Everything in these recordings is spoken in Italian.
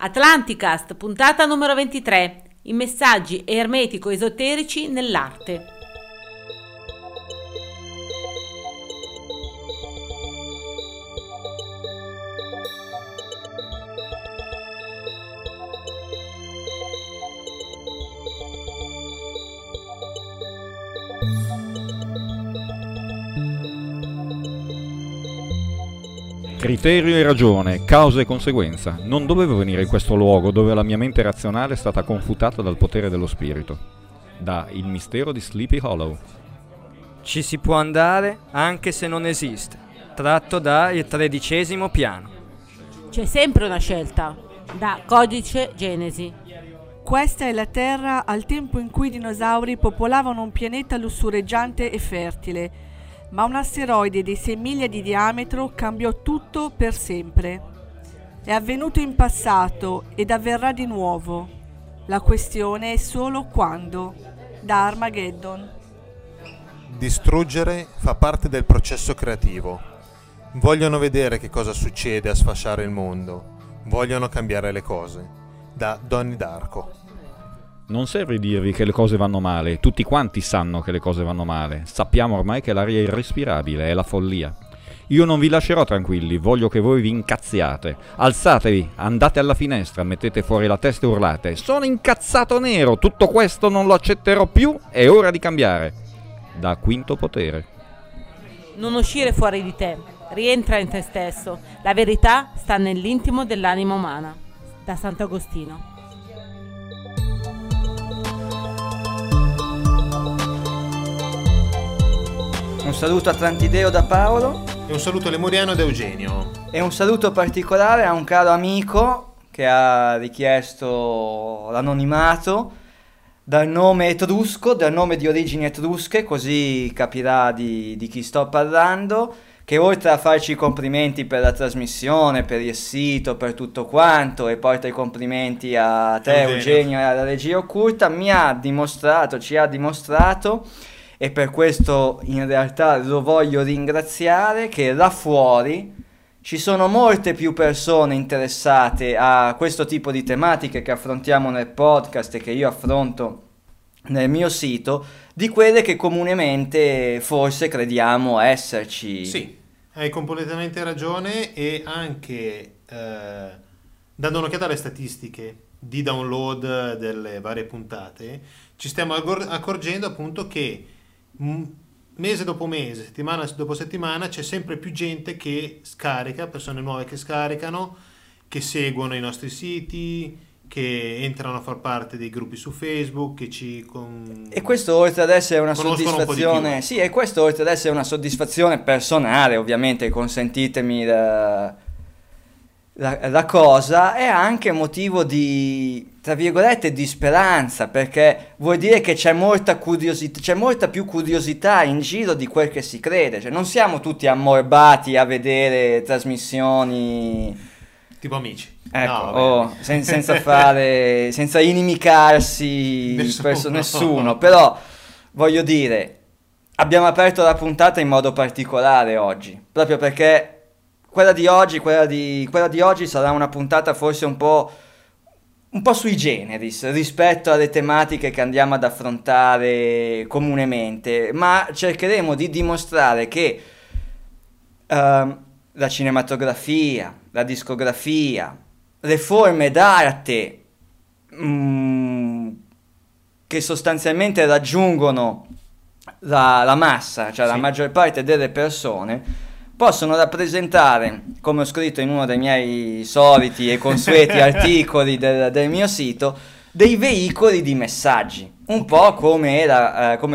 Atlanticast, puntata numero 23, i messaggi ermetico-esoterici nell'arte. Criterio e ragione, causa e conseguenza. Non dovevo venire in questo luogo dove la mia mente razionale è stata confutata dal potere dello spirito. Da Il mistero di Sleepy Hollow. Ci si può andare anche se non esiste. Tratto da Il tredicesimo piano. C'è sempre una scelta. Da Codice Genesi. Questa è la Terra al tempo in cui i dinosauri popolavano un pianeta lussureggiante e fertile. Ma un asteroide di 6 miglia di diametro cambiò tutto per sempre. È avvenuto in passato ed avverrà di nuovo. La questione è solo quando. Da Armageddon. Distruggere fa parte del processo creativo. Vogliono vedere che cosa succede a sfasciare il mondo. Vogliono cambiare le cose. Da Donnie Darko. Non serve dirvi che le cose vanno male, tutti quanti sanno che le cose vanno male, sappiamo ormai che l'aria è irrespirabile, è la follia. Io non vi lascerò tranquilli, voglio che voi vi incazziate, alzatevi, andate alla finestra, mettete fuori la testa e urlate, sono incazzato nero, tutto questo non lo accetterò più, è ora di cambiare. Da Quinto Potere. Non uscire fuori di te, rientra in te stesso, la verità sta nell'intimo dell'anima umana. Da Sant'Agostino. Un saluto atlantideo da Paolo. E un saluto lemuriano da Eugenio. E un saluto particolare a un caro amico che ha richiesto l'anonimato dal nome etrusco, dal nome di origini etrusche, così capirà di chi sto parlando, che oltre a farci i complimenti per la trasmissione, per il sito, per tutto quanto, e porta i complimenti a te Eugenio e alla regia occulta, ci ha dimostrato, e per questo in realtà lo voglio ringraziare, che là fuori ci sono molte più persone interessate a questo tipo di tematiche che affrontiamo nel podcast e che io affronto nel mio sito, di quelle che comunemente forse crediamo esserci. Sì, hai completamente ragione, e anche dando un'occhiata alle statistiche di download delle varie puntate ci stiamo accorgendo appunto che mese dopo mese, settimana dopo settimana c'è sempre più gente che scarica, persone nuove che scaricano, che seguono i nostri siti, che entrano a far parte dei gruppi su Facebook, che ci e questo oltre ad essere una soddisfazione un sì, e questo oltre ad essere una soddisfazione personale, ovviamente consentitemi la cosa, è anche motivo di, tra virgolette, di speranza, perché vuol dire che c'è molta più curiosità in giro di quel che si crede, cioè non siamo tutti ammorbati a vedere trasmissioni tipo Amici, ecco, no, senza inimicarsi nessuno, però voglio dire, abbiamo aperto la puntata in modo particolare oggi, proprio perché quella di oggi sarà una puntata forse un po' sui generis rispetto alle tematiche che andiamo ad affrontare comunemente, ma cercheremo di dimostrare che la cinematografia, la discografia, le forme d'arte che sostanzialmente raggiungono la massa, cioè sì, la maggior parte delle persone, possono rappresentare, come ho scritto in uno dei miei soliti e consueti articoli del mio sito, dei veicoli di messaggi, un po' come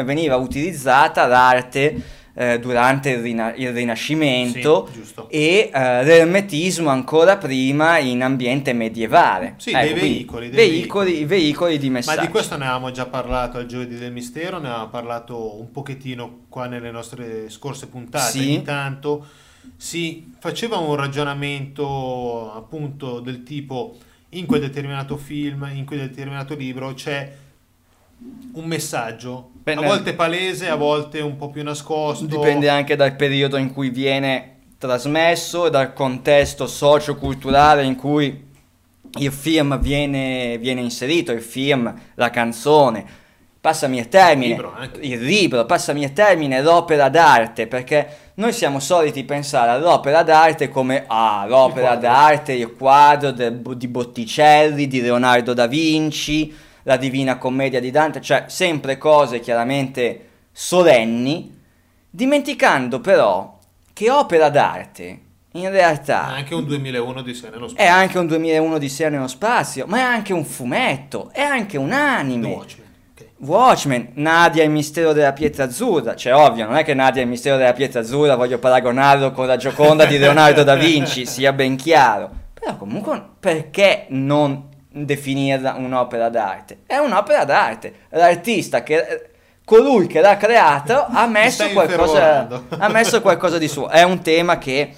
veniva utilizzata l'arte durante il Rinascimento, sì, e l'ermetismo ancora prima in ambiente medievale. Sì, ecco, dei veicoli di messaggi. Ma di questo ne avevamo già parlato al Giovedì del Mistero, ne avevamo parlato un pochettino qua nelle nostre scorse puntate, sì. Intanto si faceva un ragionamento appunto del tipo, in quel determinato film, in quel determinato libro c'è un messaggio, a volte palese, a volte un po' più nascosto, dipende anche dal periodo in cui viene trasmesso e dal contesto socio-culturale in cui il film viene inserito, il film, la canzone, passami il termine, il libro, passami il termine, l'opera d'arte, perché noi siamo soliti pensare all'opera d'arte come l'opera d'arte, il quadro di Botticelli, di Leonardo da Vinci, la Divina Commedia di Dante, cioè sempre cose chiaramente solenni, dimenticando però che opera d'arte in realtà è anche un 2001 Odissea nello spazio, ma è anche un fumetto, è anche un anime. Watchmen, Nadia e il mistero della pietra azzurra, cioè ovvio, non è che Nadia e il mistero della pietra azzurra voglio paragonarlo con la Gioconda di Leonardo da Vinci, sia ben chiaro, però comunque perché non definirla un'opera d'arte? È un'opera d'arte, colui che l'ha creato ha messo qualcosa di suo, è un tema che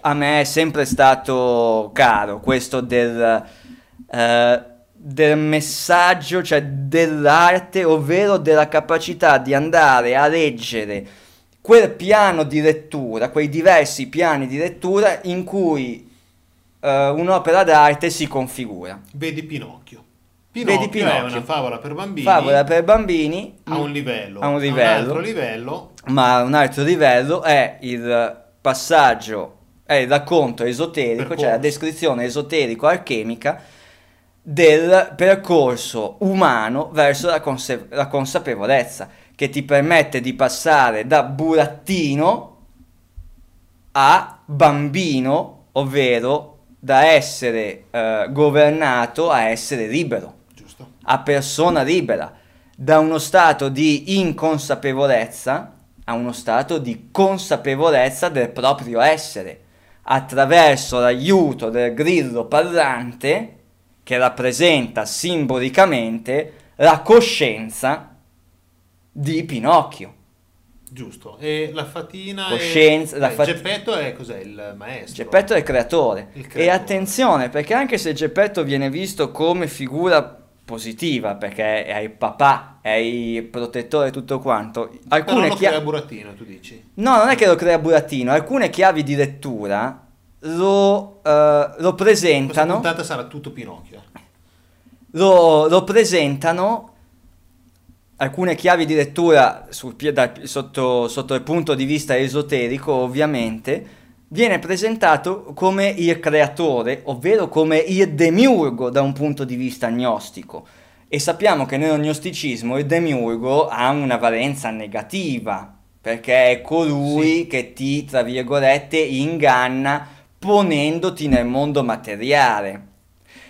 a me è sempre stato caro, questo del messaggio, cioè dell'arte, ovvero della capacità di andare a leggere quel piano di lettura, quei diversi piani di lettura in cui un'opera d'arte si configura. Vedi Pinocchio. Pinocchio è una favola per bambini. A un livello. Ma un altro livello è il passaggio, è il racconto esoterico, percorso, cioè la descrizione esoterico-alchemica del percorso umano verso la consapevolezza, che ti permette di passare da burattino a bambino, ovvero da essere governato a essere libero, giusto, a persona libera, da uno stato di inconsapevolezza a uno stato di consapevolezza del proprio essere, attraverso l'aiuto del grillo parlante, che rappresenta simbolicamente la coscienza di Pinocchio. Giusto, e la fatina Geppetto è cos'è? Il maestro? Geppetto è il creatore. E attenzione, perché anche se Geppetto viene visto come figura positiva, perché è il papà, è il protettore e tuttutto quanto, crea Burattino, tu dici? No, non è che lo crea Burattino, alcune chiavi di lettura lo presentano. Questa puntata sarà tutto Pinocchio. Lo presentano alcune chiavi di lettura sotto il punto di vista esoterico, ovviamente. Viene presentato come il creatore, ovvero come il demiurgo da un punto di vista gnostico. E sappiamo che nello gnosticismo il demiurgo ha una valenza negativa, perché è colui che ti, tra virgolette, inganna ponendoti nel mondo materiale.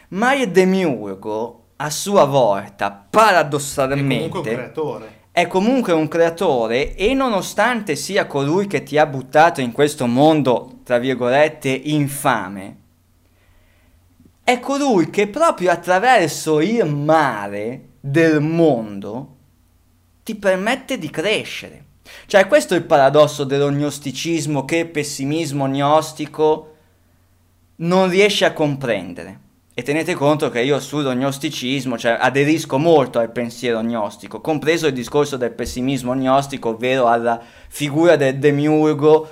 Ma il demiurgo, a sua volta, paradossalmente, è comunque un creatore, e nonostante sia colui che ti ha buttato in questo mondo, tra virgolette, infame, è colui che proprio attraverso il male del mondo ti permette di crescere. Cioè, questo è il paradosso dello gnosticismo, che il pessimismo gnostico non riesce a comprendere. E tenete conto che io sullo gnosticismo, cioè, aderisco molto al pensiero gnostico, compreso il discorso del pessimismo gnostico, ovvero alla figura del demiurgo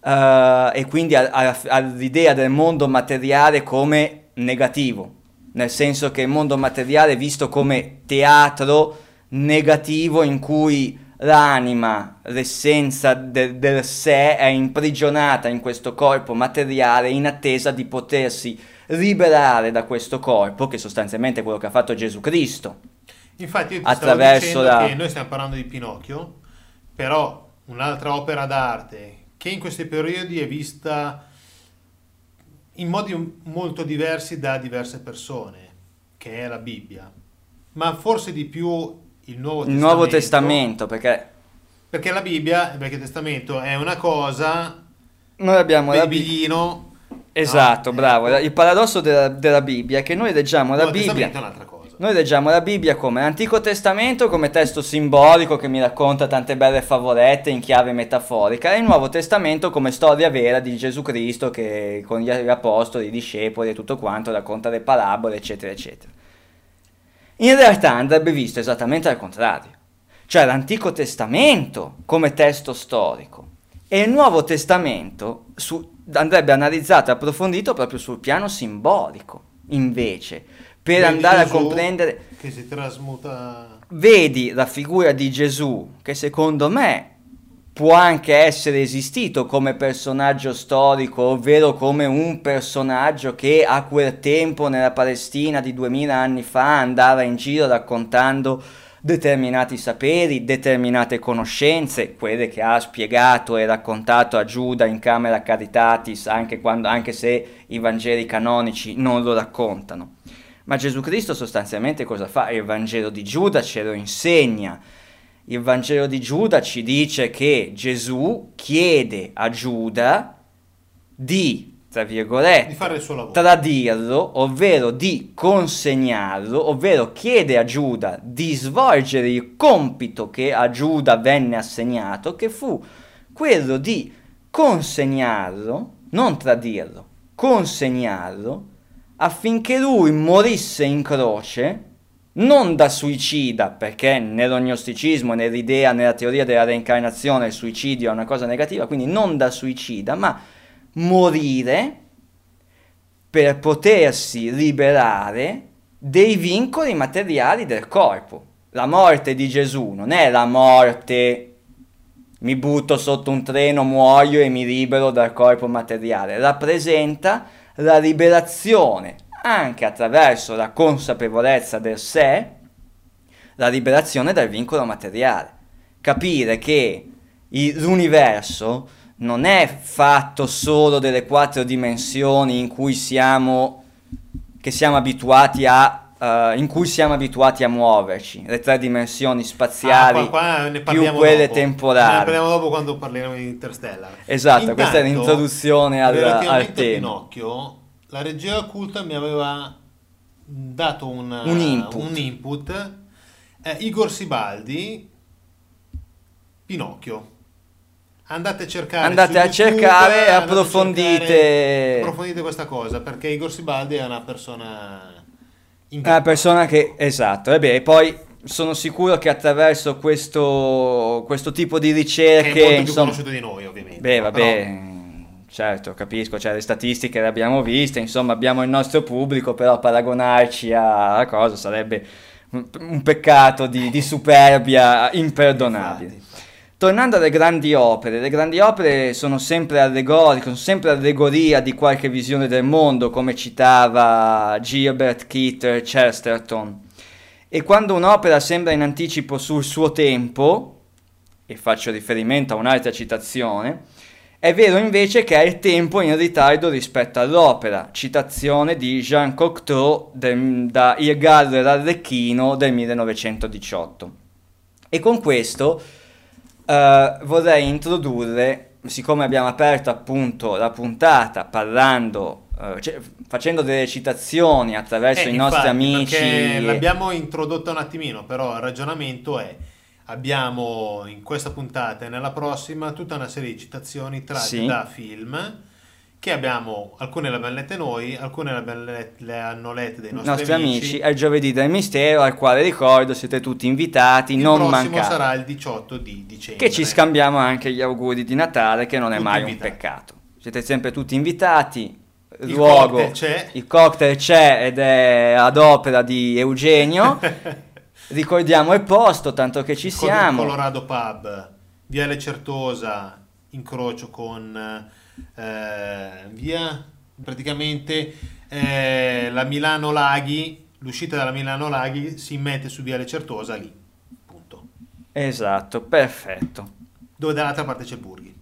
e quindi all'idea del mondo materiale come negativo, nel senso che il mondo materiale è visto come teatro negativo in cui l'anima, l'essenza del sé è imprigionata in questo corpo materiale in attesa di potersi liberare da questo corpo, che sostanzialmente è quello che ha fatto Gesù Cristo. Infatti io ti stavo dicendo che noi stiamo parlando di Pinocchio, però un'altra opera d'arte che in questi periodi è vista in modi molto diversi da diverse persone, che è la Bibbia, ma forse di più il Nuovo Testamento, perché la Bibbia, il Vecchio Testamento è una cosa, noi abbiamo il biblino, esatto, bravo, il paradosso della Bibbia è che noi leggiamo la Bibbia, noi leggiamo la Bibbia come l'Antico Testamento, come testo simbolico che mi racconta tante belle favolette in chiave metaforica, e il Nuovo Testamento come storia vera di Gesù Cristo, che con gli apostoli, i discepoli e tutto quanto racconta le parabole, eccetera eccetera. In realtà andrebbe visto esattamente al contrario, cioè l'Antico Testamento come testo storico e il Nuovo Testamento andrebbe analizzato e approfondito proprio sul piano simbolico, invece, per andare a comprendere... Che si trasmuta... Vedi la figura di Gesù, che secondo me può anche essere esistito come personaggio storico, ovvero come un personaggio che a quel tempo nella Palestina di 2000 anni fa andava in giro raccontando determinati saperi, determinate conoscenze, quelle che ha spiegato e raccontato a Giuda in Camera Caritatis, anche se i Vangeli canonici non lo raccontano. Ma Gesù Cristo sostanzialmente cosa fa? Il Vangelo di Giuda ce lo insegna. Il Vangelo di Giuda ci dice che Gesù chiede a Giuda di, tra virgolette, di fare il suo lavoro, tradirlo, ovvero di consegnarlo, ovvero chiede a Giuda di svolgere il compito che a Giuda venne assegnato, che fu quello di consegnarlo, non tradirlo, consegnarlo, affinché lui morisse in croce, non da suicida, perché nell'ognosticismo, nell'idea, nella teoria della reincarnazione il suicidio è una cosa negativa, quindi non da suicida, ma morire per potersi liberare dei vincoli materiali del corpo. La morte di Gesù non è la morte, mi butto sotto un treno, muoio e mi libero dal corpo materiale, rappresenta la liberazione anche attraverso la consapevolezza del sé, la liberazione dal vincolo materiale. Capire che l'universo non è fatto solo delle 4 dimensioni in cui siamo abituati a muoverci, le 3 dimensioni spaziali più quelle temporali. Ne parliamo dopo quando parleremo di Interstellar. Esatto, intanto, questa è l'introduzione al tema. Pinocchio, la regia occulta mi aveva dato un input. Igor Sibaldi, Pinocchio. Andate a cercare, andate a YouTube, cercare e approfondite questa cosa, perché Igor Sibaldi è una persona che, esatto, e beh, poi sono sicuro che attraverso questo tipo di ricerche che è molto più conosciuto di noi, ovviamente. Beh, vabbè. Però, certo, capisco, cioè le statistiche le abbiamo viste, insomma abbiamo il nostro pubblico, però paragonarci alla cosa sarebbe un peccato di superbia imperdonabile. Infatti. Tornando alle grandi opere, le grandi opere sono sempre allegoriche, sono sempre allegoria di qualche visione del mondo, come citava Gilbert Keeler Chesterton, e quando un'opera sembra in anticipo sul suo tempo, e faccio riferimento a un'altra citazione, è vero invece che è il tempo in ritardo rispetto all'opera, citazione di Jean Cocteau da Il Gallo e l'Arlecchino del 1918. E con questo vorrei introdurre, siccome abbiamo aperto appunto la puntata parlando, facendo delle citazioni attraverso i nostri amici... L'abbiamo introdotta un attimino, però il ragionamento è... Abbiamo in questa puntata e nella prossima tutta una serie di citazioni tratte da film che abbiamo, alcune le abbiamo lette noi, alcune le hanno lette dei nostri amici. È giovedì del mistero, al quale ricordo siete tutti invitati, non mancate. Il prossimo sarà il 18 di dicembre. Che ci scambiamo anche gli auguri di Natale, che non è mai un peccato. Siete sempre tutti invitati. Il cocktail c'è ed è ad opera di Eugenio. Ricordiamo il posto, tanto che ci siamo. Colorado Pub, Viale Certosa, incrocio con la Milano Laghi, l'uscita dalla Milano Laghi si mette su Viale Certosa lì, punto. Esatto, perfetto. Dove dall'altra parte c'è Burghi.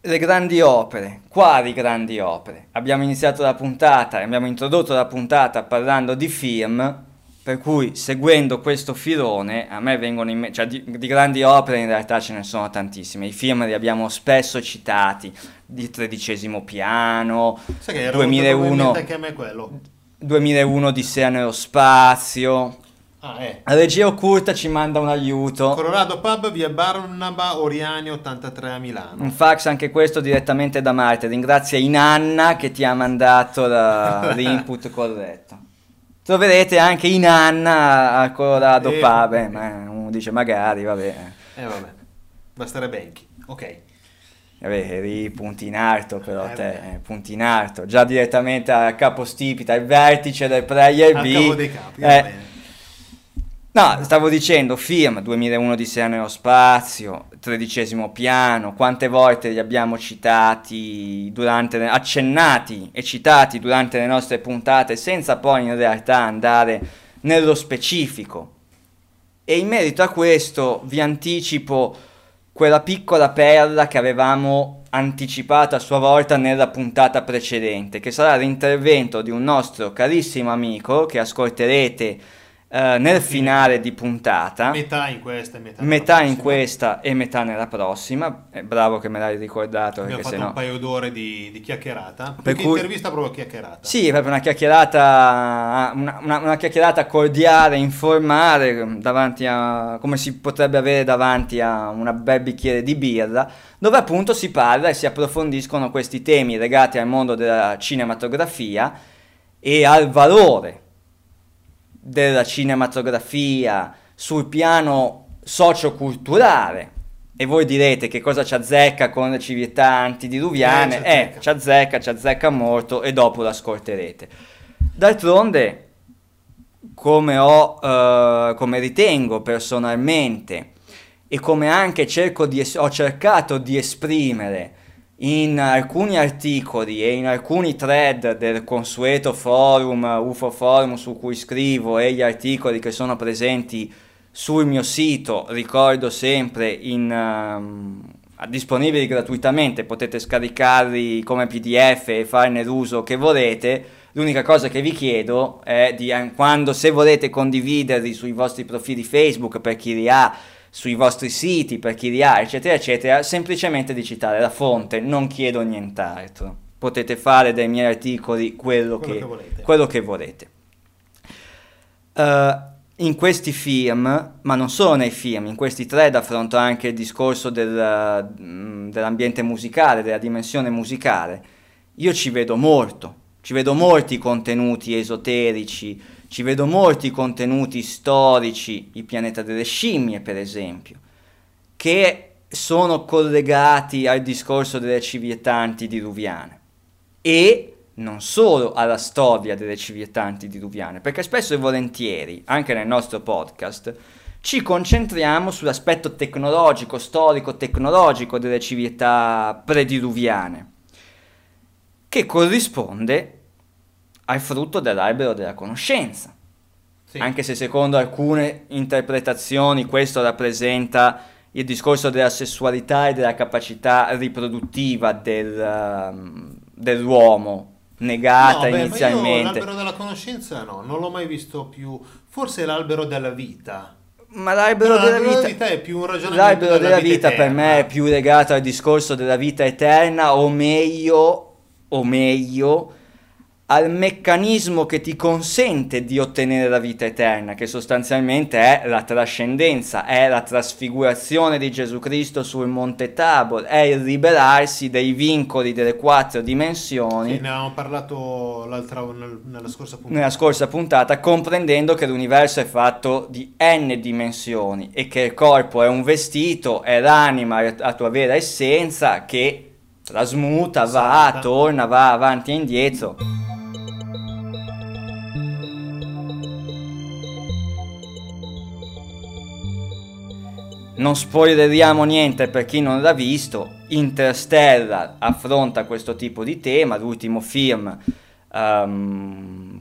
Le grandi opere, quali grandi opere? Abbiamo iniziato la puntata, abbiamo introdotto la puntata parlando di film... Per cui, seguendo questo filone, a me vengono in mente... Cioè, di grandi opere in realtà ce ne sono tantissime. I film li abbiamo spesso citati. Il 13° piano, 2001 Odissea nello spazio. La regia occulta ci manda un aiuto. Colorado Pub, via Barnaba Oriani 83 a Milano. Un fax anche questo direttamente da Marte. Ringrazia Inanna che ti ha mandato l'input corretto. Troverete anche Inanna a Colorado Pub, uno dice magari, vabbè. Basterebbe anche, ok. Vabbè, eri punti in alto, però te, punti in alto, già direttamente a capostipita, al vertice del player B. Al capo dei capi, va bene. No, stavo dicendo, film, 2001 di Odissea nello spazio, 13° piano, quante volte li abbiamo citati, accennati e citati durante le nostre puntate, senza poi in realtà andare nello specifico. E in merito a questo vi anticipo quella piccola perla che avevamo anticipato a sua volta nella puntata precedente, che sarà l'intervento di un nostro carissimo amico che ascolterete nel finale di puntata, metà in questa e metà nella prossima. Bravo che me l'hai ricordato, abbiamo fatto un paio d'ore di chiacchierata, perché intervista proprio chiacchierata, sì, proprio una chiacchierata, una chiacchierata cordiale, informale, davanti a, come si potrebbe avere davanti a un bel bicchiere di birra, dove appunto si parla e si approfondiscono questi temi legati al mondo della cinematografia e al valore della cinematografia sul piano socioculturale. E voi direte che cosa ci azzecca con le civiltà antidiluviane? Ci azzecca molto, e dopo la ascolterete. D'altronde, come ritengo personalmente, e come anche ho cercato di esprimere in alcuni articoli e in alcuni thread del consueto forum, UFO Forum, su cui scrivo, e gli articoli che sono presenti sul mio sito, ricordo sempre, disponibili gratuitamente, potete scaricarli come PDF e farne l'uso che volete. L'unica cosa che vi chiedo è se volete condividerli sui vostri profili Facebook, per chi li ha, sui vostri siti, per chi li ha, eccetera, eccetera, semplicemente di citare la fonte, non chiedo nient'altro. Potete fare dai miei articoli quello che volete. In questi film, ma non solo nei film, in questi thread affronto anche il discorso dell'ambiente musicale, della dimensione musicale. Io ci vedo molto, ci vedo molti contenuti esoterici, ci vedo molti contenuti storici, il pianeta delle scimmie per esempio, che sono collegati al discorso delle civiltà antidiluviane, e non solo alla storia delle civiltà antidiluviane, perché spesso e volentieri, anche nel nostro podcast, ci concentriamo sull'aspetto tecnologico, storico-tecnologico delle civiltà prediluviane, che corrisponde al frutto dell'albero della conoscenza, sì. Anche se secondo alcune interpretazioni questo rappresenta il discorso della sessualità e della capacità riproduttiva dell'uomo, negata inizialmente. Ma io l'albero della conoscenza non l'ho mai visto più, forse è l'albero della vita. Ma l'albero della vita è più un ragionamento. L'albero della vita per me è più legato al discorso della vita eterna, o meglio al meccanismo che ti consente di ottenere la vita eterna, che sostanzialmente è la trascendenza, è la trasfigurazione di Gesù Cristo sul Monte Tabor, è il liberarsi dai vincoli delle 4 dimensioni. Sì, ne avevamo parlato nella scorsa puntata, comprendendo che l'universo è fatto di n dimensioni e che il corpo è un vestito, è l'anima, è la tua vera essenza che trasmuta, va, torna, va avanti e indietro. Non spoileriamo niente per chi non l'ha visto. Interstellar affronta questo tipo di tema, l'ultimo film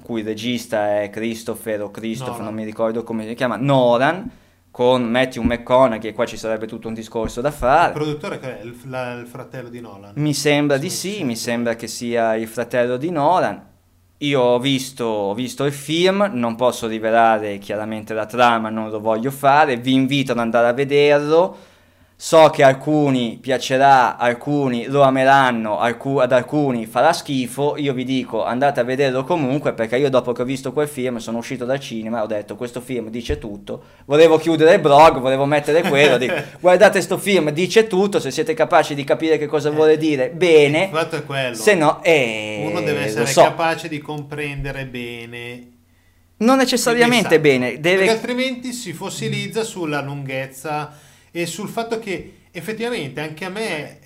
cui il regista è Christopher Nolan. Non mi ricordo come si chiama, Nolan, con Matthew McConaughey, e qua ci sarebbe tutto un discorso da fare. Il produttore che è il fratello di Nolan? Mi sembra che sia il fratello di Nolan. Io ho visto il film, non posso rivelare chiaramente la trama, non lo voglio fare, vi invito ad andare a vederlo, so che alcuni piacerà, alcuni lo ameranno, ad alcuni farà schifo. Io vi dico, andate a vederlo comunque, perché io dopo che ho visto quel film sono uscito dal cinema, ho detto questo film dice tutto, volevo chiudere il blog, volevo mettere quello, dico, guardate sto film, dice tutto, se siete capaci di capire che cosa vuole dire, bene, il fatto è quello, se no uno deve essere capace di comprendere bene. Non necessariamente bene, perché altrimenti si fossilizza sulla lunghezza e sul fatto che effettivamente anche a me...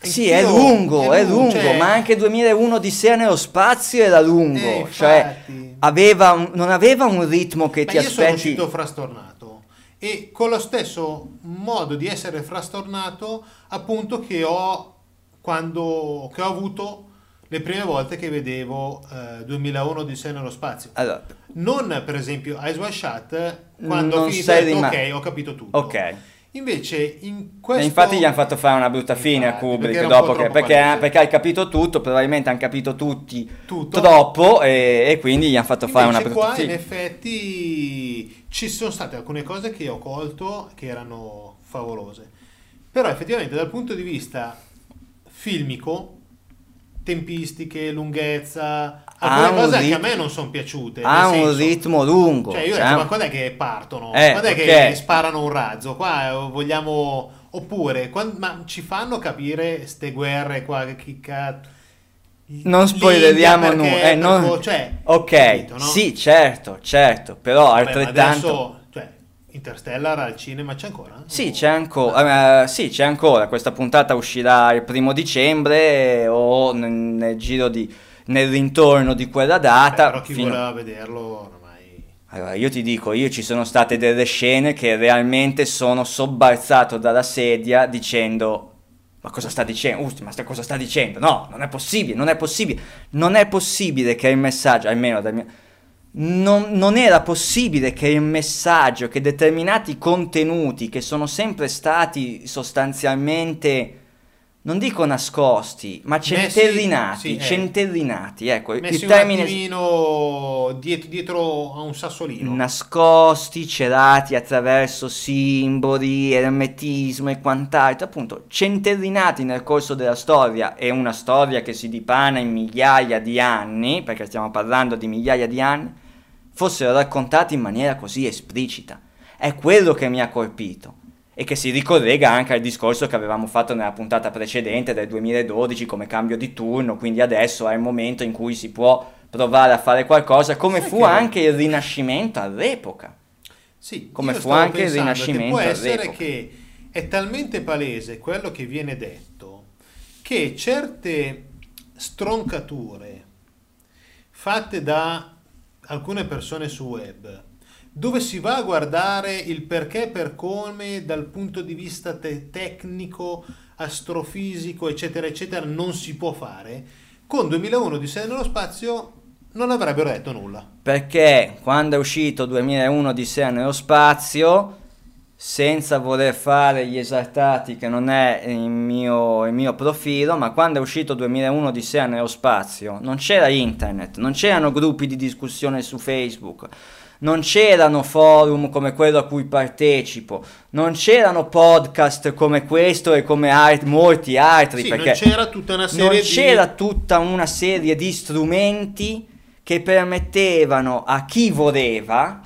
Sì, è lungo, cioè... ma anche 2001 Odissea nello spazio era lungo, cioè aveva non aveva un ritmo che ti aspetti. Io sono uscito frastornato e con lo stesso modo di essere frastornato appunto che ho avuto le prime volte che vedevo 2001 Odissea nello spazio. Allora, non per esempio Eyes Wide Shut, quando ho finito ok, ho capito tutto. Ok. Invece in questo... Infatti gli hanno fatto fare una brutta fine a Kubrick perché dopo perché hai capito tutto, probabilmente hanno capito tutto troppo e quindi gli hanno fatto fare una brutta fine. In effetti ci sono state alcune cose che ho colto che erano favolose, però effettivamente dal punto di vista filmico, tempistiche, lunghezza, alcune cose che a me non sono piaciute. Ha un ritmo lungo. Cioè io ho detto, ma quando è che partono? Quando è che sparano un razzo? Qua vogliamo... Oppure, ma ci fanno capire ste guerre qua che cazzo... Non spoileriamo nulla. Cioè, ok, capito, no? Sì, certo, però altrettanto... Adesso, cioè, Interstellar al cinema c'è ancora? Sì, c'è ancora. Questa puntata uscirà il 1° dicembre o nel giro di... nel rintorno di quella data. Però chi voleva vederlo ormai... Allora io ti dico, ci sono state delle scene che realmente sono sobbalzato dalla sedia dicendo ma cosa sta dicendo? Cosa sta dicendo? No, non è possibile. Non è possibile che il messaggio, almeno dal mio... Non era possibile che il messaggio, che determinati contenuti che sono sempre stati sostanzialmente... non dico nascosti, ma centellinati, ecco, messi il termine... messi un attimino dietro a un sassolino. Nascosti, celati attraverso simboli, ermetismo e quant'altro, appunto, centellinati nel corso della storia, è una storia che si dipana in migliaia di anni, perché stiamo parlando di migliaia di anni, fossero raccontati in maniera così esplicita. È quello che mi ha colpito. E che si ricollega anche al discorso che avevamo fatto nella puntata precedente del 2012 come cambio di turno, quindi adesso è il momento in cui si può provare a fare qualcosa, come fu anche il Rinascimento all'epoca. Sì, come fu anche il Rinascimento all'epoca. Può essere che è talmente palese quello che viene detto che certe stroncature fatte da alcune persone su web, dove si va a guardare il perché per come dal punto di vista tecnico, astrofisico, eccetera, eccetera, non si può fare, con 2001 Odissea nello spazio non avrebbero detto nulla. Perché quando è uscito 2001 Odissea nello spazio, senza voler fare gli esaltati che non è il mio profilo, ma quando è uscito 2001 Odissea nello spazio non c'era internet, non c'erano gruppi di discussione su Facebook, non c'erano forum come quello a cui partecipo, non c'erano podcast come questo e come molti altri, perché non c'era tutta una serie di strumenti che permettevano a chi voleva,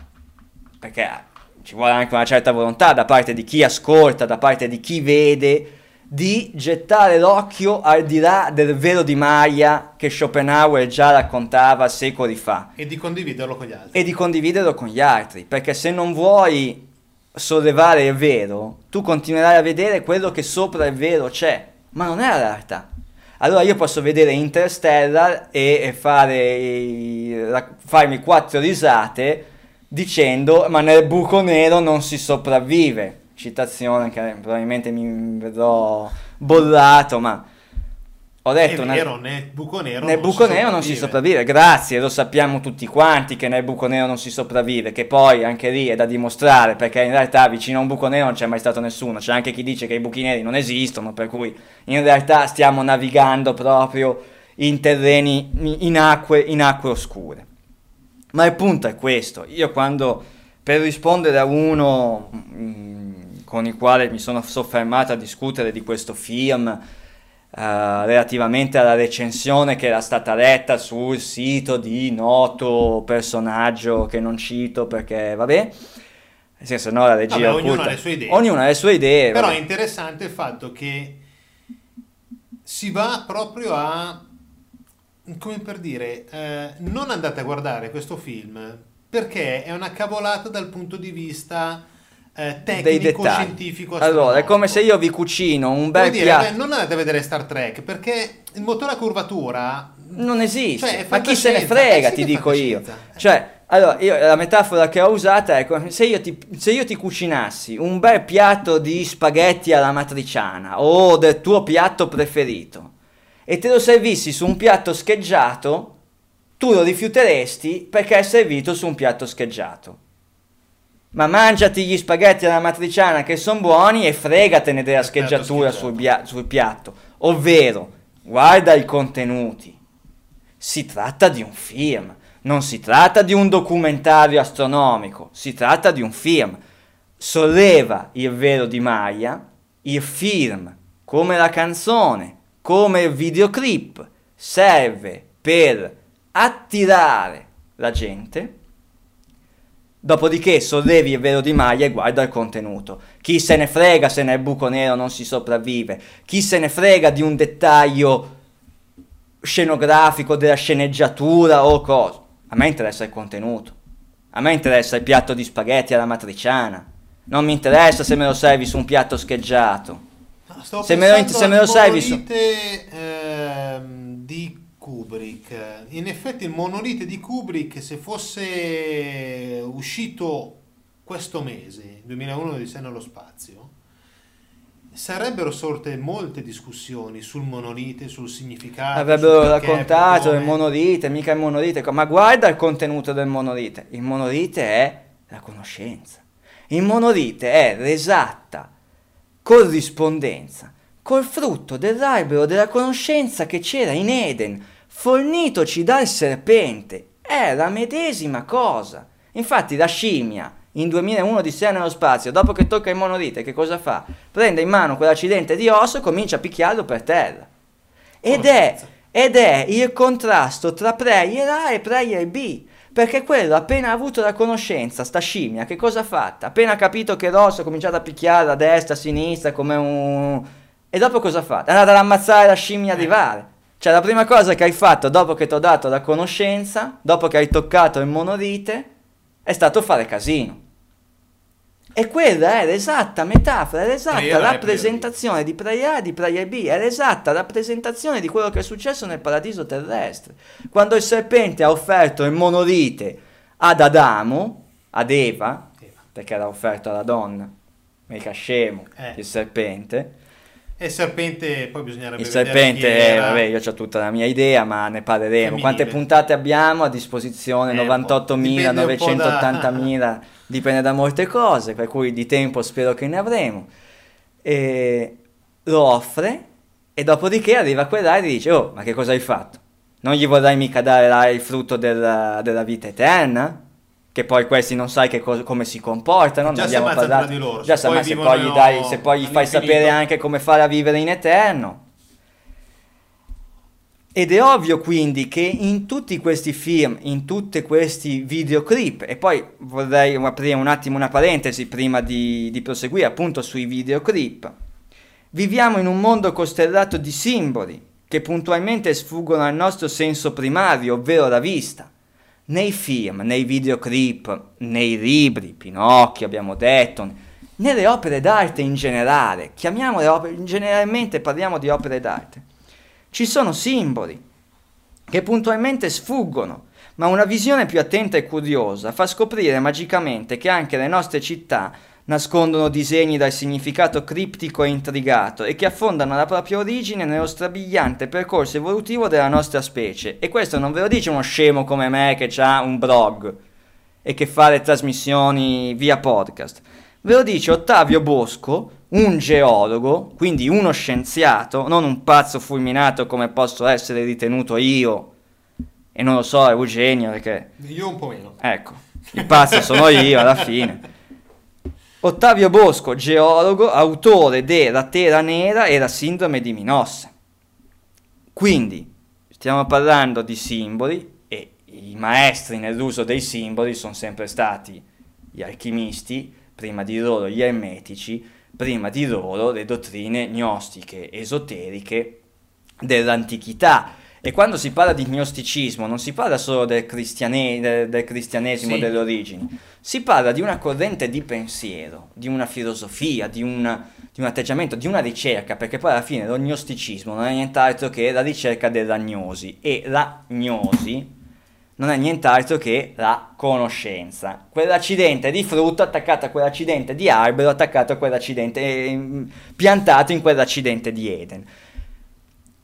perché ci vuole anche una certa volontà da parte di chi ascolta, da parte di chi vede, di gettare l'occhio al di là del velo di maglia che Schopenhauer già raccontava secoli fa. E di condividerlo con gli altri. Perché se non vuoi sollevare il velo, tu continuerai a vedere quello che sopra il velo c'è, ma non è la realtà. Allora io posso vedere Interstellar e farmi 4 risate dicendo ma nel buco nero non si sopravvive. Citazione che probabilmente mi vedrò bollato, ma ho detto vero, nel buco nero non si sopravvive. Grazie, lo sappiamo tutti quanti che nel buco nero non si sopravvive, che poi anche lì è da dimostrare, perché in realtà vicino a un buco nero non c'è mai stato nessuno, c'è anche chi dice che i buchi neri non esistono, per cui in realtà stiamo navigando proprio in terreni, in acque oscure. Ma il punto è questo, io quando, per rispondere a uno con il quale mi sono soffermato a discutere di questo film relativamente alla recensione che era stata letta sul sito di noto personaggio che non cito perché vabbè, nel senso no la regia vabbè, ognuno ha le sue idee però vabbè. È interessante il fatto che si va proprio a, come per dire, non andate a guardare questo film perché è una cavolata dal punto di vista tecnico, scientifico. Allora, è come se io vi cucino un bel piatto. Non andate a vedere Star Trek, perché il motore a curvatura non esiste, cioè, ma chi se ne frega, ti dico io. Cioè, allora, io, la metafora che ho usata è come se io ti cucinassi un bel piatto di spaghetti alla matriciana o del tuo piatto preferito e te lo servissi su un piatto scheggiato, tu lo rifiuteresti perché è servito su un piatto scheggiato. Ma mangiati gli spaghetti alla matriciana che sono buoni e fregatene della scheggiatura sul piatto. Ovvero, guarda i contenuti. Si tratta di un film. Non si tratta di un documentario astronomico, si tratta di un film. Solleva il velo di Maya, il film, come la canzone, come il videoclip, serve per attirare la gente. Dopodiché sollevi il velo di Maya e guarda il contenuto. Chi se ne frega se nel buco nero non si sopravvive, chi se ne frega di un dettaglio scenografico, della sceneggiatura o cosa. A me interessa il contenuto, a me interessa il piatto di spaghetti alla matriciana, non mi interessa se me lo servi su un piatto scheggiato. No, se me lo servi su... di Kubrick, in effetti il Monolite di Kubrick, se fosse uscito questo mese, 2001 Odissea nello spazio, sarebbero sorte molte discussioni sul monolite, sul significato. Avrebbero raccontato il monolite, mica il monolite, ma guarda il contenuto del monolite. Il monolite è la conoscenza. Il monolite è l'esatta corrispondenza col frutto dell'albero della conoscenza che c'era in Eden, fornitoci dal serpente. È la medesima cosa. Infatti la scimmia in 2001 Odissea nello spazio, dopo che tocca il monolite, che cosa fa? Prende in mano quell'accidente di osso e comincia a picchiarlo per terra. Ed è il contrasto tra Prayer A e Prayer B, perché quello appena ha avuto la conoscenza, sta scimmia, che cosa ha fatto? Appena ha capito che l'osso ha cominciato a picchiare a destra, a sinistra, come un... E dopo cosa ha fatto? È andata ad ammazzare la scimmia rivale. Cioè la prima cosa che hai fatto dopo che ti ho dato la conoscenza, dopo che hai toccato il monolite, è stato fare casino. E quella è l'esatta metafora, è l'esatta rappresentazione di Prayer A, di Prayer B, è l'esatta rappresentazione di quello che è successo nel paradiso terrestre. Quando il serpente ha offerto il monolite ad Adamo, ad Eva. Perché era offerto alla donna, mica scemo, il serpente. E il serpente, poi bisognerebbe vedere chi era. Vabbè, io c'ho tutta la mia idea, ma ne parleremo. Femminile. Quante puntate abbiamo a disposizione? 98.000, 980.000, dipende da molte cose, per cui di tempo spero che ne avremo. E lo offre e dopodiché arriva quella e dice: oh, ma che cosa hai fatto? Non gli vorrai mica dare il frutto della vita eterna? Che poi questi non sai come si comportano, non abbiamo parlato di loro. Già se poi gli fai sapere anche come fare a vivere in eterno. Ed è ovvio quindi che in tutti questi film, in tutti questi videoclip, e poi vorrei aprire un attimo una parentesi prima di proseguire appunto sui videoclip, viviamo in un mondo costellato di simboli che puntualmente sfuggono al nostro senso primario, ovvero la vista. Nei film, nei videoclip, nei libri, Pinocchio abbiamo detto, nelle opere d'arte in generale, chiamiamole opere, generalmente parliamo di opere d'arte, ci sono simboli che puntualmente sfuggono, ma una visione più attenta e curiosa fa scoprire magicamente che anche le nostre città nascondono disegni dal significato criptico e intrigato e che affondano la propria origine nello strabiliante percorso evolutivo della nostra specie. E questo non ve lo dice uno scemo come me che ha un blog e che fa le trasmissioni via podcast, ve lo dice Ottavio Bosco, un geologo, quindi uno scienziato, non un pazzo fulminato come posso essere ritenuto io, e non lo so Eugenio, perché io un po' meno, ecco, il pazzo sono io alla fine. Ottavio Bosco, geologo, autore de La Terra Nera e la Sindrome di Minosse. Quindi, stiamo parlando di simboli e i maestri nell'uso dei simboli sono sempre stati gli alchimisti, prima di loro gli ermetici, prima di loro le dottrine gnostiche, esoteriche dell'antichità. E quando si parla di gnosticismo non si parla solo del cristianesimo, sì, delle origini, si parla di una corrente di pensiero, di una filosofia, di un atteggiamento, di una ricerca, perché poi alla fine lo gnosticismo non è nient'altro che la ricerca della gnosi, e la gnosi non è nient'altro che la conoscenza. Quell'accidente di frutto attaccato a quell'accidente di albero, attaccato a quell'accidente, piantato in quell'accidente di Eden.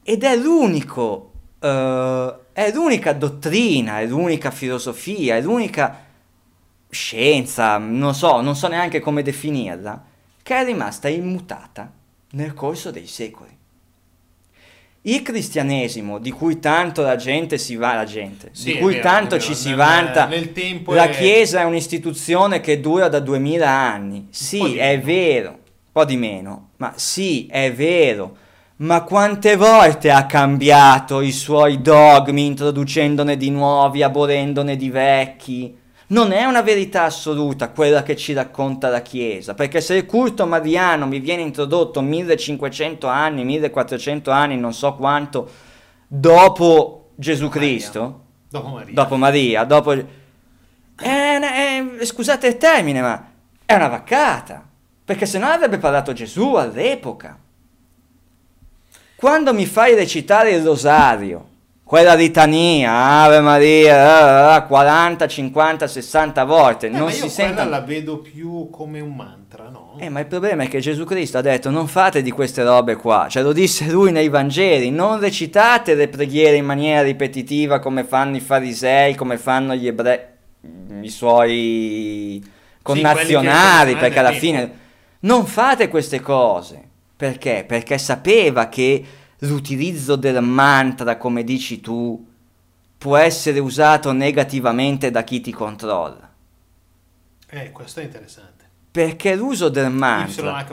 Ed è l'unico... è l'unica dottrina, è l'unica filosofia, è l'unica scienza, non so neanche come definirla, che è rimasta immutata nel corso dei secoli. Il cristianesimo, di cui tanto la gente si va, la gente, di cui tanto ci si vanta, nel tempo la Chiesa è un'istituzione che dura da 2000 anni, sì è vero, un po' di meno, ma sì è vero. Ma quante volte ha cambiato i suoi dogmi, introducendone di nuovi, abolendone di vecchi? Non è una verità assoluta quella che ci racconta la Chiesa, perché se il culto mariano mi viene introdotto 1500 anni, 1400 anni, non so quanto, dopo Gesù Cristo, dopo Maria, scusate il termine, ma è una vaccata, perché se no avrebbe parlato Gesù all'epoca. Quando mi fai recitare il rosario, quella litania, Ave Maria, 40, 50, 60 volte, non si sente. Ma io la vedo più come un mantra, no? Ma il problema è che Gesù Cristo ha detto non fate di queste robe qua, cioè lo disse lui nei Vangeli, non recitate le preghiere in maniera ripetitiva come fanno i farisei, come fanno gli ebrei, i suoi connazionali, sì, perché alla fine non fate queste cose. Perché? Perché sapeva che l'utilizzo del mantra, come dici tu, può essere usato negativamente da chi ti controlla. Questo è interessante. Perché l'uso del mantra...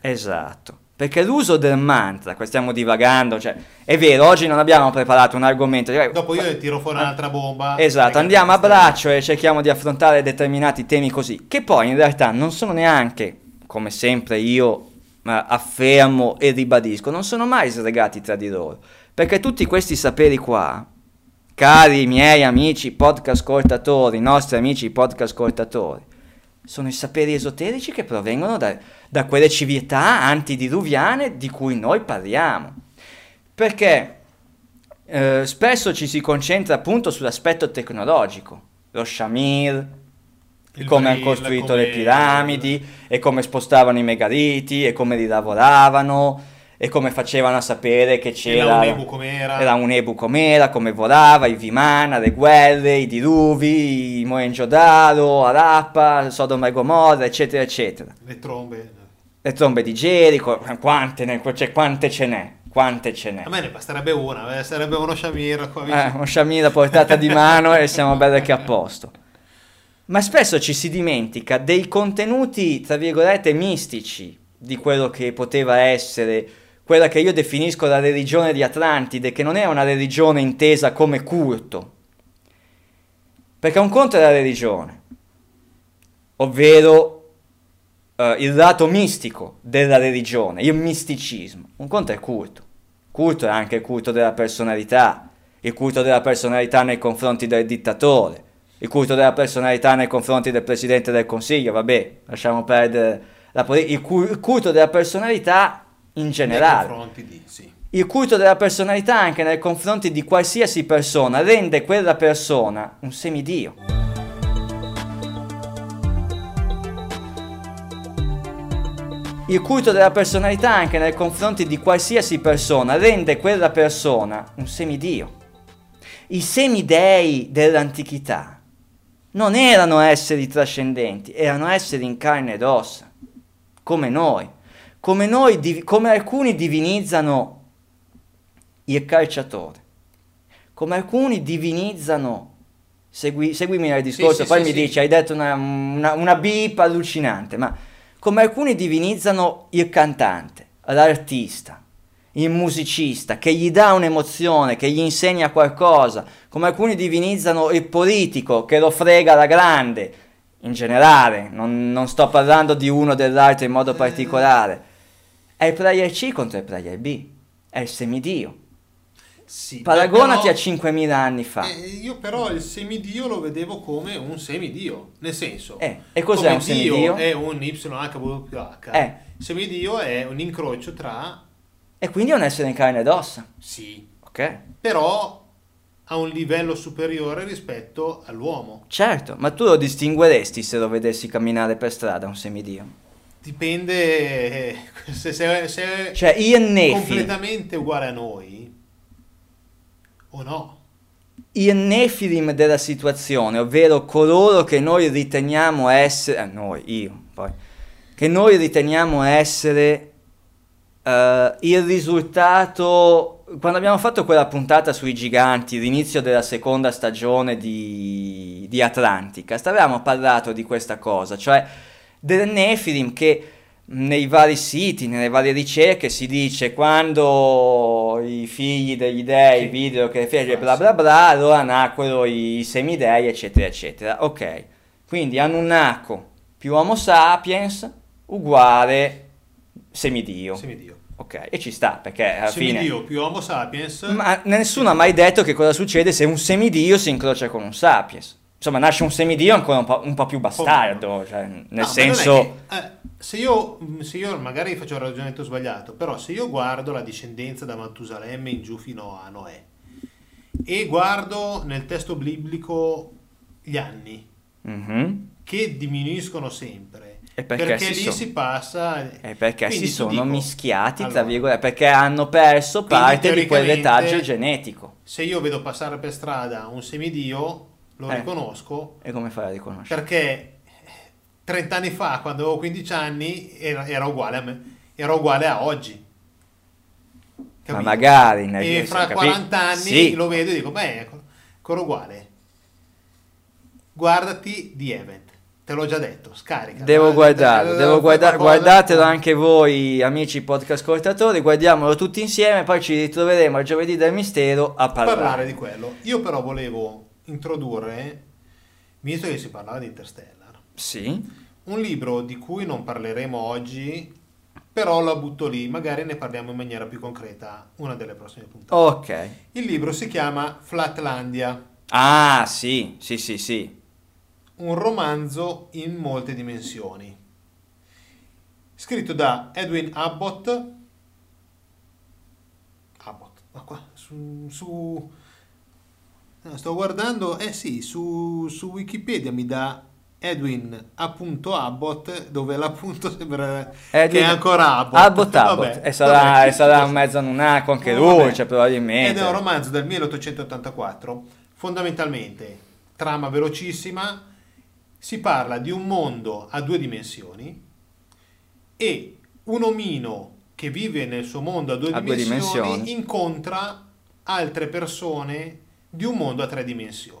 Esatto. Perché l'uso del mantra, qua stiamo divagando, cioè... È vero, oggi non abbiamo preparato un argomento... Dopo io tiro fuori un'altra bomba... Esatto, andiamo a braccio e cerchiamo di affrontare determinati temi così, che poi in realtà non sono neanche, come sempre io... ma affermo e ribadisco, non sono mai slegati tra di loro, perché tutti questi saperi qua, cari miei amici podcascoltatori, nostri amici podcascoltatori, sono i saperi esoterici che provengono da quelle civiltà antidiluviane di cui noi parliamo, perché spesso ci si concentra appunto sull'aspetto tecnologico, lo sciamir, come hanno costruito le piramidi, e come spostavano i megaliti, e come li lavoravano, e come facevano a sapere che c'era un Ebu com'era, come volava, i Vimana, le guerre, i diluvi, i Mohenjo-Daro, Harappa, Sodoma e Gomorra, eccetera, eccetera. Le trombe di Gerico, quante ce n'è? A me ne basterebbe una, sarebbe uno sciamira qua vicino. Uno sciamira portata di mano e siamo belli che a posto. Ma spesso ci si dimentica dei contenuti, tra virgolette, mistici di quello che poteva essere quella che io definisco la religione di Atlantide, che non è una religione intesa come culto. Perché un conto è la religione, ovvero il lato mistico della religione, il misticismo. Un conto è il culto. Il culto è anche il culto della personalità nei confronti del dittatore, il culto della personalità nei confronti del Presidente del Consiglio, vabbè, lasciamo perdere la politica, il culto della personalità in generale, nei confronti di, sì. Il culto della personalità anche nei confronti di qualsiasi persona rende quella persona un semidio. Il culto della personalità anche nei confronti di qualsiasi persona rende quella persona un semidio. I semidei dell'antichità non erano esseri trascendenti, erano esseri in carne ed ossa, come alcuni divinizzano il calciatore, come alcuni divinizzano, seguimi nel discorso, dici, hai detto una bip allucinante, ma come alcuni divinizzano il cantante, l'artista, il musicista, che gli dà un'emozione, che gli insegna qualcosa, come alcuni divinizzano il politico, che lo frega alla grande, in generale, non sto parlando di uno o dell'altro in modo particolare, è il player C contro il player B, è il semidio. Sì, paragonati però, a 5.000 anni fa. Io però il semidio lo vedevo come un semidio, nel senso, e cos'è un semidio? Dio è un YHWH. Semidio è un incrocio tra... E quindi è un essere in carne ed ossa. Sì. Ok. Però a un livello superiore rispetto all'uomo. Certo, ma tu lo distingueresti se lo vedessi camminare per strada un semidio? Dipende se cioè, è completamente uguale a noi o no. I nefilim della situazione, ovvero coloro che noi riteniamo essere, che noi riteniamo essere il risultato, quando abbiamo fatto quella puntata sui giganti, l'inizio della seconda stagione di Atlantica, stavamo parlando di questa cosa, cioè del nefilim che nei vari siti, nelle varie ricerche si dice quando i figli degli dei videro che le fece bla bla bla, allora nacquero i semidei eccetera eccetera. Ok, quindi Anunnako più Homo sapiens uguale semidio. Semidio. Ok, e ci sta, perché alla fine semidio più Homo sapiens. Ma nessuno ha mai detto che cosa succede se un semidio si incrocia con un sapiens. Insomma, nasce un semidio ancora un po' più bastardo, cioè, nel senso... Che, se io magari faccio un ragionamento sbagliato, però se io guardo la discendenza da Mattusalemme in giù fino a Noè e guardo nel testo biblico gli anni, che diminuiscono sempre, perché lì si passa... E perché si sono mischiati, allora, tra virgolette, perché hanno perso parte di quel retaggio genetico. Se io vedo passare per strada un semidio... lo riconosco. E come fai a riconoscere? Perché 30 anni fa, quando avevo 15 anni, era uguale a me, era uguale a oggi. Capito? Ma magari e fra 40 anni lo vedo e dico, beh, è ancora uguale. Guardati The Event, te l'ho già detto, scarica. Guardatelo anche voi, amici podcast ascoltatori, guardiamolo tutti insieme, poi ci ritroveremo al giovedì del mistero a parlare di quello. Io però volevo introdurre, visto che si parlava di Interstellar, un libro di cui non parleremo oggi, però la butto lì, magari ne parliamo in maniera più concreta una delle prossime puntate. Ok. Il libro si chiama Flatlandia. Ah, sì. Un romanzo in molte dimensioni. Scritto da Edwin Abbott. Ma qua sto guardando, su Wikipedia mi dà Edwin.Abbott, dove l'appunto sembra Edwin, che è ancora Abbott. E sarà un mezzo annunaco anche lui, cioè, probabilmente. Ed è un romanzo del 1884, fondamentalmente trama velocissima, si parla di un mondo a due dimensioni e un omino che vive nel suo mondo a due dimensioni incontra altre persone di un mondo a tre dimensioni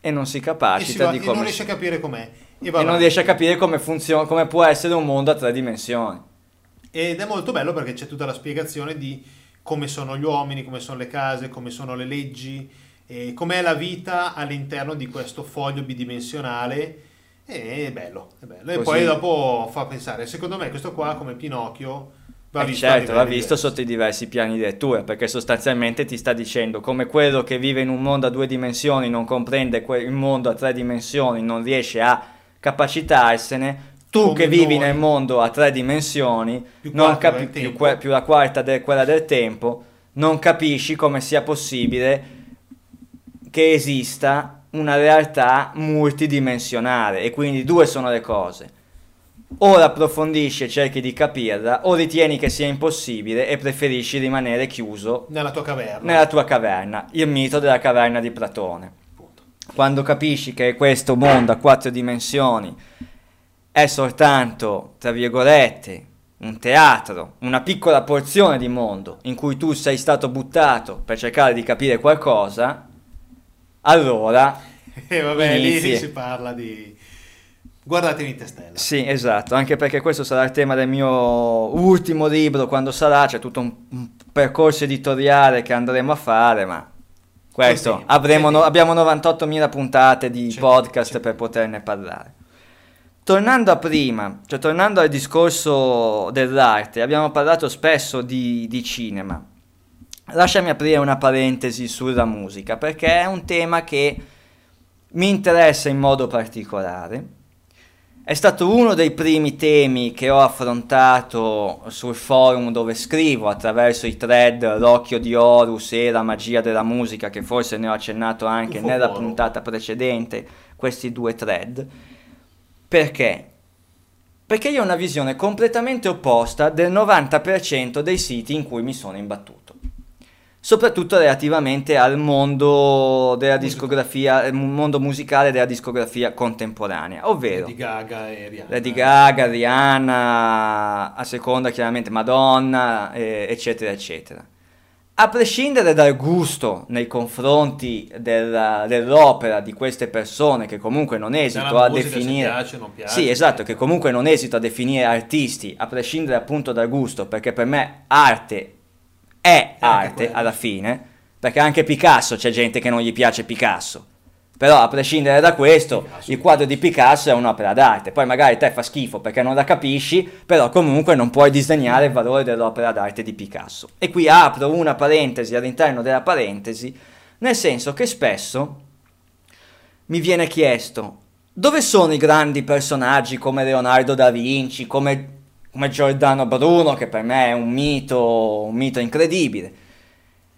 e non si capacita di come, e non riesce a capire com'è e non riesce a capire come funziona, come può essere un mondo a tre dimensioni. Ed è molto bello perché c'è tutta la spiegazione di come sono gli uomini, come sono le case, come sono le leggi, com'è la vita all'interno di questo foglio bidimensionale. E è bello. E poi dopo fa pensare, secondo me questo qua come Pinocchio va visto sotto i diversi piani di lettura, perché sostanzialmente ti sta dicendo come quello che vive in un mondo a due dimensioni non comprende il mondo a tre dimensioni, non riesce a capacitarsene, vivi nel mondo a tre dimensioni più la quarta quella del tempo, non capisci come sia possibile che esista una realtà multidimensionale. E quindi due sono le cose: o l'approfondisci e cerchi di capirla, o ritieni che sia impossibile e preferisci rimanere chiuso nella tua caverna, il mito della caverna di Platone. Punto. Quando capisci che questo mondo a quattro dimensioni è soltanto, tra virgolette, un teatro, una piccola porzione di mondo in cui tu sei stato buttato per cercare di capire qualcosa, allora... lì si parla di... Guardatevi Interstellar. Sì, esatto, anche perché questo sarà il tema del mio ultimo libro, quando sarà, c'è tutto un percorso editoriale che andremo a fare, ma questo abbiamo 98.000 puntate di podcast per poterne parlare. Tornando a prima, cioè tornando al discorso dell'arte, abbiamo parlato spesso di cinema. Lasciami aprire una parentesi sulla musica, perché è un tema che mi interessa in modo particolare. È stato uno dei primi temi che ho affrontato sul forum dove scrivo, attraverso i thread L'Occhio di Horus e la magia della musica, che forse ne ho accennato anche nella puntata precedente, questi due thread. Perché? Perché io ho una visione completamente opposta del 90% dei siti in cui mi sono imbattuto, soprattutto relativamente al mondo della discografia, il mondo musicale della discografia contemporanea, ovvero Lady Gaga e Rihanna. Lady Gaga, Rihanna, a seconda chiaramente Madonna, eccetera, eccetera. A prescindere dal gusto nei confronti dell'opera di queste persone, che comunque non esito a definire, piace, non piace, sì, esatto, che comunque non esito a definire artisti, a prescindere appunto dal gusto, perché per me arte è arte alla fine, perché anche Picasso, c'è gente che non gli piace Picasso, però a prescindere da questo Picasso, il quadro di Picasso è un'opera d'arte, poi magari te fa schifo perché non la capisci, però comunque non puoi disdegnare il valore dell'opera d'arte di Picasso. E qui apro una parentesi all'interno della parentesi, nel senso che spesso mi viene chiesto: dove sono i grandi personaggi come Leonardo da Vinci, come Giordano Bruno, che per me è un mito incredibile.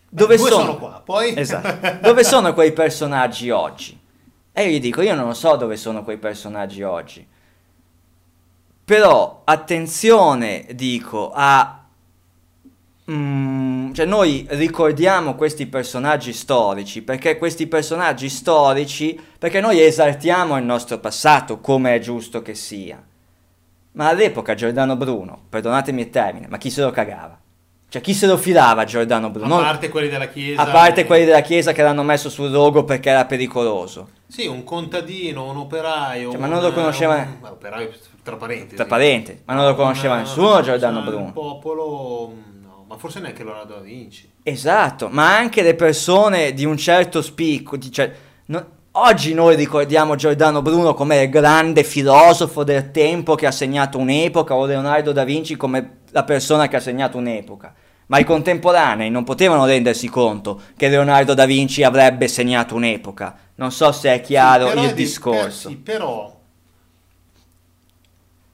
Dove sono qua, poi? Esatto. Dove sono quei personaggi oggi? E io gli dico, io non lo so dove sono quei personaggi oggi. Però, attenzione, dico, cioè noi ricordiamo questi personaggi storici, perché noi esaltiamo il nostro passato, come è giusto che sia. Ma all'epoca Giordano Bruno, perdonatemi il termine, ma chi se lo cagava? Cioè chi se lo filava Giordano Bruno? A parte quelli della chiesa. A parte quelli della chiesa che l'hanno messo sul rogo perché era pericoloso. Sì, un contadino, un operaio. Cioè, ma non lo conosceva... operaio, tra parentesi. Ma non lo conosceva nessuno Giordano Bruno. Un popolo... No, ma forse neanche Leonardo da Vinci. Esatto, ma anche le persone di un certo spicco... Oggi noi ricordiamo Giordano Bruno come il grande filosofo del tempo che ha segnato un'epoca, o Leonardo da Vinci come la persona che ha segnato un'epoca, ma i contemporanei non potevano rendersi conto che Leonardo da Vinci avrebbe segnato un'epoca. Non so se è chiaro il discorso.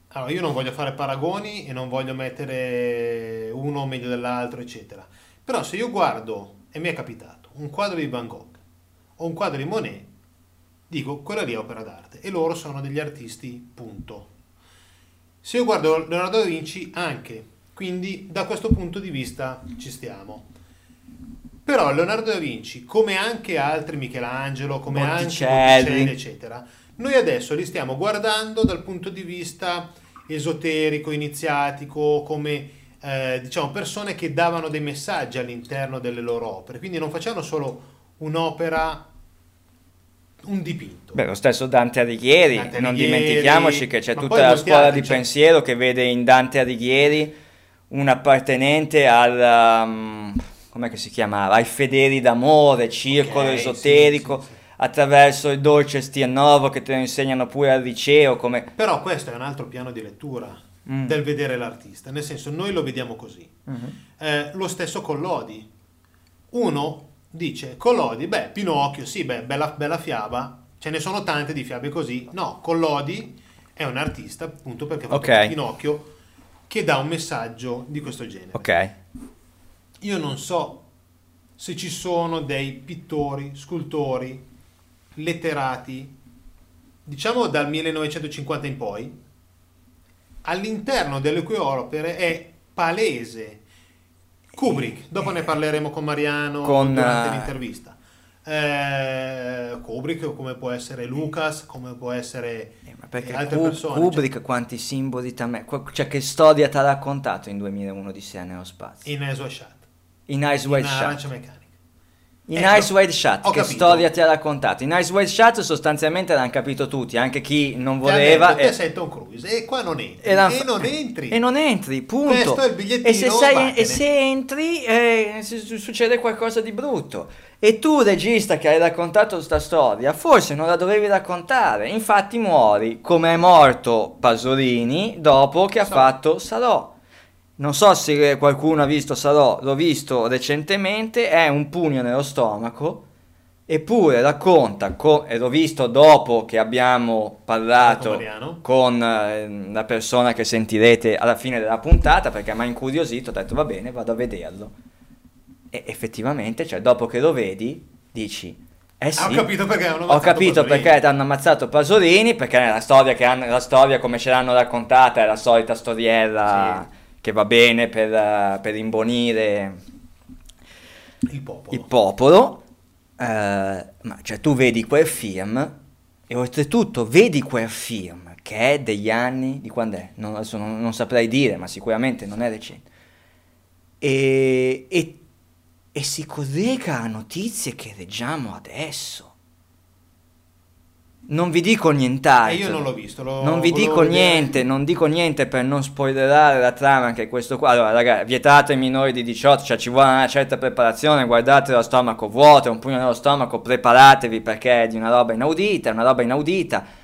Allora, io non voglio fare paragoni e non voglio mettere uno meglio dell'altro, eccetera. Però se io guardo, e mi è capitato, un quadro di Van Gogh o un quadro di Monet, dico, quella lì è opera d'arte e loro sono degli artisti, punto. Se io guardo Leonardo da Vinci, anche, quindi da questo punto di vista ci stiamo. Però Leonardo da Vinci, come anche altri, Michelangelo, come anche Botticelli, eccetera, noi adesso li stiamo guardando dal punto di vista esoterico, iniziatico, come diciamo persone che davano dei messaggi all'interno delle loro opere, quindi non facevano solo un'opera, un dipinto. Beh, lo stesso Dante Alighieri, non dimentichiamoci che c'è tutta la scuola di pensiero che vede in Dante Alighieri un appartenente al come si chiamava, ai fedeli d'amore, circolo esoterico, sì. Attraverso il dolce stiannovo che te lo insegnano pure al liceo, come... Però questo è un altro piano di lettura del vedere l'artista, nel senso noi lo vediamo così. Lo stesso Collodi, uno dice, Collodi, beh, Pinocchio, sì, beh, bella fiaba, ce ne sono tante di fiabe così. No, Collodi è un artista, appunto, perché fa Pinocchio, che dà un messaggio di questo genere. Ok. Io non so se ci sono dei pittori, scultori, letterati, diciamo dal 1950 in poi, all'interno delle cui opere è palese. Kubrick, dopo ne parleremo con Mariano durante l'intervista. Kubrick, come può essere Lucas, come può essere altre persone. Kubrick, cioè, quanti simboli cioè che storia ti ha raccontato in 2001 di sé nello spazio? In Eyes Wide Shut. Che storia ti ha raccontato? In Eyes Wide Shut sostanzialmente l'hanno capito tutti, anche chi non voleva. Detto, te sei Tom Cruise e qua non entri. E non entri, punto. Questo è il bigliettino. E se entri succede qualcosa di brutto. E tu, regista, che hai raccontato questa storia, forse non la dovevi raccontare. Infatti muori, come è morto Pasolini dopo che ha fatto Salò. non so se qualcuno ha visto Salò, l'ho visto recentemente, è un pugno nello stomaco, eppure racconta, e l'ho visto dopo che abbiamo parlato con la persona che sentirete alla fine della puntata, perché mi ha incuriosito, ho detto va bene, vado a vederlo. E effettivamente, cioè, dopo che lo vedi, dici... Eh sì, ho capito perché hanno ammazzato Pasolini, perché è la storia come ce l'hanno raccontata è la solita storiella, sì, che va bene per imbonire il popolo. Ma cioè tu vedi quel film, e oltretutto vedi quel film che è degli anni, di quando è? Non saprei dire, ma sicuramente non è recente, e si collega a notizie che leggiamo adesso. Non vi dico nient'altro. Io non l'ho visto. Non dico niente per non spoilerare la trama, anche questo qua. Allora, ragazzi, vietato ai minori di 18, cioè ci vuole una certa preparazione, guardate lo stomaco vuoto, un pugno nello stomaco, preparatevi perché è di una roba inaudita,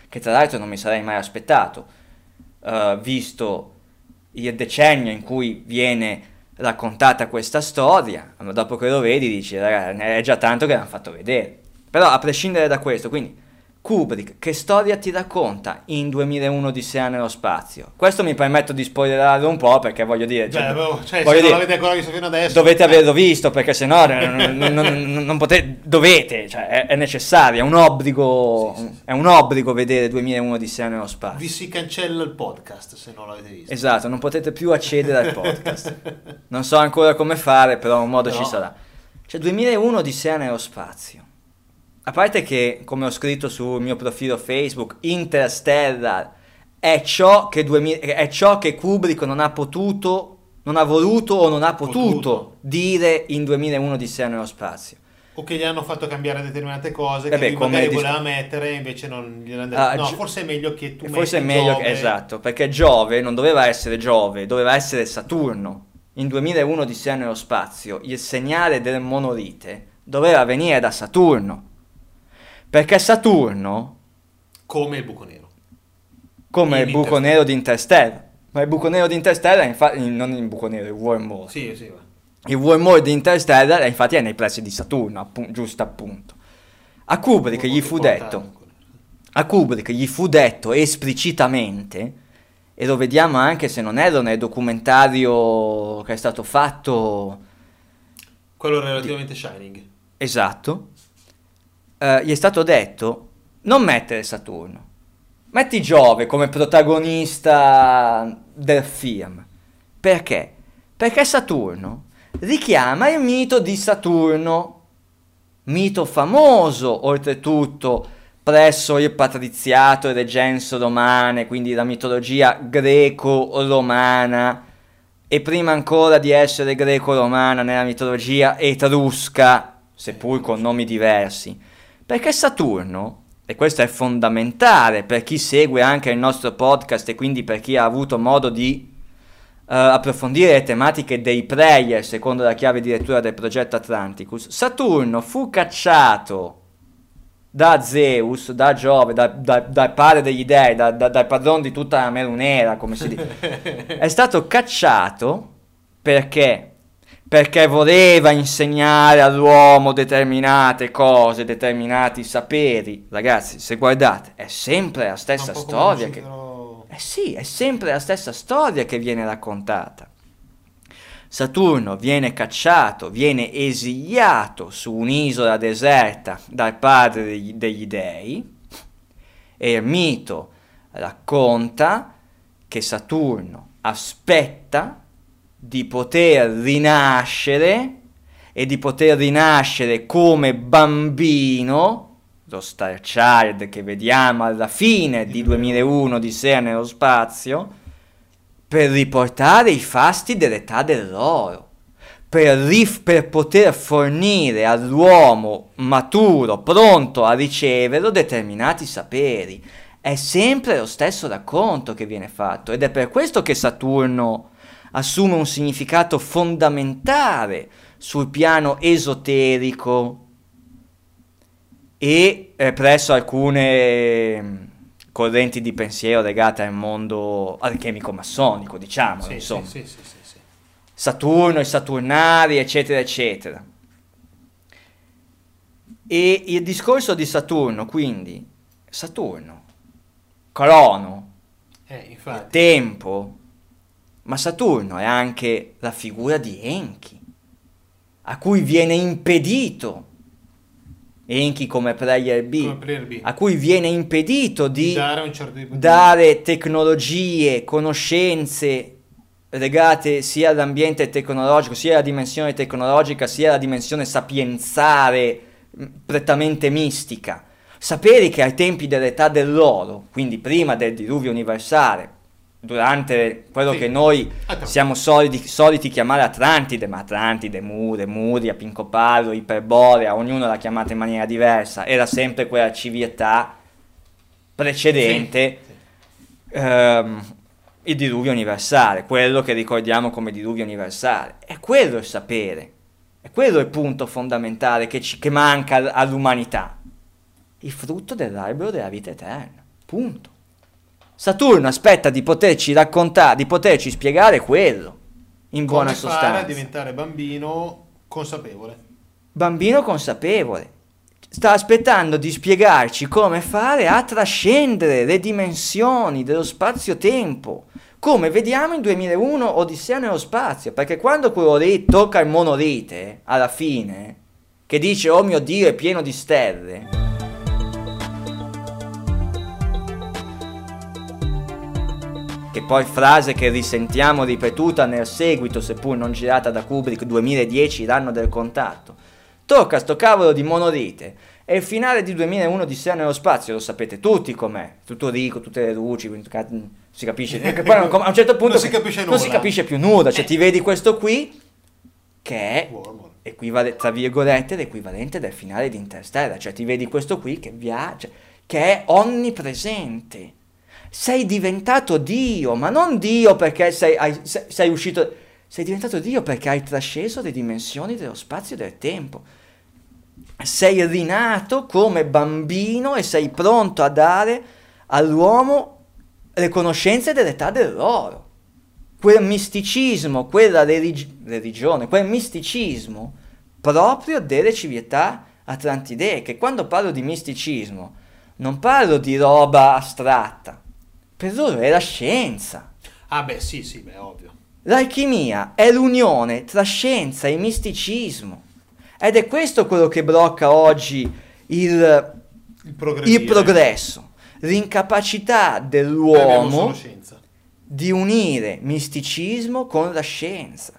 che tra l'altro non mi sarei mai aspettato, visto il decennio in cui viene raccontata questa storia. Allora, dopo che lo vedi dici è già tanto che l'hanno fatto vedere. Però a prescindere da questo, quindi Kubrick che storia ti racconta in 2001 Odissea nello spazio? Questo mi permetto di spoilerarlo un po', perché voglio dire, se non l'avete ancora visto fino adesso dovete averlo visto, perché sennò non potete, dovete, cioè è necessario, è un obbligo, sì. È un obbligo vedere 2001 Odissea nello spazio. Vi si cancella il podcast se non l'avete visto. Esatto, non potete più accedere al podcast. Non so ancora come fare, però un modo ci sarà. Cioè 2001 Odissea nello spazio. A parte che, come ho scritto sul mio profilo Facebook, Interstellar è ciò che Kubrick non ha voluto dire in 2001 Odissea nello spazio. O che gli hanno fatto cambiare determinate cose che lui magari voleva mettere, invece non gli hanno detto. Forse è meglio che tu metti Giove. Forse è meglio, esatto, perché Giove non doveva essere Giove, doveva essere Saturno. In 2001 Odissea nello spazio il segnale del monolite doveva venire da Saturno. Perché Saturno, come il buco nero, come il buco nero di Interstellar, ma il buco nero di Interstellar il wormhole. Sì, il wormhole di Interstellar infatti è nei pressi di Saturno, giusto appunto. A Kubrick gli fu detto esplicitamente, e lo vediamo anche, se non erro, nel documentario che è stato fatto, quello relativamente Shining. Esatto. Gli è stato detto: non mettere Saturno, metti Giove come protagonista del film. Perché? Perché Saturno richiama il mito di Saturno, mito famoso oltretutto presso il patriziato e le gens romane, quindi la mitologia greco-romana, e prima ancora di essere greco-romana nella mitologia etrusca, seppur con nomi diversi. Perché Saturno, e questo è fondamentale per chi segue anche il nostro podcast e quindi per chi ha avuto modo di approfondire le tematiche dei Preyer secondo la chiave di lettura del progetto Atlanticus, Saturno fu cacciato da Zeus, da Giove, dal padre degli dei, dal padrone di tutta la Merunera, come si dice. È stato cacciato perché voleva insegnare all'uomo determinate cose, determinati saperi. Ragazzi, se guardate, è sempre la stessa storia è sempre la stessa storia che viene raccontata. Saturno viene cacciato, viene esiliato su un'isola deserta dal padre degli dei, e il mito racconta che Saturno aspetta di poter rinascere, e di poter rinascere come bambino, lo Star Child che vediamo alla fine di 2001 Odissea nello spazio, per riportare i fasti dell'età dell'oro, per poter fornire all'uomo maturo, pronto a riceverlo, determinati saperi. È sempre lo stesso racconto che viene fatto, ed è per questo che Saturno assume un significato fondamentale sul piano esoterico, e presso alcune correnti di pensiero legate al mondo alchemico-massonico, diciamo, sì, insomma. Sì. Saturno, i Saturnali, eccetera, eccetera. E il discorso di Saturno, quindi, Saturno, crono, tempo, ma Saturno è anche la figura di Enki, a cui viene impedito, Enki come player B, a cui viene impedito di dare, dare tecnologie, conoscenze legate sia all'ambiente tecnologico, sia alla dimensione tecnologica, sia alla dimensione sapienzale, prettamente mistica. Sapere che ai tempi dell'età dell'oro, quindi prima del diluvio universale, durante quello che noi siamo soliti chiamare Atlantide, ma Atlantide, Muria, Pincopallo, Iperborea, ognuno la chiamata in maniera diversa, era sempre quella civiltà precedente il diluvio universale, quello che ricordiamo come diluvio universale. È quello il sapere, è quello il punto fondamentale che manca all'umanità, il frutto dell'albero della vita eterna, punto. Saturno aspetta di poterci raccontare, di poterci spiegare quello, in buona sostanza. Come fare a diventare bambino consapevole. Bambino consapevole. Sta aspettando di spiegarci come fare a trascendere le dimensioni dello spazio-tempo, come vediamo in 2001 Odissea nello spazio, perché quando quello lì tocca il monolite, alla fine, che dice «Oh mio Dio, è pieno di stelle», che poi frase che risentiamo ripetuta nel seguito, seppur non girata da Kubrick, 2010, l'anno del contatto. Tocca sto cavolo di monolite. E il finale di 2001 Odissea nello spazio, lo sapete tutti com'è. Tutto ricco, tutte le luci, si capisce. Perché poi a un certo punto non si capisce nulla. Non si capisce più nulla, cioè ti vedi questo qui, che è tra virgolette l'equivalente del finale di Interstellar, cioè ti vedi questo qui che viaggia, che è onnipresente. Sei diventato Dio, ma non Dio perché sei uscito... Sei diventato Dio perché hai trasceso le dimensioni dello spazio e del tempo. Sei rinato come bambino e sei pronto a dare all'uomo le conoscenze dell'età dell'oro. Quel misticismo, quella religione, quel misticismo proprio delle civiltà atlantidee, che quando parlo di misticismo non parlo di roba astratta. Per loro è la scienza. Ah beh, sì, beh, ovvio. L'alchimia è l'unione tra scienza e misticismo. Ed è questo quello che blocca oggi il progresso. L'incapacità dell'uomo di unire misticismo con la scienza.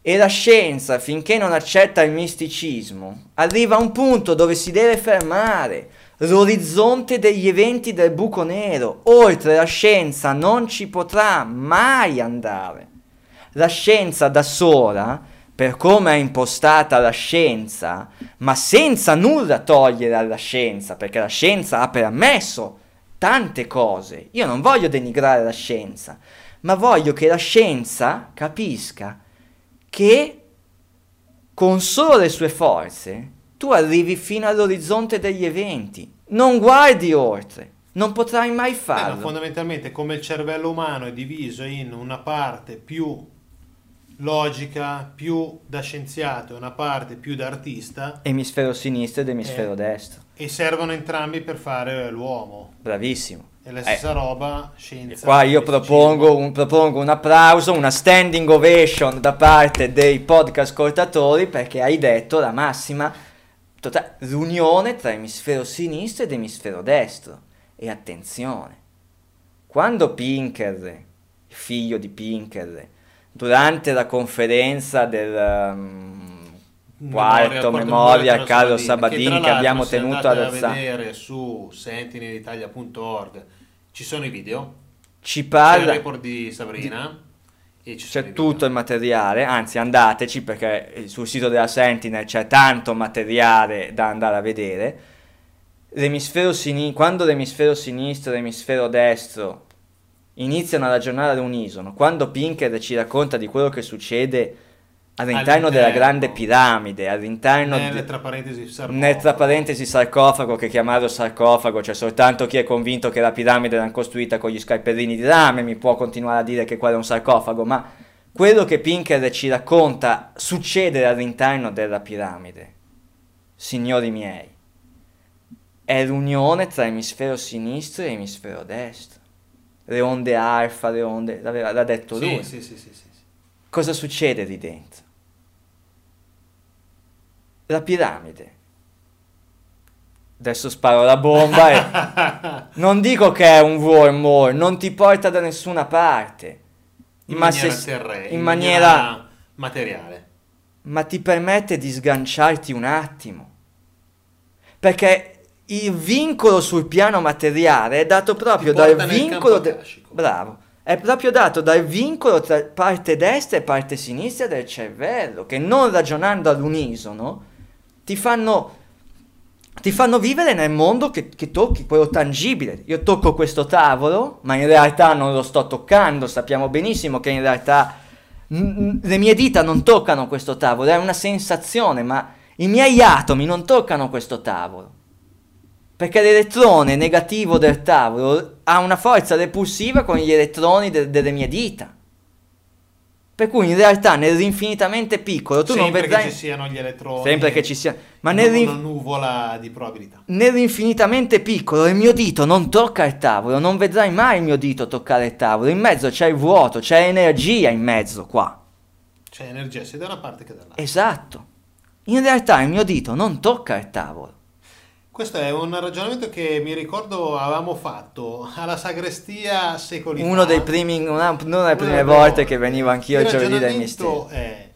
E la scienza, finché non accetta il misticismo, arriva a un punto dove si deve fermare. L'orizzonte degli eventi del buco nero, oltre la scienza non ci potrà mai andare. La scienza da sola, per come è impostata la scienza, ma senza nulla togliere alla scienza, perché la scienza ha permesso tante cose. Io non voglio denigrare la scienza, ma voglio che la scienza capisca che con solo le sue forze tu arrivi fino all'orizzonte degli eventi, non guardi oltre, non potrai mai farlo. Ma fondamentalmente, come il cervello umano è diviso in una parte più logica, più da scienziato, e una parte più da artista, emisfero sinistro ed emisfero destro, e servono entrambi per fare l'uomo. Bravissimo. È la stessa roba, scienza. Qua io propongo un applauso, una standing ovation da parte dei podcast ascoltatori, perché hai detto la massima. L'unione tra emisfero sinistro ed emisfero destro. E attenzione, quando Pinker, figlio di Pinker, durante la conferenza del quarto memoria Carlo Sabadin che abbiamo tenuto ad Azzano, vedere su sentinelitalia.org ci sono i video, ci parla, c'è il report di Sabrina, c'è tutto il materiale, anzi andateci, perché sul sito della Sentinel c'è tanto materiale da andare a vedere. Quando l'emisfero sinistro e l'emisfero destro iniziano a ragionare all'unisono, quando Pinker ci racconta di quello che succede all'interno della grande piramide, all'interno nel tra parentesi sarcofago, che chiamarlo sarcofago, cioè soltanto chi è convinto che la piramide l'hanno costruita con gli scarpellini di rame mi può continuare a dire che quello è un sarcofago, ma quello che Pinker ci racconta succede all'interno della piramide, signori miei, è l'unione tra emisfero sinistro e emisfero destro, le onde alfa, le onde... l'ha detto lui. Sì. Cosa succede lì dentro? La piramide. Adesso sparo la bomba e non dico che è un wormhole, non ti porta da nessuna parte. In maniera materiale. Ma ti permette di sganciarti un attimo. Perché il vincolo sul piano materiale è dato proprio dal vincolo... Bravo. È proprio dato dal vincolo tra parte destra e parte sinistra del cervello, che non ragionando all'unisono ti fanno vivere nel mondo che tocchi, quello tangibile. Io tocco questo tavolo, ma in realtà non lo sto toccando, sappiamo benissimo che in realtà le mie dita non toccano questo tavolo, è una sensazione, ma i miei atomi non toccano questo tavolo. Perché l'elettrone negativo del tavolo ha una forza repulsiva con gli elettroni delle mie dita. Per cui in realtà nell'infinitamente piccolo tu sempre non vedrai... Sempre che ci siano gli elettroni. Sempre che ci siano... Ma una nuvola di probabilità. Nell'infinitamente piccolo il mio dito non tocca il tavolo, non vedrai mai il mio dito toccare il tavolo. In mezzo c'è il vuoto, c'è energia in mezzo qua. C'è energia sia da una parte che dall'altra. Esatto. In realtà il mio dito non tocca il tavolo. Questo è un ragionamento che mi ricordo avevamo fatto alla sagrestia secoli fa. Uno dei primi, una delle prime volte che venivo anch'io il giovedì dai misteri. Il ragionamento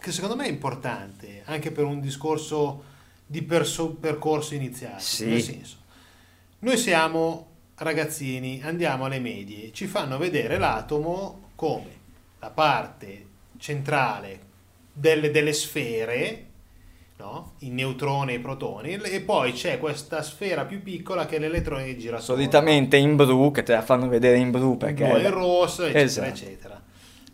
che secondo me è importante, anche per un discorso di percorso iniziale. Sì. Nel senso, noi siamo ragazzini, andiamo alle medie, ci fanno vedere l'atomo come la parte centrale delle sfere, no? I neutroni e i protoni, e poi c'è questa sfera più piccola che l'elettrone che gira sopra. Solitamente in blu, che te la fanno vedere in blu perché è rosso, eccetera, esatto, eccetera.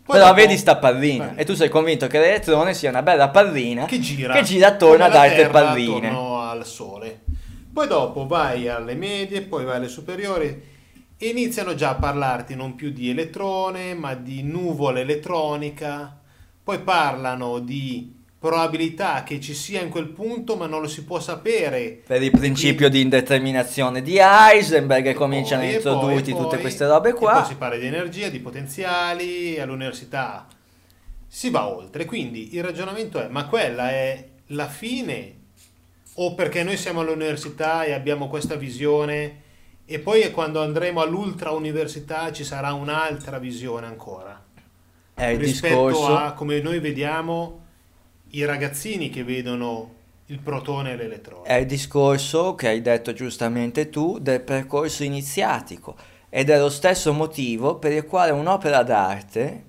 Poi però dopo, vedi sta pallina e tu sei convinto che l'elettrone sia una bella pallina che gira attorno ad altre palline, attorno al Sole. Poi dopo vai alle medie, poi vai alle superiori e iniziano già a parlarti non più di elettrone ma di nuvola elettronica, poi parlano di probabilità che ci sia in quel punto ma non lo si può sapere per il principio di indeterminazione di Heisenberg, e cominciano a introdurti tutte queste robe qua. Poi si parla di energia, di potenziali, all'università si va oltre. Quindi il ragionamento è: ma quella è la fine, o perché noi siamo all'università e abbiamo questa visione e poi quando andremo all'ultra università ci sarà un'altra visione ancora rispetto a come noi vediamo i ragazzini che vedono il protone e l'elettrone? È il discorso che hai detto giustamente tu del percorso iniziatico, ed è lo stesso motivo per il quale un'opera d'arte,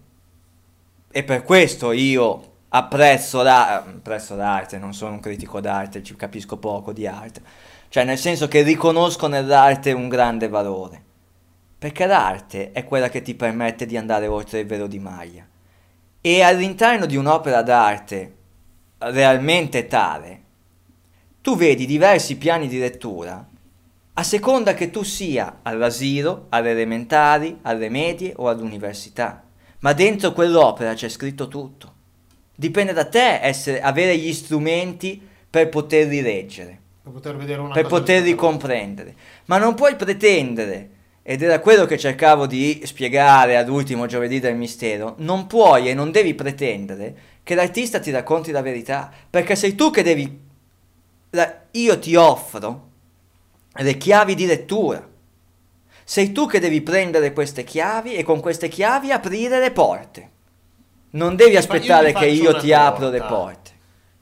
e per questo io apprezzo l'arte, non sono un critico d'arte, ci capisco poco di arte, cioè nel senso che riconosco nell'arte un grande valore, perché l'arte è quella che ti permette di andare oltre il velo di maglia, e all'interno di un'opera d'arte realmente tale tu vedi diversi piani di lettura a seconda che tu sia all'asilo, alle elementari, alle medie o all'università, ma dentro quell'opera c'è scritto tutto. Dipende da te avere gli strumenti per poterli leggere, per poter vedere una per poterli comprendere, ma non puoi pretendere, ed era quello che cercavo di spiegare all'ultimo giovedì del mistero, non puoi e non devi pretendere che l'artista ti racconti la verità, perché sei tu che devi... Io ti offro le chiavi di lettura, sei tu che devi prendere queste chiavi e con queste chiavi aprire le porte, non devi aspettare che io ti apro le porte,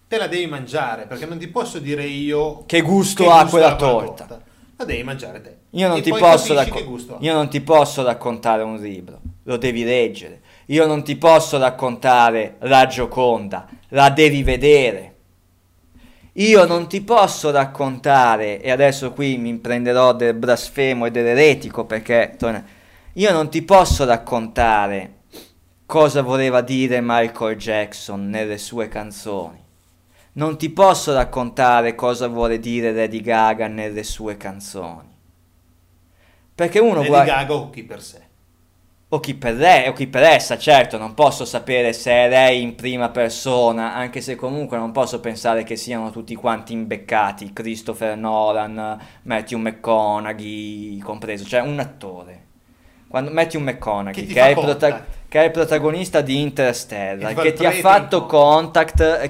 te la devi mangiare, perché non ti posso dire io che gusto ha quella torta, la devi mangiare te. Io non ti posso raccontare un libro, lo devi leggere. Io non ti posso raccontare la Gioconda, la devi vedere. Io non ti posso raccontare, e adesso qui mi prenderò del blasfemo e dell'eretico, perché io non ti posso raccontare cosa voleva dire Michael Jackson nelle sue canzoni, non ti posso raccontare cosa vuole dire Lady Gaga nelle sue canzoni, perché uno Lady Gaga o chi per sé O chi per lei, o chi per essa, certo, non posso sapere se è lei in prima persona, anche se comunque non posso pensare che siano tutti quanti imbeccati, Christopher Nolan, Matthew McConaughey compreso, cioè un attore. Quando Matthew McConaughey, che è il protagonista di Interstellar, che ti ha fatto Contact,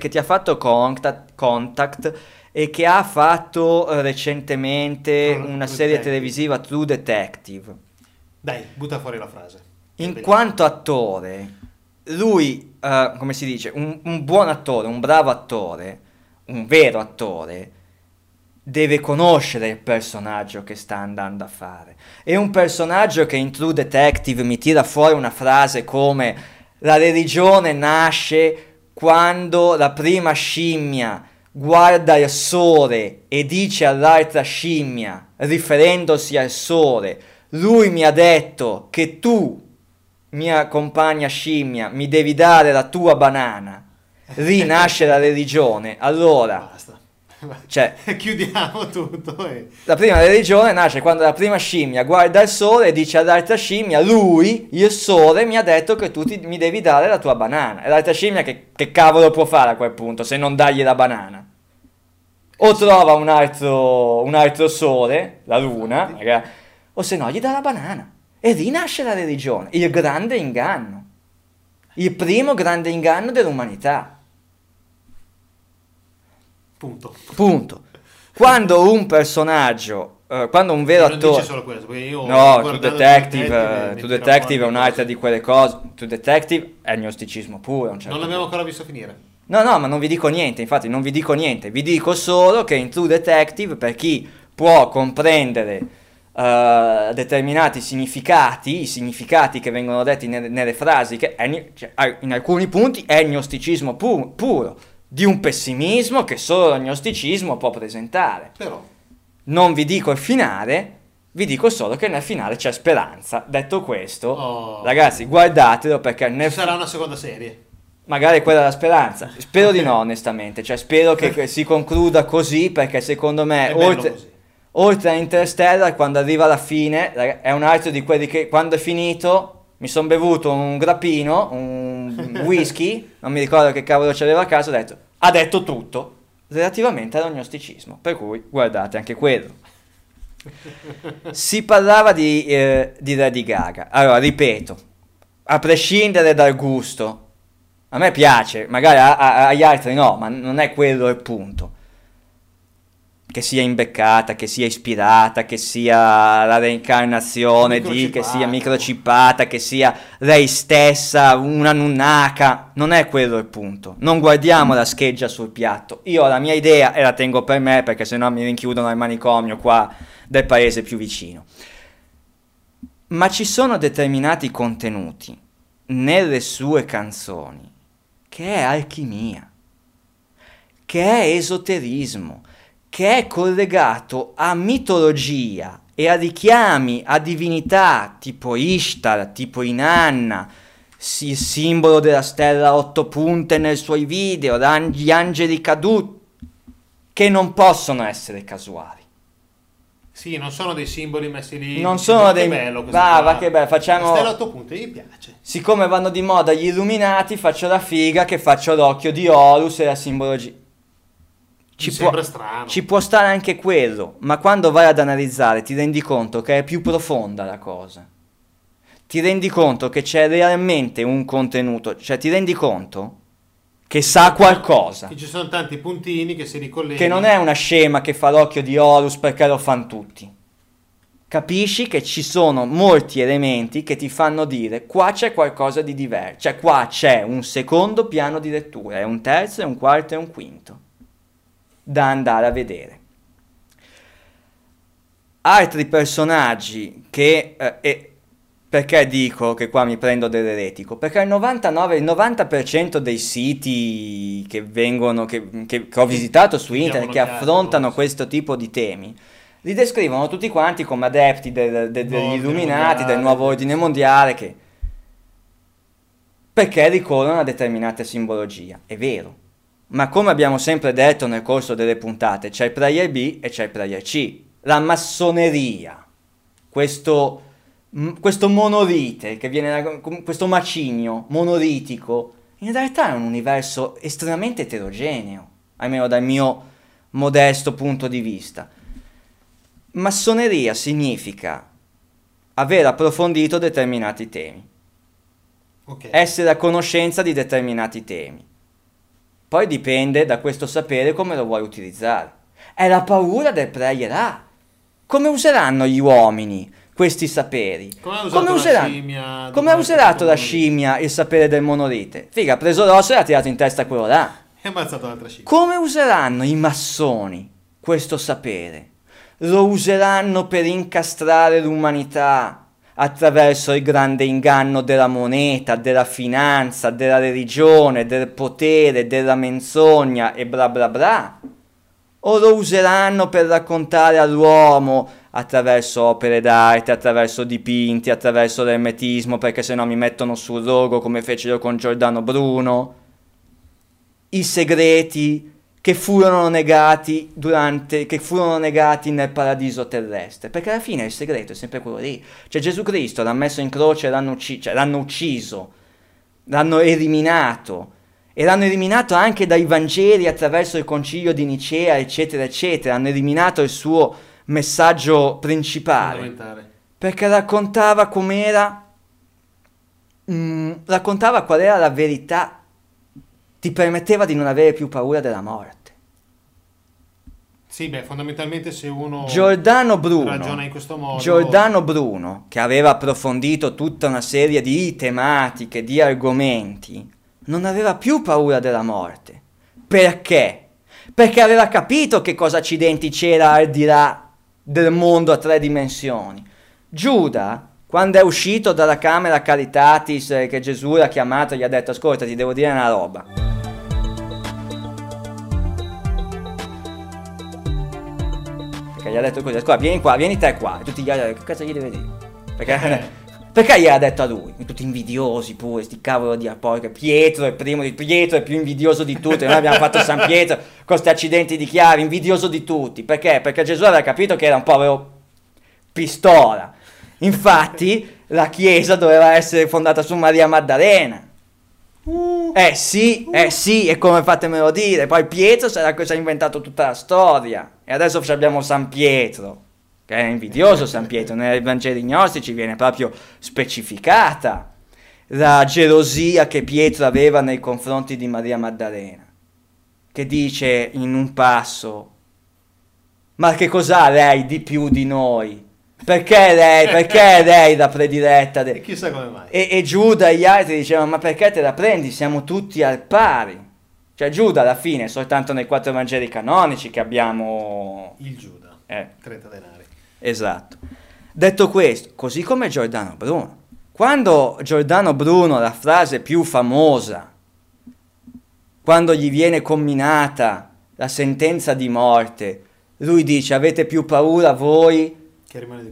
e che ha fatto recentemente una serie televisiva, True Detective. Dai, butta fuori la frase. In quanto attore, lui, come si dice, un buon attore, un bravo attore, un vero attore, deve conoscere il personaggio che sta andando a fare. E un personaggio che in True Detective mi tira fuori una frase come: la religione nasce quando la prima scimmia guarda il sole e dice all'altra scimmia, riferendosi al sole: lui mi ha detto che tu, mia compagna scimmia, mi devi dare la tua banana. Rinasce la religione. Allora, basta. Cioè, chiudiamo tutto. La prima religione nasce quando la prima scimmia guarda il sole e dice all'altra scimmia: lui, il sole, mi ha detto che tu mi devi dare la tua banana. E l'altra scimmia che cavolo può fare a quel punto se non dargli la banana? O trova un altro sole, la luna, magari, o se no gli dà la banana e rinasce la religione. Il grande inganno, il primo grande inganno dell'umanità. Punto. Quando un personaggio, quando un vero attore... Non dice solo questo, perché io... No, True Detective è un'altra di quelle cose. True Detective è gnosticismo puro. Non l'abbiamo ancora visto finire. No, ma non vi dico niente, infatti non vi dico niente. Vi dico solo che in True Detective, per chi può comprendere determinati significati, i significati che vengono detti nelle frasi, che in alcuni punti è gnosticismo puro, di un pessimismo che solo il gnosticismo può presentare. Però non vi dico il finale, vi dico solo che nel finale c'è speranza. Detto questo, ragazzi, guardatelo, perché ci sarà una seconda serie. Magari quella è la speranza. Spero di no, onestamente, cioè spero che si concluda così, perché secondo me oltre a Interstellar, quando arriva alla fine, è un altro di quelli che, quando è finito, mi sono bevuto un grappino, un whisky, non mi ricordo che cavolo c'aveva a casa, ho detto: ha detto tutto relativamente all'agnosticismo, per cui guardate anche quello. Si parlava di Lady Gaga. Allora, ripeto, a prescindere dal gusto, a me piace, magari agli altri no, ma non è quello il punto. Che sia imbeccata, che sia ispirata, che sia la reincarnazione di, che sia microchippata, che sia lei stessa una nunnaka, non è quello il punto. Non guardiamo la scheggia sul piatto. Io ho la mia idea e la tengo per me, perché sennò mi rinchiudono al manicomio qua del paese più vicino. Ma ci sono determinati contenuti nelle sue canzoni che è alchimia, che è esoterismo, che è collegato a mitologia e a richiami a divinità tipo Ishtar, tipo Inanna, il simbolo della stella a 8 punte nei suoi video, gli angeli caduti, che non possono essere casuali. Sì, non sono dei simboli messi lì. Non sono dei... Va che bello, facciamo... La stella a 8 punte, gli piace. Siccome vanno di moda gli illuminati, faccio la figa che faccio l'occhio di Horus e la simbologia. Ci può stare anche quello, ma quando vai ad analizzare ti rendi conto che è più profonda la cosa. Ti rendi conto che c'è realmente un contenuto, cioè ti rendi conto che sa qualcosa. Che ci sono tanti puntini che si ricollegano. Che non è una scema che fa l'occhio di Horus perché lo fanno tutti. Capisci che ci sono molti elementi che ti fanno dire: qua c'è qualcosa di diverso, cioè qua c'è un secondo piano di lettura, è un terzo, è un quarto e un quinto da andare a vedere. Altri personaggi che... perché dico che qua mi prendo dell'eretico? Perché il 90% dei siti che ho visitato su internet, che affrontano questo tipo di temi, li descrivono tutti quanti come adepti degli illuminati, del nuovo ordine mondiale, che... perché ricorrono a determinate simbologia. È vero. Ma come abbiamo sempre detto nel corso delle puntate, c'è il Prayer B e c'è il Prayer C. La massoneria, questo questo monorite, che viene da questo macigno monoritico, in realtà è un universo estremamente eterogeneo, almeno dal mio modesto punto di vista. Massoneria significa aver approfondito determinati temi, okay, essere a conoscenza di determinati temi. Poi dipende da questo sapere come lo vuoi utilizzare. È la paura del preiera. Come useranno gli uomini questi saperi? Come ha usato la scimmia il sapere del monorite? Figa, ha preso l'osso e ha tirato in testa quello là. E ammazzato l'altra scimmia. Come useranno i massoni questo sapere? Lo useranno per incastrare l'umanità attraverso il grande inganno della moneta, della finanza, della religione, del potere, della menzogna e bla bla bla. O lo useranno per raccontare all'uomo attraverso opere d'arte, attraverso dipinti, attraverso l'ermetismo, perché sennò mi mettono sul rogo come fecero con Giordano Bruno, i segreti che furono negati nel paradiso terrestre, perché alla fine il segreto è sempre quello lì. Cioè, Gesù Cristo l'hanno messo in croce, l'hanno ucciso, l'hanno eliminato, e l'hanno eliminato anche dai Vangeli attraverso il concilio di Nicea, eccetera eccetera. Hanno eliminato il suo messaggio principale, perché raccontava com'era, raccontava qual era la verità. Ti permetteva di non avere più paura della morte. Sì, beh, fondamentalmente se uno ragiona in questo modo... Giordano Bruno, che aveva approfondito tutta una serie di tematiche, di argomenti, non aveva più paura della morte. Perché? Perché aveva capito che cosa accidenti c'era al di là del mondo a 3 dimensioni. Giuda, quando è uscito dalla camera Caritatis, che Gesù l'ha chiamato, gli ha detto: ascolta, ti devo dire una roba. Perché gli ha detto così: ascolta, vieni qua, vieni te qua. E tutti gli altri: che cazzo gli deve dire? Perché gli ha detto a lui? Tutti invidiosi pure, sti cavolo di apporca. Pietro è primo di Pietro, è più invidioso di tutti. Noi abbiamo fatto San Pietro con questi accidenti di chiave, invidioso di tutti. Perché? Perché Gesù aveva capito che era un povero pistola. Infatti la chiesa doveva essere fondata su Maria Maddalena. Eh sì, e come fatemelo dire. Poi Pietro sarà quello che ha inventato tutta la storia. E adesso abbiamo San Pietro, che è invidioso. San Pietro, nei Vangeli gnostici viene proprio specificata la gelosia che Pietro aveva nei confronti di Maria Maddalena, che dice in un passo: ma che cos'ha lei di più di noi? Perché lei la prediletta? E chissà come mai. E Giuda e gli altri dicevano: ma perché te la prendi? Siamo tutti al pari. Cioè, Giuda alla fine è soltanto nei 4 Vangeli canonici che abbiamo il Giuda, 30 denari. Esatto. Detto questo, così come Giordano Bruno. Quando Giordano Bruno, la frase più famosa, quando gli viene comminata la sentenza di morte, lui dice: avete più paura voi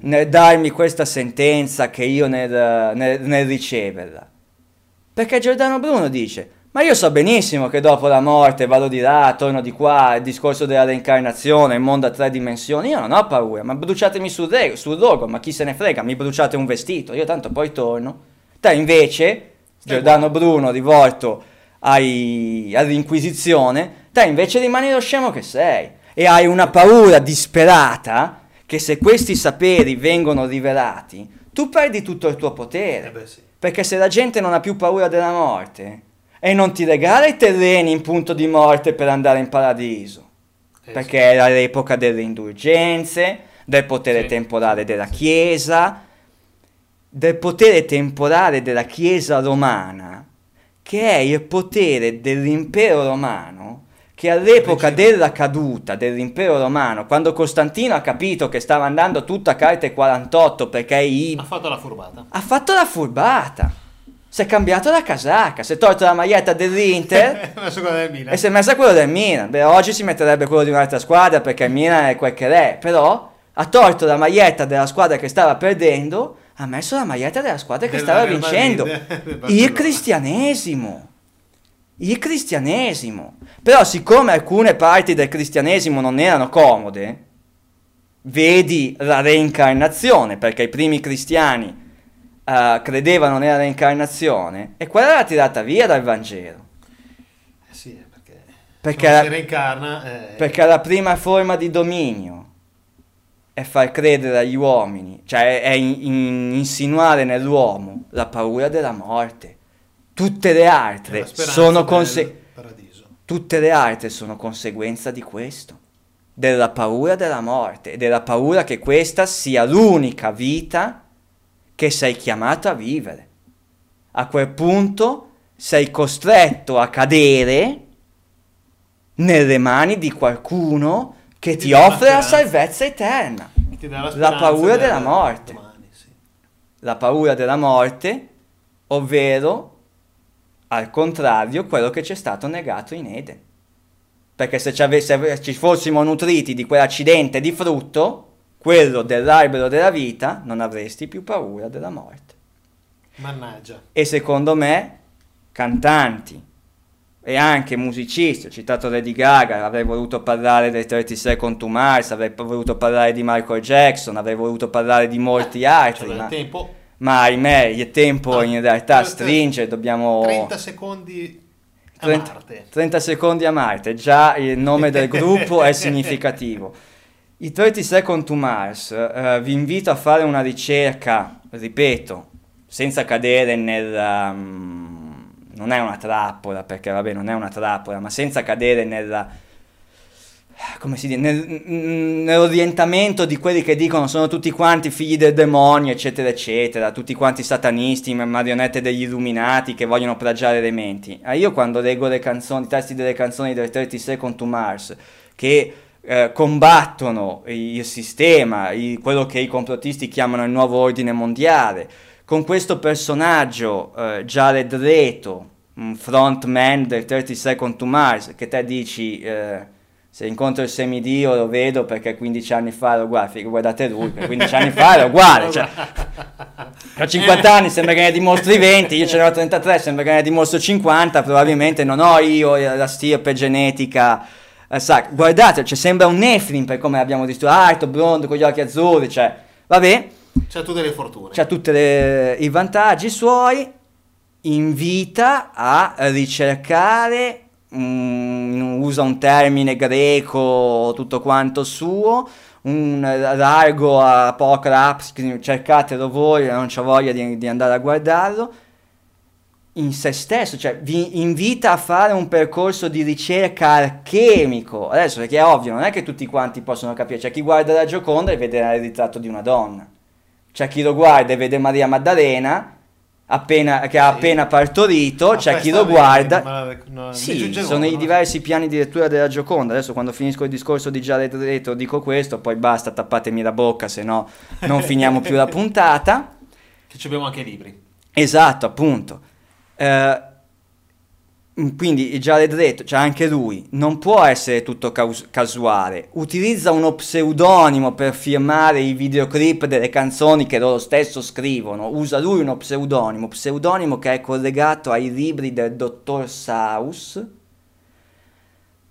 nel darmi questa sentenza che io nel riceverla. Perché Giordano Bruno dice: ma io so benissimo che dopo la morte vado di là, torno di qua, il discorso della reincarnazione, il mondo a 3 dimensioni, io non ho paura, ma bruciatemi sul rogo, ma chi se ne frega, mi bruciate un vestito, io tanto poi torno. Te invece, Giordano Bruno rivolto all'Inquisizione, te invece rimani lo scemo che sei, e hai una paura disperata che se questi saperi vengono rivelati, tu perdi tutto il tuo potere. Sì. Perché se la gente non ha più paura della morte, e non ti regala i terreni in punto di morte per andare in paradiso, perché era l'epoca delle indulgenze, del potere temporale della Chiesa, del potere temporale della Chiesa romana, che è il potere dell'impero romano, che all'epoca della caduta dell'impero romano, quando Costantino ha capito che stava andando tutta a carte 48 perché ha fatto la furbata. Si è cambiato la casacca, si è tolto la maglietta dell'Inter e si è messa quello del Milan. Beh, oggi si metterebbe quello di un'altra squadra perché il Milan è quel che è, però ha tolto la maglietta della squadra che stava perdendo, ha messo la maglietta della squadra che stava vincendo. Il cristianesimo. Però siccome alcune parti del cristianesimo non erano comode, vedi la reincarnazione, perché i primi cristiani credevano nella reincarnazione, e quella era tirata via dal Vangelo. Sì, perché la, si reincarna, perché la prima forma di dominio è far credere agli uomini, cioè è insinuare nell'uomo la paura della morte. Tutte le altre sono conseguenza di questo, della paura della morte e della paura che questa sia l'unica vita che sei chiamato a vivere. A quel punto sei costretto a cadere nelle mani di qualcuno che ti offre la salvezza eterna, la paura della morte, domani, sì. La paura della morte, ovvero al contrario quello che ci è stato negato in Eden, perché se ci fossimo nutriti di quell'accidente di frutto, quello dell'albero della vita, non avresti più paura della morte. Mannaggia. E secondo me cantanti e anche musicisti, ho citato Lady Gaga, avrei voluto parlare dei 30 Seconds to Mars, avrei voluto parlare di Michael Jackson, avrei voluto parlare di molti altri, ma ahimè il tempo in realtà stringe, dobbiamo 30 secondi a Marte. 30 secondi a Marte, già il nome del gruppo è significativo. I 30 Seconds to Mars, vi invito a fare una ricerca, ripeto, senza cadere nel... non è una trappola, perché vabbè non è una trappola, ma senza cadere nella, come si dice, nell'orientamento di quelli che dicono sono tutti quanti figli del demonio, eccetera eccetera, tutti quanti satanisti, marionette degli illuminati che vogliono plagiare le menti. Io quando leggo le canzoni, i testi delle canzoni del 30 Seconds to Mars, che combattono il sistema, quello che i complottisti chiamano il nuovo ordine mondiale, con questo personaggio, Jared Leto, frontman del 30 Seconds to Mars, che te dici, se incontro il semidio lo vedo perché 15 anni fa era uguale, guardate lui, per 15 anni fa era uguale, cioè, a 50 anni sembra che ne dimostri 20, io ce ne ho 33, sembra che ne dimostro 50, probabilmente non ho io la stirpe genetica, guardate, cioè, sembra un Nephilim per come l'abbiamo visto, alto, brondo, con gli occhi azzurri, cioè, vabbè. C'ha tutte le fortune, c'ha tutti i vantaggi suoi, invita a ricercare, usa un termine greco tutto quanto suo, un largo apocraps, cercatelo voi, non c'ho voglia di andare a guardarlo, in se stesso, cioè vi invita a fare un percorso di ricerca alchemico, adesso perché è ovvio, non è che tutti quanti possono capire, c'è chi guarda la Gioconda e vede il ritratto di una donna, c'è chi lo guarda e vede Maria Maddalena che ha appena partorito, c'è chi lo guarda... I diversi piani di lettura della Gioconda. Adesso quando finisco il discorso di Jared Leto dico questo, poi basta, tappatemi la bocca, se no non finiamo più la puntata. Che ci abbiamo anche i libri. Esatto, appunto. Quindi Jared Leto, cioè anche lui, non può essere tutto casuale, utilizza uno pseudonimo per firmare i videoclip delle canzoni che loro stesso scrivono, usa lui uno pseudonimo che è collegato ai libri del dottor Saus,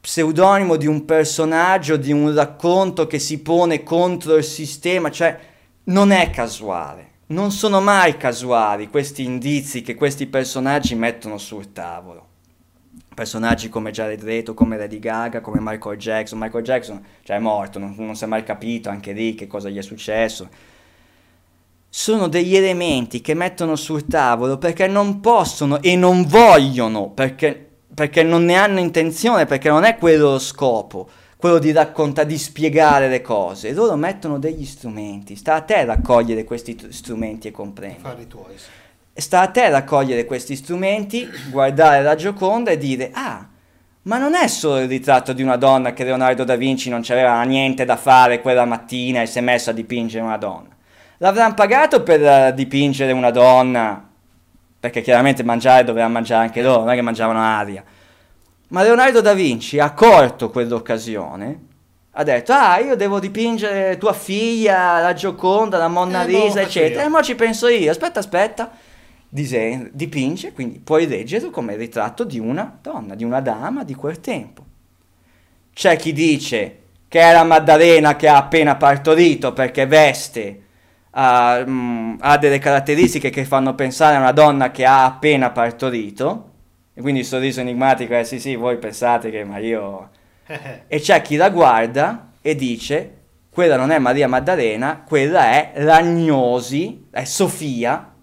pseudonimo di un personaggio, di un racconto che si pone contro il sistema, cioè non è casuale. Non sono mai casuali questi indizi che questi personaggi mettono sul tavolo. Personaggi come Jared Leto, come Lady Gaga, come Michael Jackson. Michael Jackson, cioè, è morto, non si è mai capito anche lì che cosa gli è successo. Sono degli elementi che mettono sul tavolo perché non possono e non vogliono, perché non ne hanno intenzione, perché non è quello lo scopo. Quello di raccontare, di spiegare le cose, loro mettono degli strumenti, sta a te raccogliere questi strumenti e comprendere. Farli tuoi. Sta a te raccogliere questi strumenti, guardare la Gioconda e dire, ma non è solo il ritratto di una donna che Leonardo da Vinci non c'aveva niente da fare quella mattina e si è messo a dipingere una donna. L'avranno pagato per dipingere una donna, perché chiaramente mangiare dovevano mangiare anche loro, non è che mangiavano aria. Ma Leonardo da Vinci ha colto quell'occasione, ha detto, io devo dipingere tua figlia, la Gioconda, la Monna Lisa, eccetera, e mo ci penso io, aspetta, dipinge, quindi puoi leggerlo come il ritratto di una donna, di una dama di quel tempo. C'è chi dice che era Maddalena che ha appena partorito perché veste ha delle caratteristiche che fanno pensare a una donna che ha appena partorito, e quindi il sorriso enigmatico è sì sì voi pensate che ma io... e c'è chi la guarda e dice quella non è Maria Maddalena, quella è l'Agnosi, è Sofia,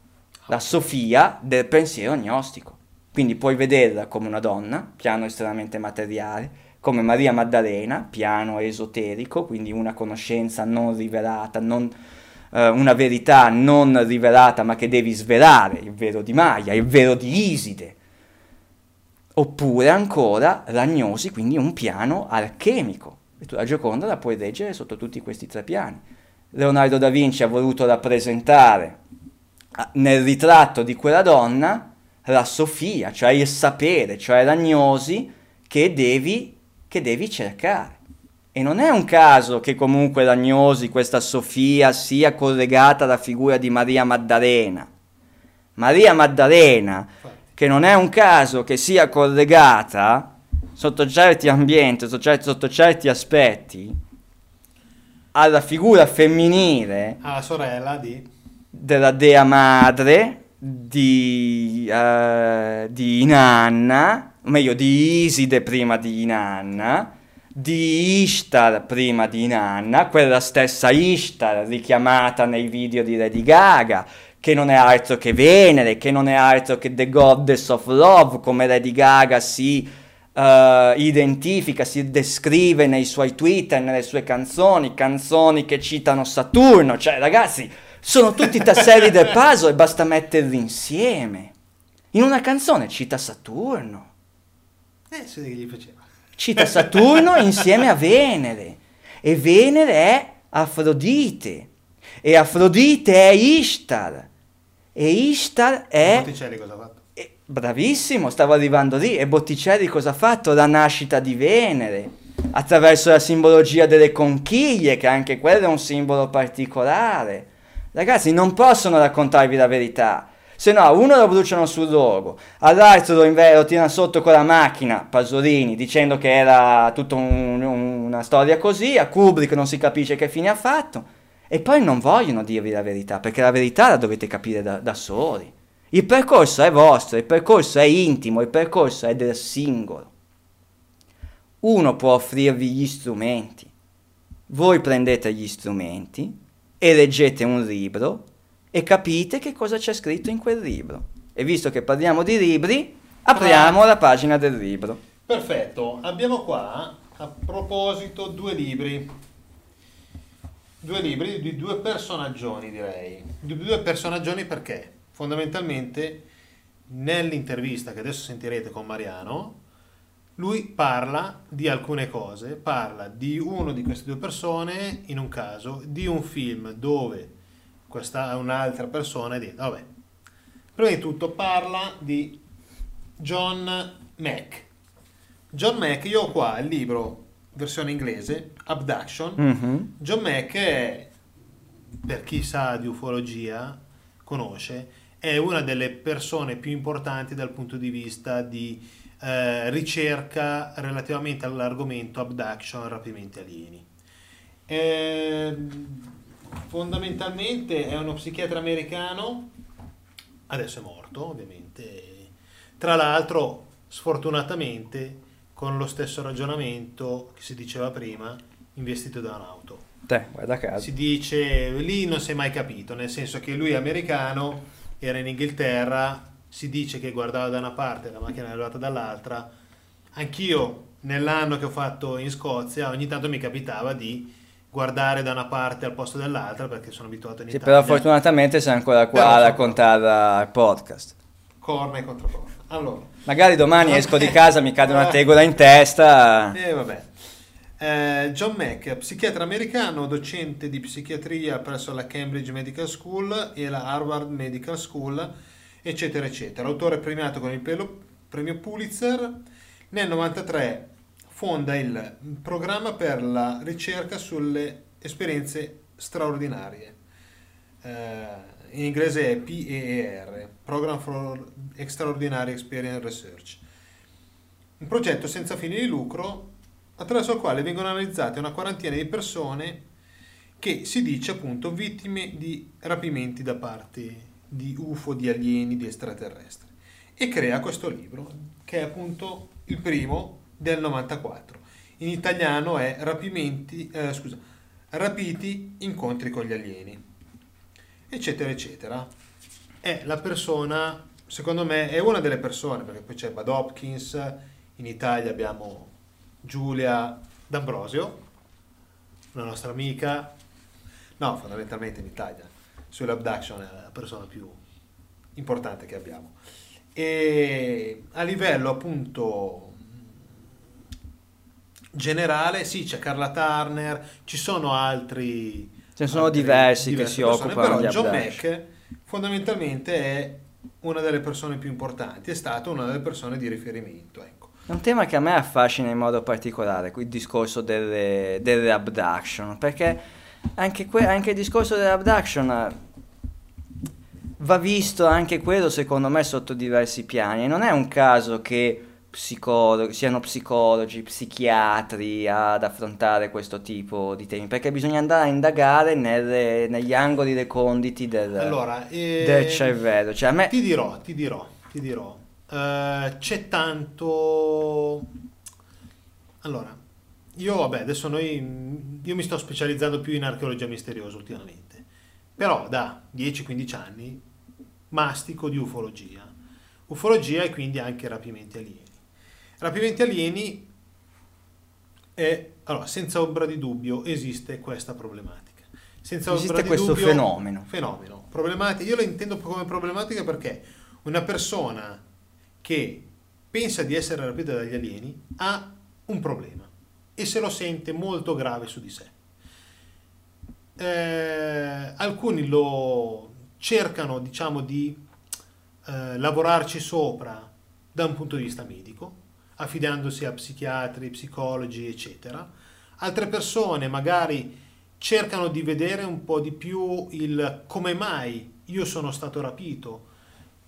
la Sofia del pensiero gnostico. Quindi puoi vederla come una donna, piano estremamente materiale, come Maria Maddalena, piano esoterico, quindi una conoscenza non rivelata, una verità non rivelata ma che devi svelare, il vero di Maia, il vero di Iside. Oppure ancora l'Agnosi, quindi un piano alchemico. E tu la Gioconda la puoi leggere sotto tutti questi tre piani. Leonardo da Vinci ha voluto rappresentare nel ritratto di quella donna la Sofia, cioè il sapere, cioè l'Agnosi che devi cercare. E non è un caso che comunque l'Agnosi, questa Sofia, sia collegata alla figura di Maria Maddalena. Maria Maddalena, che non è un caso che sia collegata sotto certi ambienti, sotto certi aspetti, alla figura femminile, alla sorella della dea madre di Inanna, o meglio di Iside prima di Inanna, di Ishtar prima di Inanna, quella stessa Ishtar richiamata nei video di Lady Gaga, che non è altro che Venere, che non è altro che The Goddess of Love, come Lady Gaga si identifica, si descrive nei suoi tweet e nelle sue canzoni che citano Saturno. Cioè ragazzi, sono tutti i tasselli del puzzle e basta metterli insieme. In una canzone cita Saturno. Sì, gli piaceva. Cita Saturno insieme a Venere, e Venere è Afrodite, e Afrodite è Ishtar, e Ishtar è... Botticelli cosa ha fatto? Bravissimo, stavo arrivando lì. E Botticelli cosa ha fatto? La nascita di Venere, attraverso la simbologia delle conchiglie, che anche quello è un simbolo particolare. Ragazzi, non possono raccontarvi la verità. Se no, a uno lo bruciano sul rogo, all'altro lo tirano sotto con la macchina, Pasolini, dicendo che era tutta una storia così, a Kubrick non si capisce che fine ha fatto, e poi non vogliono dirvi la verità, perché la verità la dovete capire da soli. Il percorso è vostro, il percorso è intimo, il percorso è del singolo. Uno può offrirvi gli strumenti. Voi prendete gli strumenti e leggete un libro, e capite che cosa c'è scritto in quel libro. E visto che parliamo di libri, apriamo la pagina del libro. Perfetto, abbiamo qua, a proposito, due libri di due personaggioni, direi. Di due personaggioni perché, fondamentalmente, nell'intervista che adesso sentirete con Mariano, lui parla di alcune cose, parla di uno di queste due persone, in un caso, di un film dove... questa è un'altra persona, vabbè. Prima di tutto parla di John Mack. John Mack, io ho qua il libro, versione inglese, Abduction. Mm-hmm. John Mack è, per chi sa di ufologia, conosce, è una delle persone più importanti dal punto di vista di ricerca relativamente all'argomento abduction, rapimenti alieni. Fondamentalmente è uno psichiatra americano, adesso è morto ovviamente, tra l'altro sfortunatamente con lo stesso ragionamento che si diceva prima, investito da un'auto. Guarda caso. Si dice, lì non si è mai capito, nel senso che lui è americano, era in Inghilterra, si dice che guardava da una parte e la macchina è arrivata dall'altra. Anch'io nell'anno che ho fatto in Scozia ogni tanto mi capitava di guardare da una parte al posto dell'altra perché sono abituato in Italia. Sì, però fortunatamente sei ancora qua a raccontare al podcast. Corna e controcorna. Allora, magari domani esco di casa, mi cade una tegola in testa. Vabbè. John Mack, psichiatra americano, docente di psichiatria presso la Cambridge Medical School e la Harvard Medical School, eccetera, eccetera. Autore premiato con il premio Pulitzer nel 1993. Fonda il programma per la ricerca sulle esperienze straordinarie, in inglese è PEER, Program for Extraordinary Experience Research, un progetto senza fini di lucro attraverso il quale vengono analizzate una quarantina di persone che si dice appunto vittime di rapimenti da parte di UFO, di alieni, di extraterrestri, e crea questo libro che è appunto il primo del 94. In italiano è Rapiti, incontri con gli alieni, eccetera eccetera. È la persona, secondo me, è una delle persone, perché poi c'è Bud Hopkins, in Italia abbiamo Giulia D'Ambrosio, una nostra amica, no, fondamentalmente in Italia sull'abduction è la persona più importante che abbiamo. E a livello appunto generale, sì, c'è Carla Turner, ci sono altri, ce ne sono diversi che si occupano di abduction. Però John Mack fondamentalmente è una delle persone più importanti, è stata una delle persone di riferimento, ecco. È un tema che a me affascina in modo particolare, il discorso delle abduction, perché anche il discorso dell'abduction va visto anche quello, secondo me, sotto diversi piani. E non è un caso che siano psicologi, psichiatri ad affrontare questo tipo di temi, perché bisogna andare a indagare negli angoli reconditi del cervello. Cioè, a me... Ti dirò. C'è tanto... Allora, io mi sto specializzando più in archeologia misteriosa ultimamente, però da 10-15 anni mastico di ufologia e quindi anche rapimenti alieni. Allora, senza ombra di dubbio esiste questa problematica, fenomeno problematica. Io lo intendo come problematica perché una persona che pensa di essere rapita dagli alieni ha un problema e se lo sente molto grave su di sé. Alcuni lo cercano, diciamo, di lavorarci sopra da un punto di vista medico, affidandosi a psichiatri, psicologi, eccetera. Altre persone magari cercano di vedere un po' di più il come mai io sono stato rapito.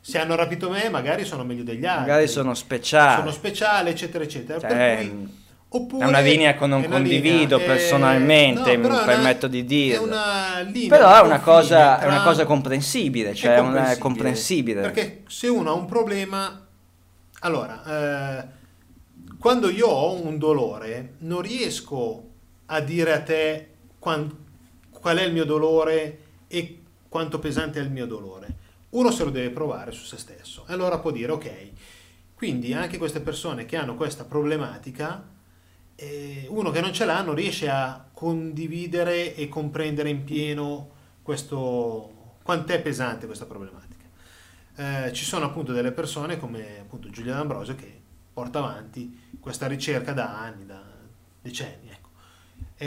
Se hanno rapito me, magari sono meglio degli altri. Magari sono speciale, eccetera, eccetera. Cioè, per cui, oppure, è una linea che non condivido personalmente, no, mi permetto di dirlo. Però è una cosa comprensibile, cioè è comprensibile. Perché se uno ha un problema, allora, quando io ho un dolore, non riesco a dire a te qual è il mio dolore e quanto pesante è il mio dolore. Uno se lo deve provare su se stesso, e allora può dire ok. Quindi anche queste persone che hanno questa problematica, uno che non ce l'ha non riesce a condividere e comprendere in pieno quant'è pesante questa problematica. Ci sono appunto delle persone come appunto Giulia D'Ambrosio che porta avanti questa ricerca da anni, da decenni, ecco.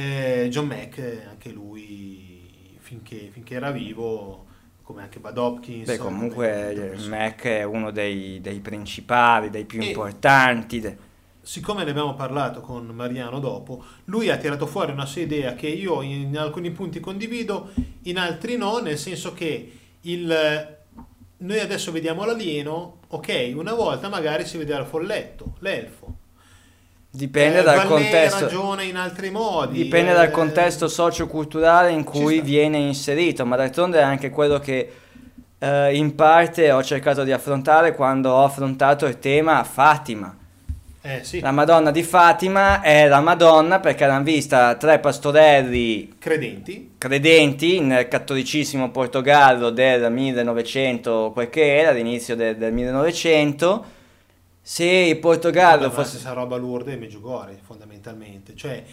John Mack, anche lui finché era vivo, come anche Bud Hopkins. Beh, comunque Mack è uno dei principali, dei più importanti. Siccome ne abbiamo parlato con Mariano dopo, lui ha tirato fuori una sua idea che io in alcuni punti condivido, in altri no, nel senso che noi adesso vediamo l'alieno, ok, una volta magari si vedeva il folletto, l'elfo. Dipende dal contesto, ragione in altri modi. Dipende dal contesto socio-culturale in cui viene inserito, ma d'altronde è anche quello che in parte ho cercato di affrontare quando ho affrontato il tema Fatima. Sì. La Madonna di Fatima è la Madonna perché l'hanno vista tre pastorelli credenti nel cattolicissimo Portogallo del 1900, quel che era all'inizio del 1900. Se il Portogallo fosse la stessa roba, Lourdes e Medjugorje fondamentalmente, cioè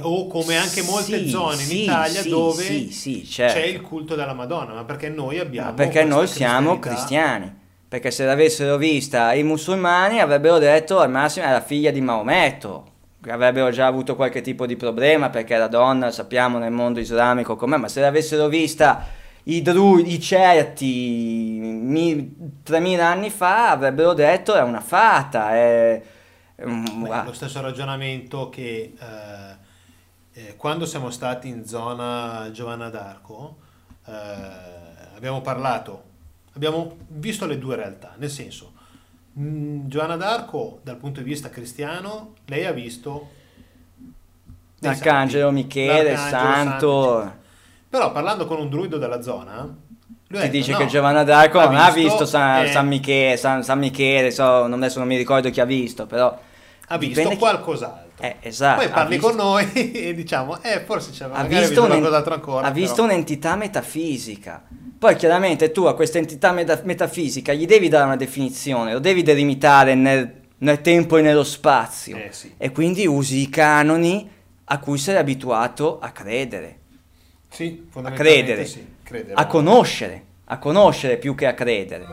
o come anche molte zone in Italia dove certo, c'è il culto della Madonna, ma perché noi abbiamo siamo cristiani, perché se l'avessero vista i musulmani avrebbero detto al massimo è la figlia di Maometto, avrebbero già avuto qualche tipo di problema perché la donna sappiamo nel mondo islamico com'è, ma se l'avessero vista i Celti 3000 anni fa avrebbero detto è una fata. Lo stesso ragionamento che quando siamo stati in zona Giovanna d'Arco abbiamo visto le due realtà, nel senso Giovanna d'Arco dal punto di vista cristiano lei ha visto l'Arcangelo Michele, Santo Però parlando con un druido della zona, lui ti dice, no, che Giovanna d'Arco non ha visto San Michele, adesso non mi ricordo chi ha visto, però ha visto qualcos'altro. Esatto. Poi parli con noi e diciamo, forse c'è qualcos'altro ancora. Ha visto un'entità metafisica. Poi chiaramente tu a questa entità metafisica gli devi dare una definizione, lo devi delimitare nel tempo e nello spazio. Sì. E quindi usi i canoni a cui sei abituato a credere. Sì, fondamentalmente credere. A conoscere più che a credere.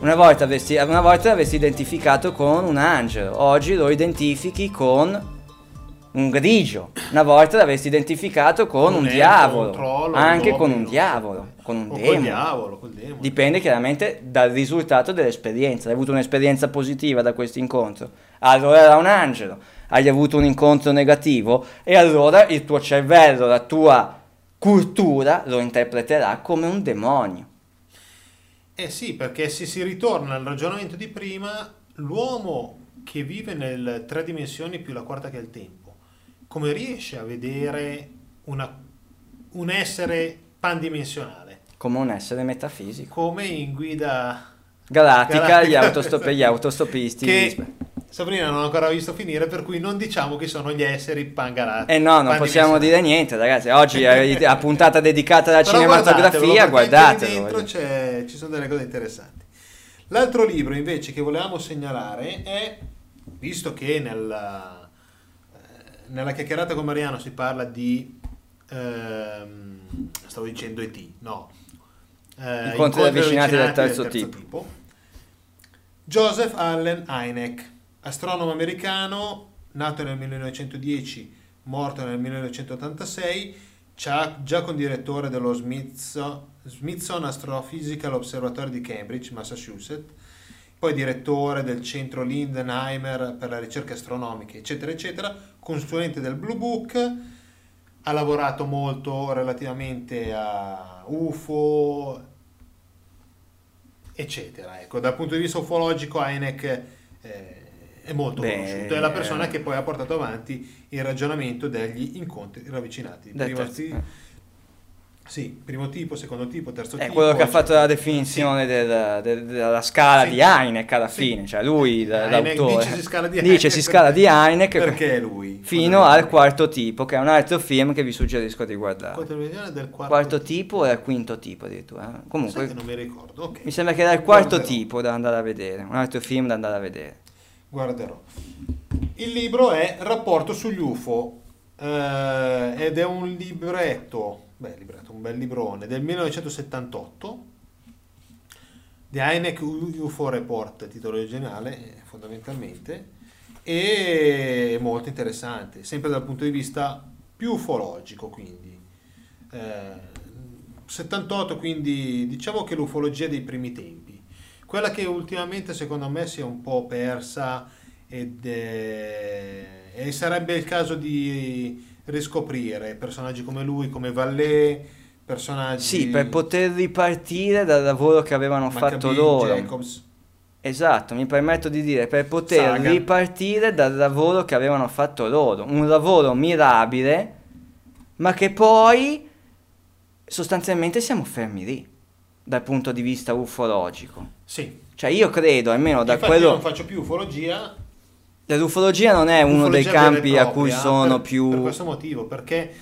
Una volta l'avresti identificato con un angelo, oggi lo identifichi con un grigio, una volta l'avresti identificato con un diavolo, con un demone. Dipende chiaramente dal risultato dell'esperienza. Hai avuto un'esperienza positiva da questo incontro, allora era un angelo. Hai avuto un incontro negativo e allora il tuo cervello, la tua cultura lo interpreterà come un demonio. Sì, perché se si ritorna al ragionamento di prima, l'uomo che vive nel 3 dimensioni più la quarta che è il tempo, come riesce a vedere un essere pandimensionale? Come un essere metafisico. Come in Guida Galattica, gli autostopisti. Che Sabrina non ho ancora visto finire, per cui non diciamo che sono gli esseri pangalattici. No, non possiamo dire niente, ragazzi. Oggi è la puntata dedicata alla cinematografia, guardatelo. Dentro ci sono delle cose interessanti. L'altro libro invece che volevamo segnalare è, visto che nella chiacchierata con Mariano si parla di incontri ravvicinati del terzo tipo. Joseph Allen Hynek, astronomo americano, nato nel 1910, morto nel 1986, già condirettore dello Smithsonian Astrophysical Observatory di Cambridge, Massachusetts, poi direttore del centro Lindenheimer per la ricerca astronomica, eccetera, eccetera, consulente del Blue Book, ha lavorato molto relativamente a UFO, eccetera. Ecco, dal punto di vista ufologico Hynek è molto conosciuto, è la persona che poi ha portato avanti il ragionamento degli incontri ravvicinati. Primo tipo, secondo tipo, terzo tipo. È quello che ha fatto la definizione della scala di Hynek alla fine, cioè lui, l'autore, dice scala di Hynek perché è lui. Fino al quarto tipo, che è un altro film che vi suggerisco di guardare. Del quarto tipo o al quinto tipo addirittura? Comunque, non mi ricordo. Okay. Mi sembra che era il quarto tipo da andare a vedere, un altro film da andare a vedere. Guarderò. Il libro è Rapporto sugli UFO ed è un libretto, un bel librone del 1978, The Hynek UFO Report, titolo originale fondamentalmente, e molto interessante, sempre dal punto di vista più ufologico, quindi 78, quindi diciamo che l'ufologia dei primi tempi. Quella che ultimamente secondo me si è un po' persa e sarebbe il caso di riscoprire personaggi come lui, come Vallée, personaggi... Sì, per poter ripartire dal lavoro che avevano fatto loro. Jacobs. Esatto, mi permetto di dire, per poter ripartire dal lavoro che avevano fatto loro. Un lavoro mirabile, ma che poi sostanzialmente siamo fermi lì. Dal punto di vista ufologico. Sì. Cioè io credo, almeno da quello... Io non faccio più ufologia. L'ufologia non è uno dei campi a cui sono più... Per questo motivo, perché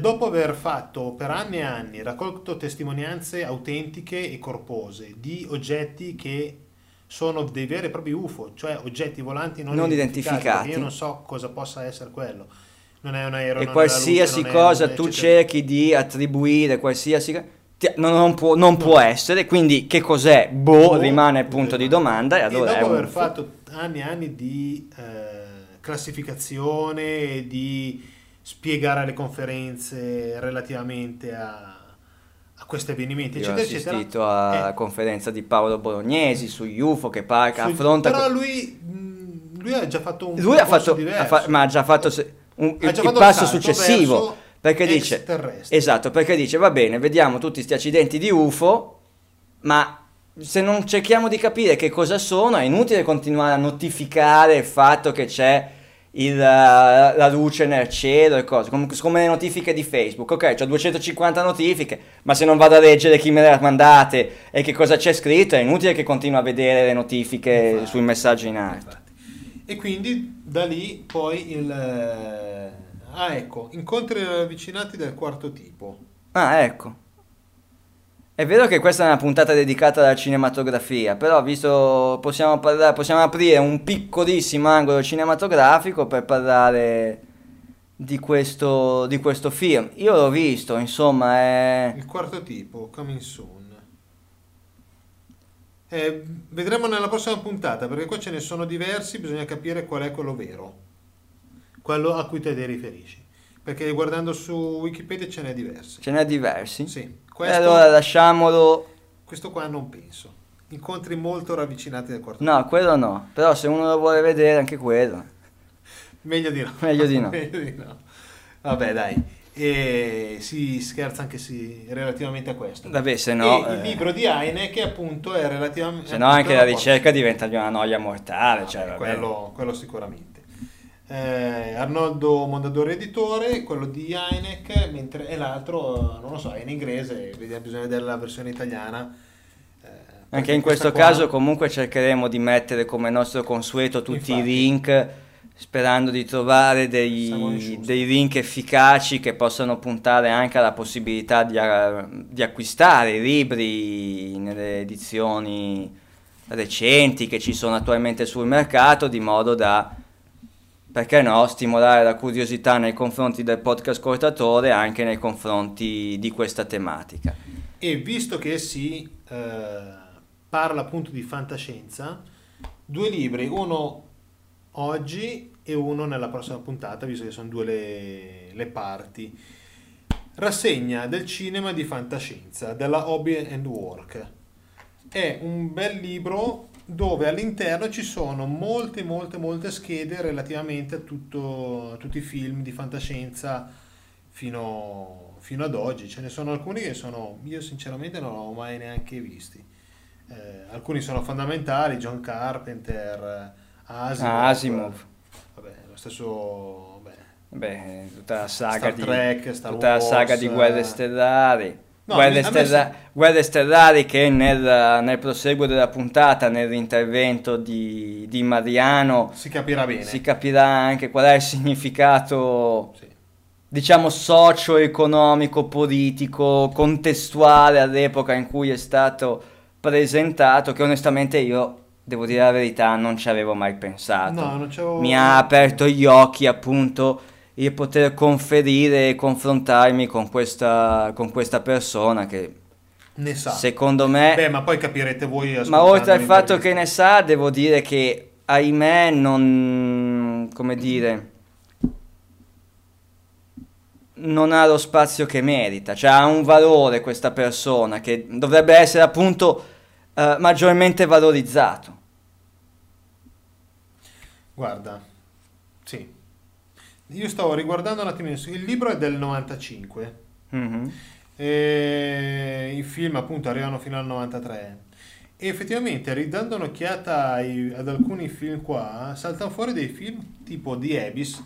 dopo aver fatto per anni e anni, raccolto testimonianze autentiche e corpose di oggetti che sono dei veri e propri UFO, cioè oggetti volanti non identificati. Io non so cosa possa essere quello. Non è un aeronave. E qualsiasi cosa tu cerchi di attribuire, qualsiasi... Non può essere, quindi che cos'è? Rimane il punto di domanda. E allora dopo aver fatto anni e anni di classificazione, di spiegare alle conferenze relativamente a questi avvenimenti, eccetera. Ho assistito alla conferenza di Paolo Bolognesi sugli UFO che affronta. Però lui ha già fatto un passo diverso. Ha già fatto il passo successivo. Perché dice, va bene, vediamo tutti sti accidenti di UFO, ma se non cerchiamo di capire che cosa sono, è inutile continuare a notificare il fatto che c'è la luce nel cielo e cose, come le notifiche di Facebook. Ok, ho 250 notifiche, ma se non vado a leggere chi me le ha mandate e che cosa c'è scritto, è inutile che continui a vedere le notifiche, infatti, sui messaggi in alto. Infatti. E quindi da lì poi il... ecco, incontri ravvicinati del quarto tipo. Ah, ecco. È vero che questa è una puntata dedicata alla cinematografia, però visto possiamo aprire un piccolissimo angolo cinematografico per parlare di questo film. Io l'ho visto, insomma, è... Il quarto tipo, coming soon. Vedremo nella prossima puntata, perché qua ce ne sono diversi, bisogna capire qual è quello vero, quello a cui te ti riferisci. Perché guardando su Wikipedia ce n'è diversi. Ce n'è diversi? Sì. Questo, allora lasciamolo. Questo qua non penso. Incontri molto ravvicinati del quarto. No, quello no. Però se uno lo vuole vedere, anche quello. Meglio di no. Meglio di no. Meglio di no. Vabbè, dai. E si scherza anche relativamente a questo. Vabbè, se no. E il libro di Heine, che appunto è relativamente... Se no anche la ricerca diventa di una noia mortale. Ah, cioè, vabbè, quello sicuramente. Arnoldo Mondadori editore, quello di Heineck, mentre è l'altro non lo so, è in inglese, bisogna vedere la versione italiana. Anche in questo caso comunque cercheremo di mettere come nostro consueto tutti, infatti, i link, sperando di trovare dei link efficaci che possano puntare anche alla possibilità di acquistare i libri nelle edizioni recenti che ci sono attualmente sul mercato, di modo da, perché no, stimolare la curiosità nei confronti del podcast ascoltatore, anche nei confronti di questa tematica. E visto che si parla appunto di fantascienza, due libri, uno oggi e uno nella prossima puntata, visto che sono due le parti. Rassegna del cinema di fantascienza, della Hobby and Work. È un bel libro dove all'interno ci sono molte schede relativamente a tutti i film di fantascienza fino ad oggi. Ce ne sono alcuni che io sinceramente non l'ho mai neanche visti, alcuni sono fondamentali, John Carpenter, Asimov. Vabbè, lo stesso, beh, tutta la saga Star Trek, Star tutta Wars, la saga di Guerre Stellari. No, Guerre Stellari, che nel proseguo della puntata, nell'intervento di Mariano, si capirà bene. Si capirà anche qual è il significato, sì, diciamo socio-economico, politico, contestuale all'epoca in cui è stato presentato, che onestamente io, devo dire la verità, non ci avevo mai pensato. No, non c'avevo... Mi ha aperto gli occhi, appunto, il poter conferire e confrontarmi con questa persona che ne sa, secondo me. Beh, ma poi capirete voi. Ma oltre al fatto che ne sa, devo dire che, ahimè, non, come dire, non ha lo spazio che merita. Cioè, ha un valore questa persona che dovrebbe essere appunto maggiormente valorizzato. Guarda, sì. Io stavo riguardando un attimino, il libro è del 95, e i film appunto arrivano fino al 93, e effettivamente ridando un'occhiata ad alcuni film qua, saltano fuori dei film tipo The Abyss,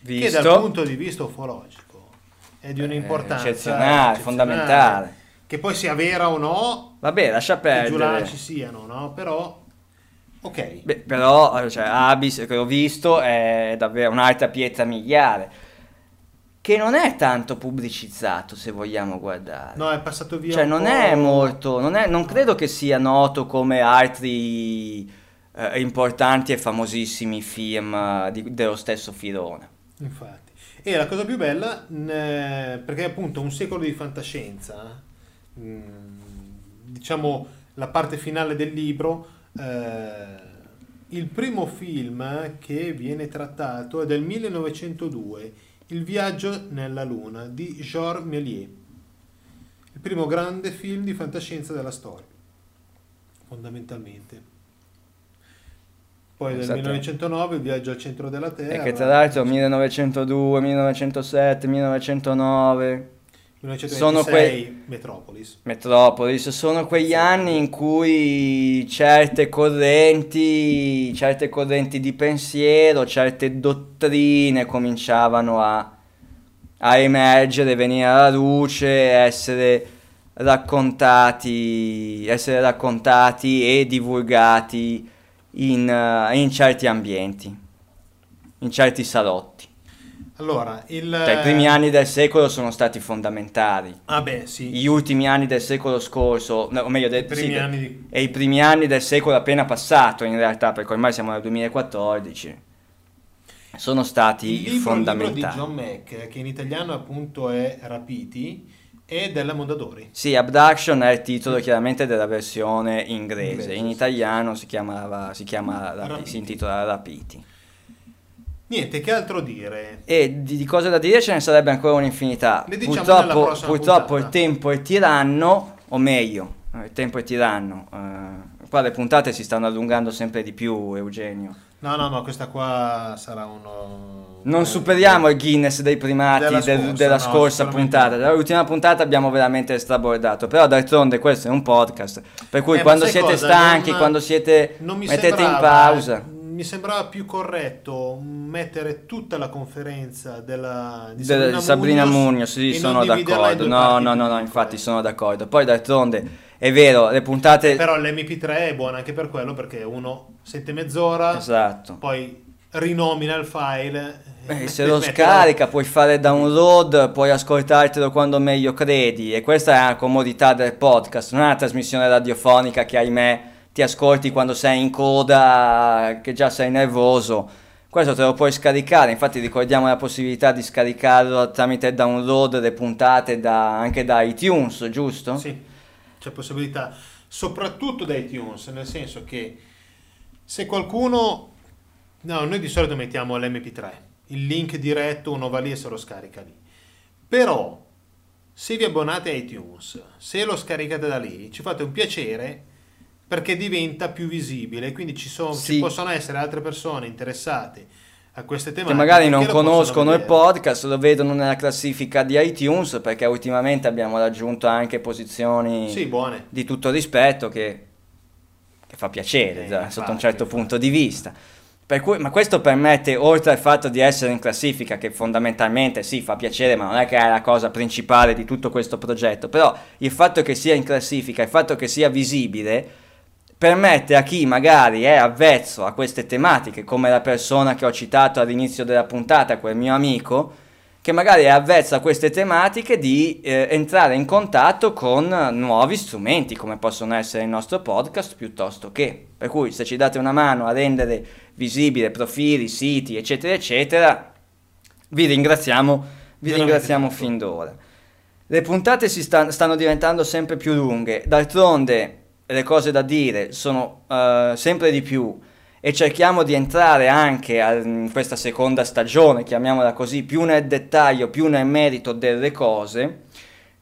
visto, che dal punto di vista ufologico è di un'importanza eccezionale, fondamentale, che poi sia vera o no, vabbè, lascia perdere, giù là ci siano, no? Però... Ok. Beh, però, cioè, Abyss, che ho visto, è davvero un'altra pietra miliare, che non è tanto pubblicizzato, se vogliamo guardare. No, è passato via. Cioè, non è molto. Non credo che sia noto come altri importanti e famosissimi film dello stesso filone. Infatti. E la cosa più bella, perché appunto un secolo di fantascienza, diciamo la parte finale del libro. Il primo film che viene trattato è del 1902, Il viaggio nella luna di Georges Méliès, il primo grande film di fantascienza della storia, fondamentalmente. Poi, esatto, del 1909 Il viaggio al centro della Terra, e che tra l'altro 1902, 1907, 1909, 1926, sono Metropolis, sono quegli anni in cui certe correnti di pensiero, certe dottrine cominciavano a emergere, venire alla luce, essere raccontati e divulgati in certi ambienti, in certi salotti. Allora, i primi anni del secolo sono stati fondamentali. Ah beh, sì. Gli ultimi anni del secolo scorso, o meglio, i primi anni del secolo appena passato, in realtà, perché ormai siamo nel 2014, sono stati fondamentali. Il libro di John Mack, che in italiano appunto è Rapiti, è della Mondadori. Sì, Abduction è il titolo chiaramente della versione inglese. In italiano si intitola Rapiti. Niente, che altro dire? E di cose da dire ce ne sarebbe ancora un'infinità. Diciamo purtroppo il tempo è tiranno, o meglio, il tempo è tiranno. Qua le puntate si stanno allungando sempre di più, Eugenio. No, ma questa qua sarà uno... Non superiamo il Guinness dei primati della scorsa puntata. L'ultima puntata abbiamo veramente strabordato, però d'altronde questo è un podcast, per cui quando siete stanchi, mettete in pausa. Mi sembrava più corretto mettere tutta la conferenza di Sabrina Mugnos, sì, sono d'accordo. No, infatti sono d'accordo. Poi d'altronde è vero, le puntate... Però l'MP3 è buona anche per quello, perché uno sente mezz'ora, esatto, poi rinomina il file... se lo scarica, puoi fare download, puoi ascoltartelo quando meglio credi, e questa è la comodità del podcast, non è una trasmissione radiofonica che, ahimè, ti ascolti quando sei in coda, che già sei nervoso. Questo te lo puoi scaricare, infatti ricordiamo la possibilità di scaricarlo tramite download, le puntate anche da iTunes, giusto? Sì, c'è possibilità, soprattutto da iTunes, nel senso che se qualcuno... No, noi di solito mettiamo l'MP3, il link diretto, uno va lì e se lo scarica lì, però se vi abbonate a iTunes, se lo scaricate da lì, ci fate un piacere, perché diventa più visibile, quindi ci possono essere altre persone interessate a queste tematiche che magari non conoscono il podcast, lo vedono nella classifica di iTunes, perché ultimamente abbiamo raggiunto anche posizioni buone, di tutto rispetto, che fa piacere, sotto un certo punto di vista. Per cui, ma questo permette, oltre al fatto di essere in classifica, che fondamentalmente fa piacere, ma non è che è la cosa principale di tutto questo progetto, però il fatto che sia in classifica, il fatto che sia visibile, permette a chi magari è avvezzo a queste tematiche, come la persona che ho citato all'inizio della puntata, quel mio amico, che magari è avvezzo a queste tematiche, di entrare in contatto con nuovi strumenti, come possono essere il nostro podcast, piuttosto che... Per cui se ci date una mano a rendere visibile profili, siti, eccetera, eccetera, vi ringraziamo fin d'ora. Le puntate stanno diventando sempre più lunghe, d'altronde... Le cose da dire sono sempre di più, e cerchiamo di entrare anche in questa seconda stagione, chiamiamola così, più nel dettaglio, più nel merito delle cose.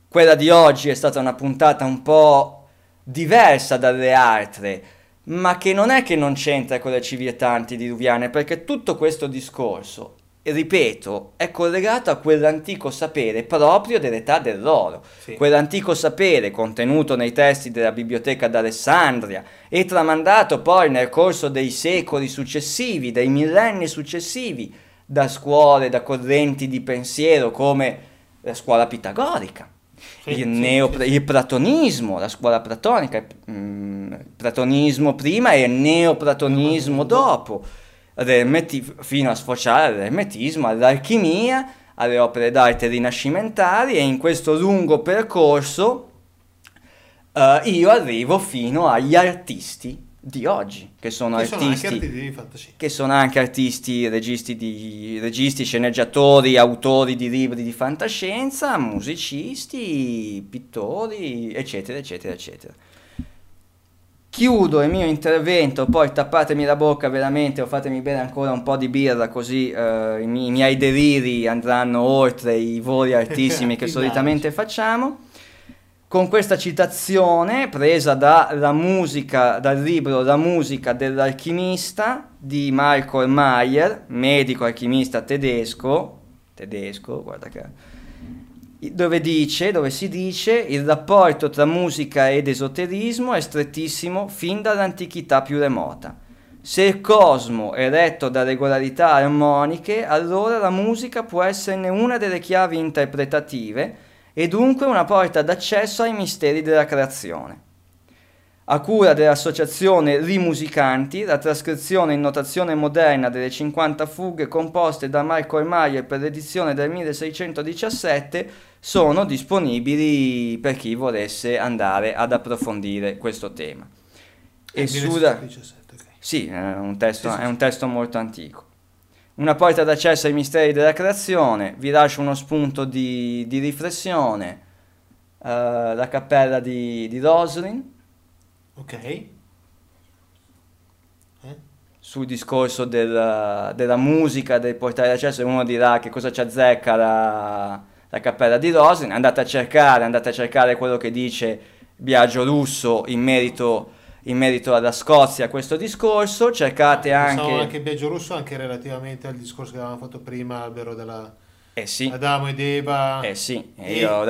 Quella di oggi è stata una puntata un po' diversa dalle altre, ma che non c'entra con le civiltà antidiluviane, perché tutto questo discorso, ripeto, è collegato a quell'antico sapere proprio dell'età dell'oro, quell'antico sapere contenuto nei testi della Biblioteca d'Alessandria e tramandato poi nel corso dei secoli successivi, dei millenni successivi, da scuole, da correnti di pensiero come la scuola pitagorica, il platonismo, la scuola platonica, il platonismo prima e il neoplatonismo dopo, fino a sfociare all'ermetismo, all'alchimia, alle opere d'arte rinascimentali, e in questo lungo percorso io arrivo fino agli artisti di oggi, che sono anche artisti, registi, sceneggiatori, autori di libri di fantascienza, musicisti, pittori, eccetera, eccetera, eccetera. Chiudo il mio intervento, poi tappatemi la bocca veramente, o fatemi bere ancora un po' di birra, così i miei deliri andranno oltre i voli altissimi che solitamente facciamo, con questa citazione presa dal libro La musica dell'alchimista di Michael Mayer, medico alchimista tedesco, guarda che... dove si dice il rapporto tra musica ed esoterismo è strettissimo fin dall'antichità più remota. Se il cosmo è retto da regolarità armoniche, allora la musica può esserne una delle chiavi interpretative e dunque una porta d'accesso ai misteri della creazione. A cura dell'associazione Rimusicanti, la trascrizione in notazione moderna delle 50 fughe composte da Marco Ormaier per l'edizione del 1617 sono disponibili per chi volesse andare ad approfondire questo tema. E sulla... Sì, è un testo molto antico. Una porta d'accesso ai misteri della creazione, vi lascio uno spunto di riflessione, la cappella di Roslin. Ok. Sul discorso della musica, del portare d'accesso, uno dirà che cosa ci azzecca la cappella di Roslin. Andate a cercare quello che dice Biagio Russo in merito alla Scozia a questo discorso. Cercate anche Biagio Russo anche relativamente al discorso che avevamo fatto prima, albero della... Sì. Adamo ed Eva, il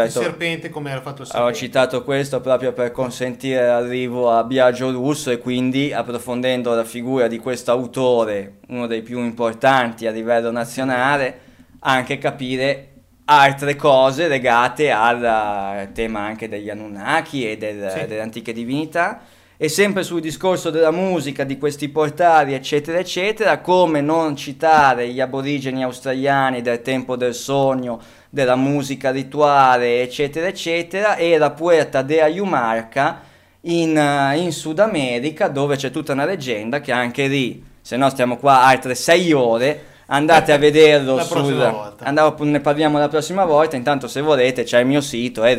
serpente, come era fatto il serpente. Ho citato questo proprio per consentire l'arrivo a Biagio Russo e quindi approfondendo la figura di questo autore, uno dei più importanti a livello nazionale, anche capire altre cose legate al tema anche degli Anunnaki e delle antiche divinità. E sempre sul discorso della musica, di questi portali eccetera eccetera, come non citare gli aborigeni australiani del tempo del sogno, della musica rituale eccetera eccetera, e la Puerta de Ayumarca in Sud America, dove c'è tutta una leggenda che anche lì, se no stiamo qua altre 6 ore, andate a vederlo ne parliamo la prossima volta. Intanto, se volete, c'è il mio sito, è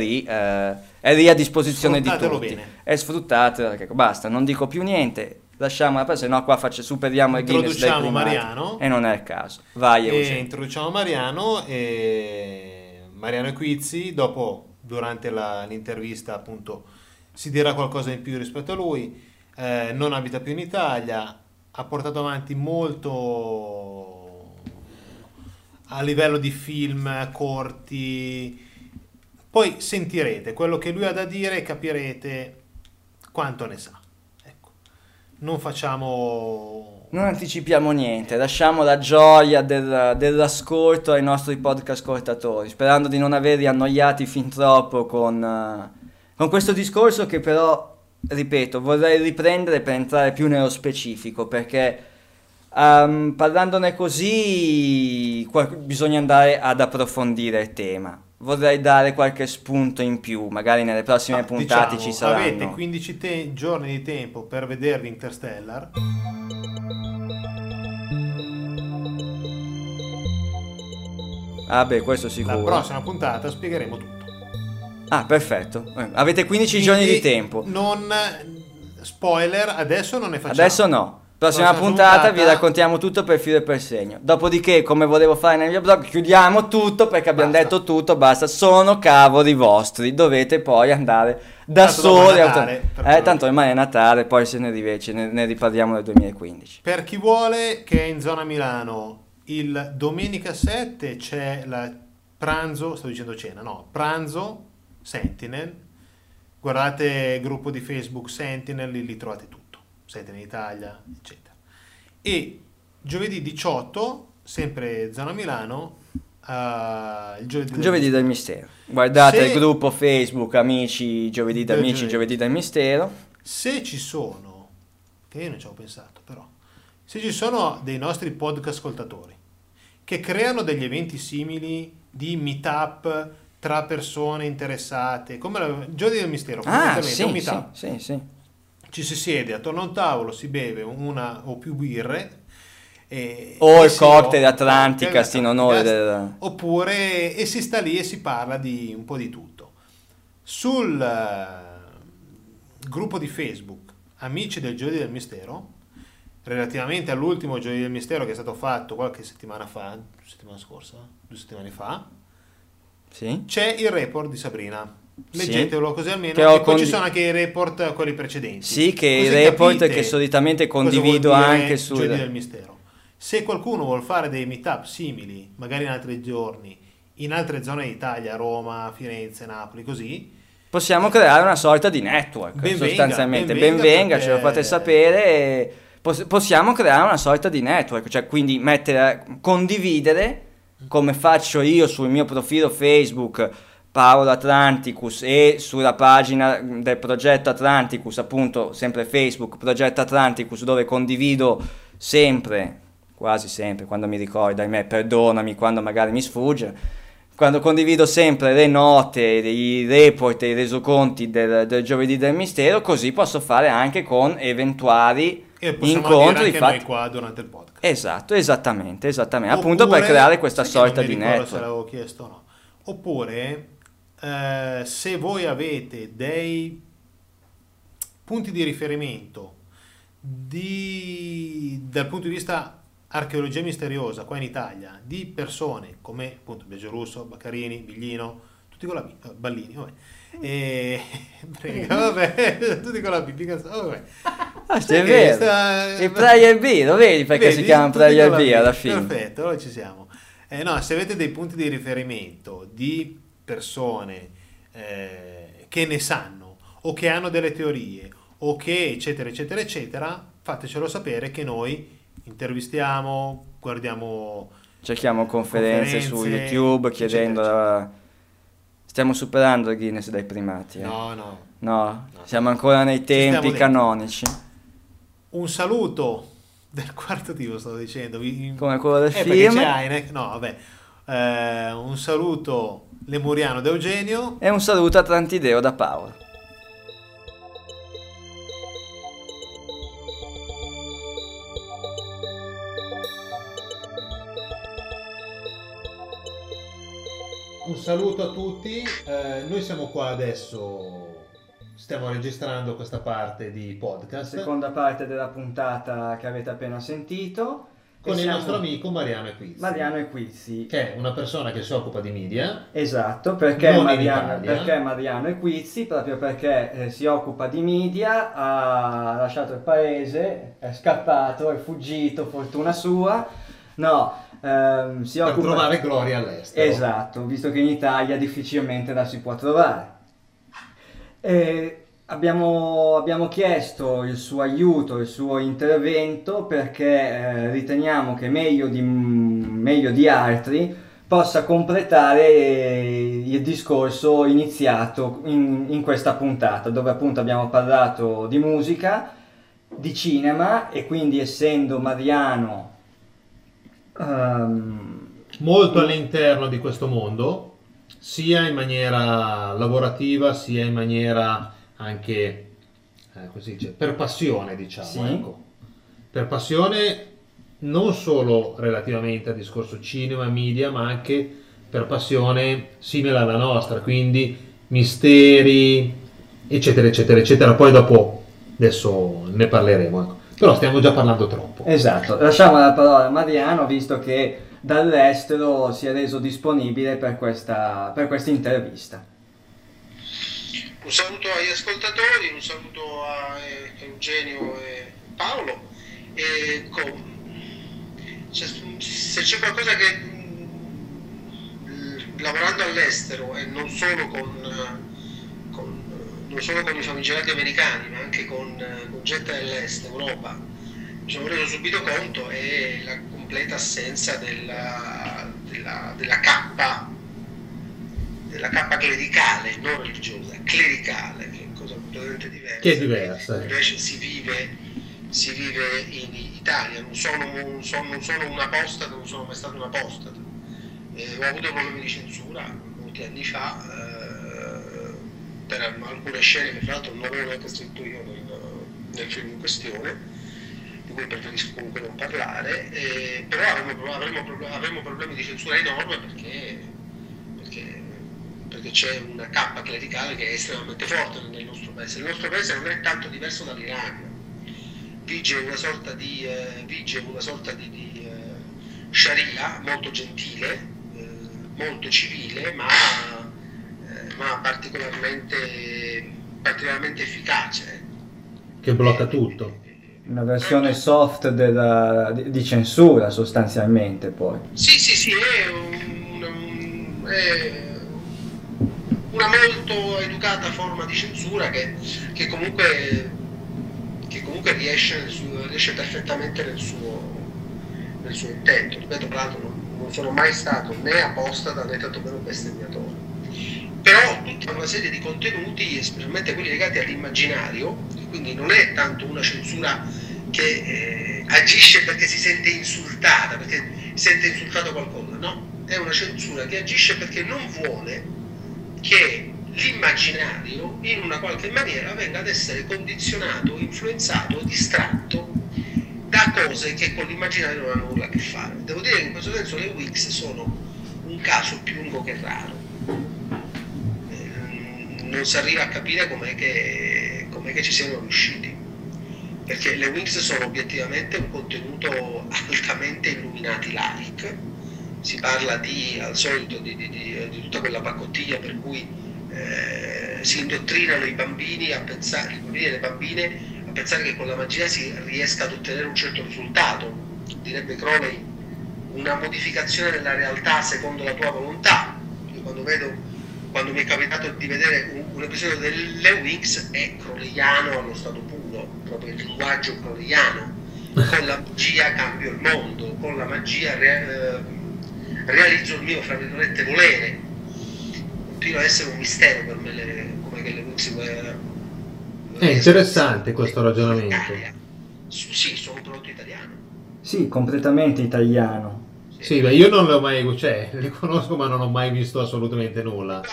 lì a disposizione di tutti. È sfruttato, basta, non dico più niente, lasciamo la parte, se no qua superiamo il Guinness. Introduciamo Mariano. E non è il caso. Vai, Eugenio. Introduciamo Mariano e Mariano Equizzi. Dopo, durante l'intervista, appunto, si dirà qualcosa in più rispetto a lui. Non abita più in Italia, ha portato avanti molto a livello di film corti. Poi sentirete quello che lui ha da dire e capirete quanto ne sa. Ecco. Non anticipiamo niente, lasciamo la gioia dell'ascolto ai nostri podcast ascoltatori, sperando di non averli annoiati fin troppo con questo discorso che però, ripeto, vorrei riprendere per entrare più nello specifico, perché... parlandone così bisogna andare ad approfondire il tema. Vorrei dare qualche spunto in più, magari nelle prossime puntate, diciamo, ci saranno. Avete 15 giorni di tempo per vedervi Interstellar. Questo sicuro. La prossima puntata spiegheremo tutto. Perfetto. Avete 15 giorni di tempo. Non spoiler, adesso non ne facciamo. Adesso no. Prossima puntata vi raccontiamo tutto per filo e per segno. Dopodiché, come volevo fare nel mio blog, chiudiamo tutto perché abbiamo detto tutto, basta, sono cavoli vostri, dovete poi andare da soli. Tanto ormai è Natale, poi se ne riparliamo nel 2015. Per chi vuole, che è in zona Milano, il domenica 7 c'è la pranzo Sentinel. Guardate il gruppo di Facebook Sentinel, lì li trovate tutti. Siete in Italia, eccetera. E giovedì 18, sempre zona Milano, il giovedì del mistero. Guardate il gruppo Facebook Amici Giovedì da Amici, Giovedì del Mistero. Se ci sono, che io non ci avevo pensato, però, se ci sono dei nostri podcast ascoltatori che creano degli eventi simili di meetup tra persone interessate, come Giovedì del Mistero, un meetup. Sì. Ci si siede attorno a un tavolo, si beve una o più birre o il cocktail Atlantica in onore oppure e si sta lì e si parla di un po' di tutto. Sul gruppo di Facebook Amici del Giovedì del Mistero, relativamente all'ultimo Giovedì del Mistero che è stato fatto qualche settimana fa, settimana scorsa, 2 settimane fa, sì, c'è il report di Sabrina. Leggetelo così almeno, e poi ci sono anche i report, quelli precedenti. Sì, che i report che solitamente condivido anche su Giovedì del Mistero. Se qualcuno vuol fare dei meetup simili, magari in altri giorni, in altre zone d'Italia, Roma, Firenze, Napoli, così. Possiamo creare una sorta di network, sostanzialmente. Benvenga, perché... ce lo fate sapere. E possiamo creare una sorta di network, cioè quindi condividere, come faccio io sul mio profilo Facebook Paolo Atlanticus e sulla pagina del progetto Atlanticus, appunto sempre Facebook progetto Atlanticus, dove condivido sempre, quasi sempre, quando mi ricordo, ahimè, perdonami quando magari mi sfugge, quando condivido sempre le note, i report e i resoconti del Giovedì del Mistero, così posso fare anche con eventuali incontri fatti noi qua durante il podcast. Esatto, esattamente. Oppure, appunto, per creare questa sorta di network. Se l'avevo chiesto o no. Oppure, se voi avete dei punti di riferimento dal punto di vista archeologia misteriosa qua in Italia, di persone come appunto Biagiorusso, Baccarini, Biglino, tutti con la B, Ballini, vabbè, tutti con la B, Picasso, vabbè. Ah, sì, è vero, il Prayer B, lo vedi perché si chiama Prayer B alla fine? Perfetto, allora ci siamo. No, se avete dei punti di riferimento di persone che ne sanno, o che hanno delle teorie, o che eccetera eccetera eccetera, fatecelo sapere che noi intervistiamo, guardiamo, cerchiamo conferenze su YouTube chiedendo eccetera. Stiamo superando il Guinness dai primati, eh? No, siamo ancora nei tempi canonici. Un saluto del quarto tipo, stavo dicendo, come quello del film, perché c'è Heineck. Un saluto lemuriano da Eugenio e un saluto atlantideo da Paolo. Un saluto a tutti, noi siamo qua adesso, stiamo registrando questa parte di podcast, la seconda parte della puntata che avete appena sentito, con il nostro amico Mariano Equizzi, che è una persona che si occupa di media. Esatto, perché Mariano Equizzi, proprio perché si occupa di media, ha lasciato il paese, è scappato, è fuggito, fortuna sua. No, si occupa per trovare gloria all'estero. Esatto, visto che in Italia difficilmente la si può trovare. Abbiamo chiesto il suo aiuto, il suo intervento, perché riteniamo che meglio di altri possa completare il discorso iniziato in questa puntata, dove appunto abbiamo parlato di musica, di cinema, e quindi essendo Mariano molto all'interno di questo mondo, sia in maniera lavorativa sia in maniera anche così dice, per passione, diciamo, sì. Ecco, per passione non solo relativamente al discorso cinema, media, ma anche per passione simile alla nostra, quindi misteri eccetera eccetera eccetera. Poi dopo adesso ne parleremo, ecco. Però stiamo già parlando troppo. Esatto, lasciamo la parola a Mariano, visto che dall'estero si è reso disponibile per questa intervista. Un saluto agli ascoltatori, un saluto a Eugenio e Paolo. E se c'è qualcosa che lavorando all'estero e non solo con i famigerati americani, ma anche con gente dell'est Europa, mi sono reso subito conto è la completa assenza della cappa clericale, non religiosa, clericale, che è una cosa completamente diversa. Che è diversa. Invece si vive in Italia, non sono un apostata, non sono mai stato un apostata. Ho avuto problemi di censura molti anni fa, per alcune scene che tra l'altro non avevo neanche scritto io nel film in questione, di cui preferisco comunque non parlare, però avremo problemi di censura enorme perché c'è una cappa clericale che è estremamente forte nel nostro paese. Il nostro paese non è tanto diverso dall'Iran, vige una sorta di sharia molto gentile, molto civile, ma particolarmente efficace, che blocca tutto, una versione soft di censura sostanzialmente. Poi sì, è una molto educata forma di censura che comunque riesce perfettamente nel suo intento. Ripeto, tra l'altro non sono mai stato né apostata né tantomeno bestemmiatore, però tutta una serie di contenuti, specialmente quelli legati all'immaginario, quindi non è tanto una censura che agisce perché si sente insultata, perché sente insultato qualcosa, no, è una censura che agisce perché non vuole che l'immaginario in una qualche maniera venga ad essere condizionato, influenzato, distratto da cose che con l'immaginario non hanno nulla a che fare. Devo dire che in questo senso le Wix sono un caso più lungo che raro. Non si arriva a capire com'è che ci siano riusciti, perché le Wix sono obiettivamente un contenuto altamente illuminati laic. Si parla al solito di tutta quella pacottiglia per cui si indottrinano i bambini a pensare, i bambini e le bambine a pensare che con la magia si riesca ad ottenere un certo risultato, direbbe Crowley, una modificazione della realtà secondo la tua volontà. Io quando mi è capitato di vedere un episodio delle Wix è crowleyiano allo stato puro, proprio il linguaggio crowleyiano: con la magia cambio il mondo, con la magia realizzo il mio, fra virgolette, volere. Continua a essere un mistero per me come che le Wix. È interessante questo ragionamento. Sì, sono un prodotto italiano. Sì, completamente italiano. Sì, beh, io non l'ho mai, le conosco ma non ho mai visto assolutamente nulla.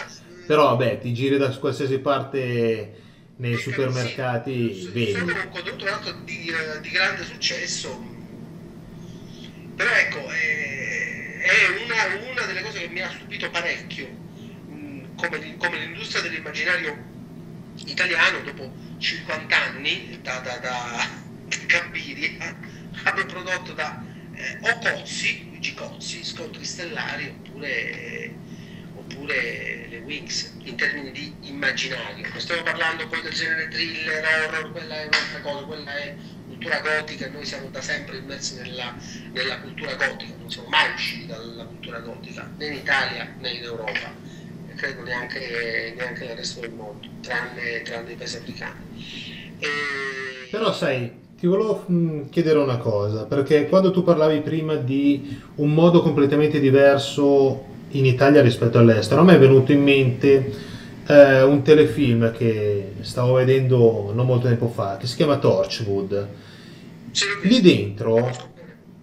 Però vabbè, ti giri da qualsiasi parte nei supermercati, sì, vedi. Sono un prodotto di grande successo. Però ecco, è una delle cose che mi ha stupito parecchio, come l'industria dell'immaginario italiano dopo 50 anni da Campiria hanno prodotto o Cozzi, Luigi Cozzi, Scontri Stellari oppure le Wix in termini di immaginario. Stiamo parlando poi del genere thriller, horror, quella è un'altra cosa, quella è cultura gotica, noi siamo da sempre immersi nella cultura gotica, non siamo mai usciti dalla cultura gotica, né in Italia né in Europa, e credo neanche nel resto del mondo, tranne i paesi africani. Però sai, ti volevo chiedere una cosa, perché quando tu parlavi prima di un modo completamente diverso in Italia rispetto all'estero, a me è venuto in mente un telefilm che stavo vedendo non molto tempo fa, che si chiama Torchwood. Lì dentro,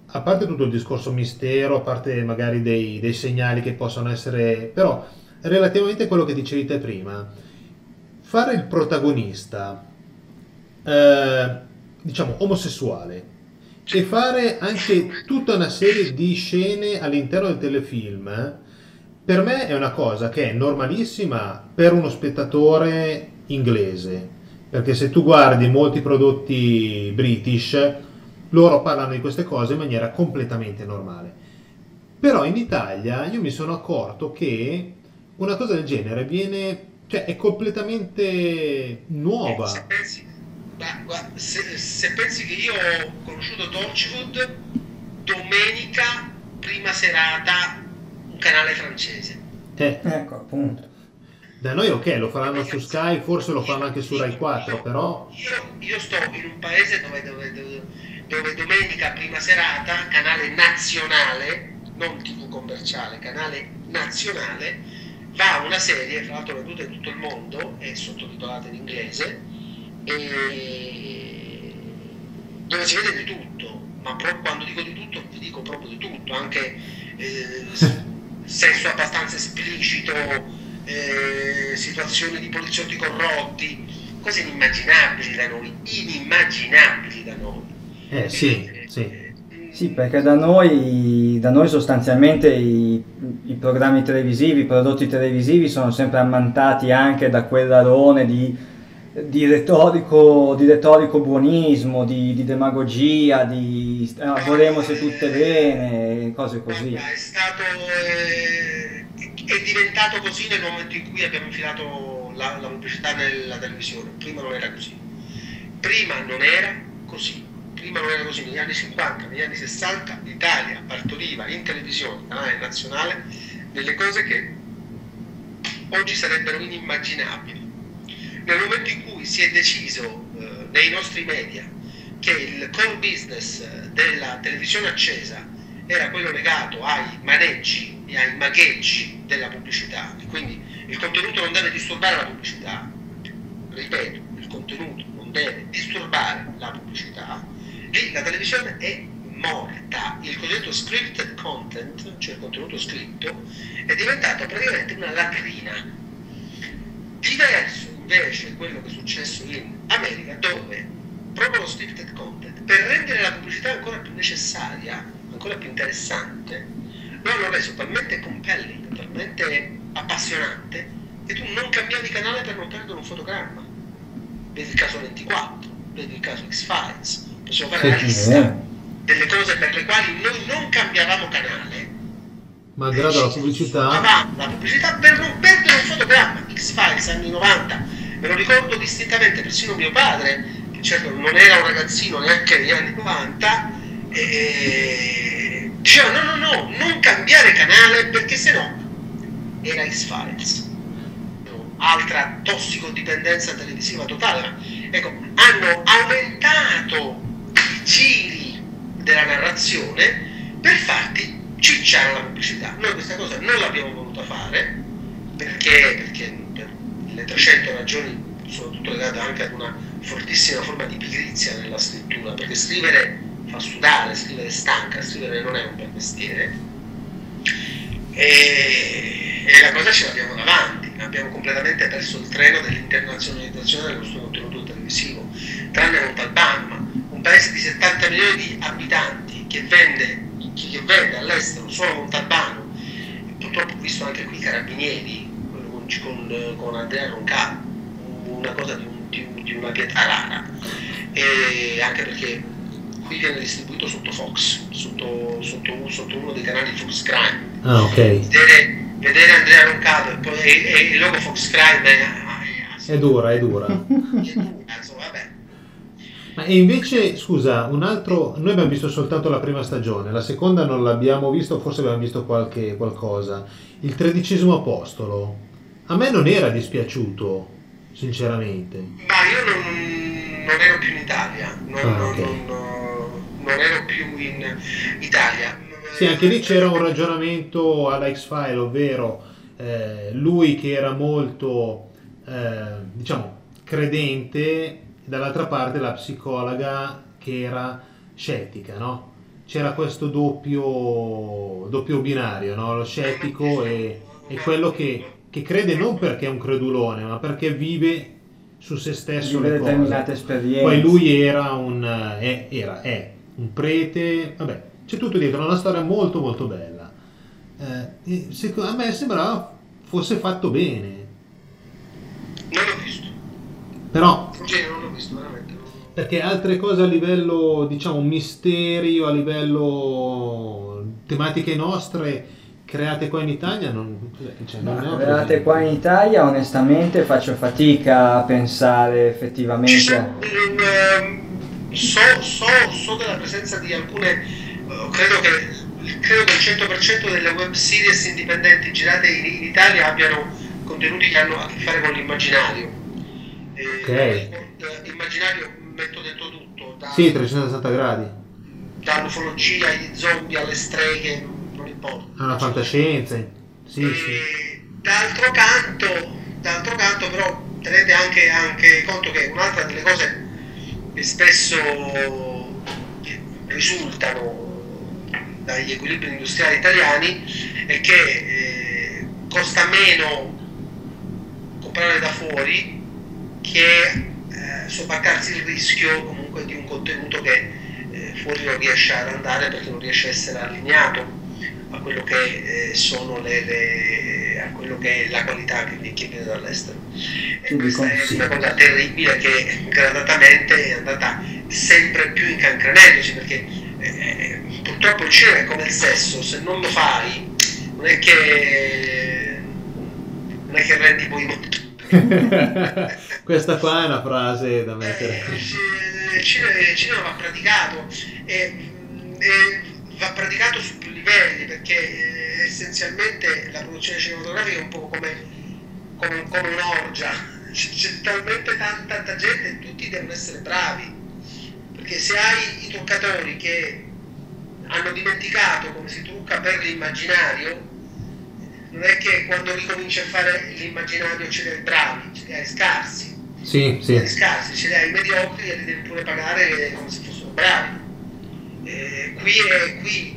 a parte tutto il discorso mistero, a parte magari dei segnali che possono essere, però relativamente a quello che dicevi te prima, fare il protagonista diciamo omosessuale e fare anche tutta una serie di scene all'interno del telefilm, per me è una cosa che è normalissima per uno spettatore inglese, perché se tu guardi molti prodotti british, loro parlano di queste cose in maniera completamente normale. Però in Italia io mi sono accorto che una cosa del genere viene, è completamente nuova. Se pensi che io ho conosciuto Torchwood domenica prima serata, canale francese, ecco appunto. Da noi ok, lo faranno su Sky, forse lo fanno anche su Rai 4, però io sto in un paese dove domenica prima serata, canale nazionale, non TV commerciale, canale nazionale, va una serie, tra l'altro veduta in tutto il mondo, è sottotitolata in inglese, e dove si vede di tutto, ma quando dico di tutto vi dico proprio di tutto, anche sesso abbastanza esplicito, situazioni di poliziotti corrotti, cose inimmaginabili da noi. Sì, perché da noi sostanzialmente i programmi televisivi, i prodotti televisivi sono sempre ammantati anche da quell'alone di retorico buonismo, di demagogia, di volemose tutte bene, cose così. È diventato così nel momento in cui abbiamo infilato la pubblicità nella televisione. Prima non era così. Negli anni 50, negli anni 60 l'Italia partoriva in televisione, canale nazionale, delle cose che oggi sarebbero inimmaginabili. Nel momento in cui si è deciso nei nostri media che il core business della televisione accesa era quello legato ai maneggi e ai magheggi della pubblicità, e quindi il contenuto non deve disturbare la pubblicità, ripeto, il contenuto non deve disturbare la pubblicità, lì la televisione è morta. Il cosiddetto scripted content, cioè il contenuto scritto, è diventato praticamente una latrina. Diverso invece quello che è successo in America, dove proprio lo scripted content, per rendere la pubblicità ancora più necessaria, ancora più interessante, lo hanno reso talmente compelling, talmente appassionante, che tu non cambiavi canale per non perdere un fotogramma. Vedi il caso 24, vedi il caso X-Files, possiamo fare la lista delle cose per le quali noi non cambiavamo canale malgrado la pubblicità, per non perdere un fotogramma. X-Files anni 90, me lo ricordo distintamente, persino mio padre, che certo non era un ragazzino neanche negli anni 90, diceva no, non cambiare canale perché sennò era X-Files. Altra tossicodipendenza televisiva totale. Ecco, hanno aumentato i giri della narrazione per farti cicciare la pubblicità. Noi questa cosa non l'abbiamo voluta fare perché le 300 ragioni sono tutte legate anche ad una fortissima forma di pigrizia nella scrittura, perché scrivere fa sudare, scrivere stanca, scrivere non è un bel mestiere, e la cosa ce l'abbiamo davanti. Abbiamo completamente perso il treno dell'internazionalizzazione del nostro contenuto televisivo, tranne un tal Bama, un paese di 70 milioni di abitanti che vende all'estero solo Montalbano, e purtroppo ho visto anche qui i Carabinieri con Andrea Roncà, una cosa di una pietà rara, e anche perché qui viene distribuito sotto Fox, sotto uno dei canali Fox Crime. Ah, okay. Vedere Andrea Roncà e il logo Fox Crime è dura. Insomma, vabbè. E invece, scusa, noi abbiamo visto soltanto la prima stagione, la seconda non l'abbiamo visto, forse abbiamo visto qualcosa. Il 13° Apostolo, a me non era dispiaciuto, sinceramente. Ma io non ero più in Italia, non ero più in Italia. Sì, anche lì c'era un ragionamento alla X-File, ovvero lui che era molto, diciamo, credente, dall'altra parte la psicologa che era scettica, no? C'era questo doppio binario, no? Lo scettico e quello che crede non perché è un credulone, ma perché vive su se stesso le cose. Poi lui era un prete, vabbè, c'è tutto dietro, una storia molto molto bella. A me sembrava fosse fatto bene. Non l'ho visto. Però non l'ho visto veramente. Perché altre cose a livello, diciamo, misterio, a livello tematiche nostre create qua in Italia create qua in Italia, onestamente faccio fatica a pensare effettivamente. So della presenza di alcune, credo che il 100% delle web series indipendenti girate in Italia abbiano contenuti che hanno a che fare con l'immaginario. Okay. Immaginario metto dentro tutto, 360 gradi, dall'ufologia agli zombie alle streghe, non importa, alla fantascienza, sì. D'altro canto però tenete anche conto che un'altra delle cose che spesso risultano dagli equilibri industriali italiani è che costa meno comprare da fuori che sobbarcarsi il rischio comunque di un contenuto che fuori non riesce ad andare perché non riesce a essere allineato a quello che a quello che è la qualità che viene dall'estero. E questa è una cosa terribile che gradatamente è andata sempre più incancrenendosi, perché purtroppo il cinema è come il sesso, se non lo fai non è che rendi poi molto. Questa qua è una frase da mettere. Il cinema va praticato e va praticato su più livelli, perché essenzialmente la produzione cinematografica è un po' come con un'orgia, c'è talmente tanta gente, tutti devono essere bravi, perché se hai i truccatori che hanno dimenticato come si trucca per l'immaginario, non è che quando ricominci a fare l'immaginario ce li hai bravi, ce li hai scarsi, ce li hai mediocri e li devi pure pagare come se fossero bravi. Qui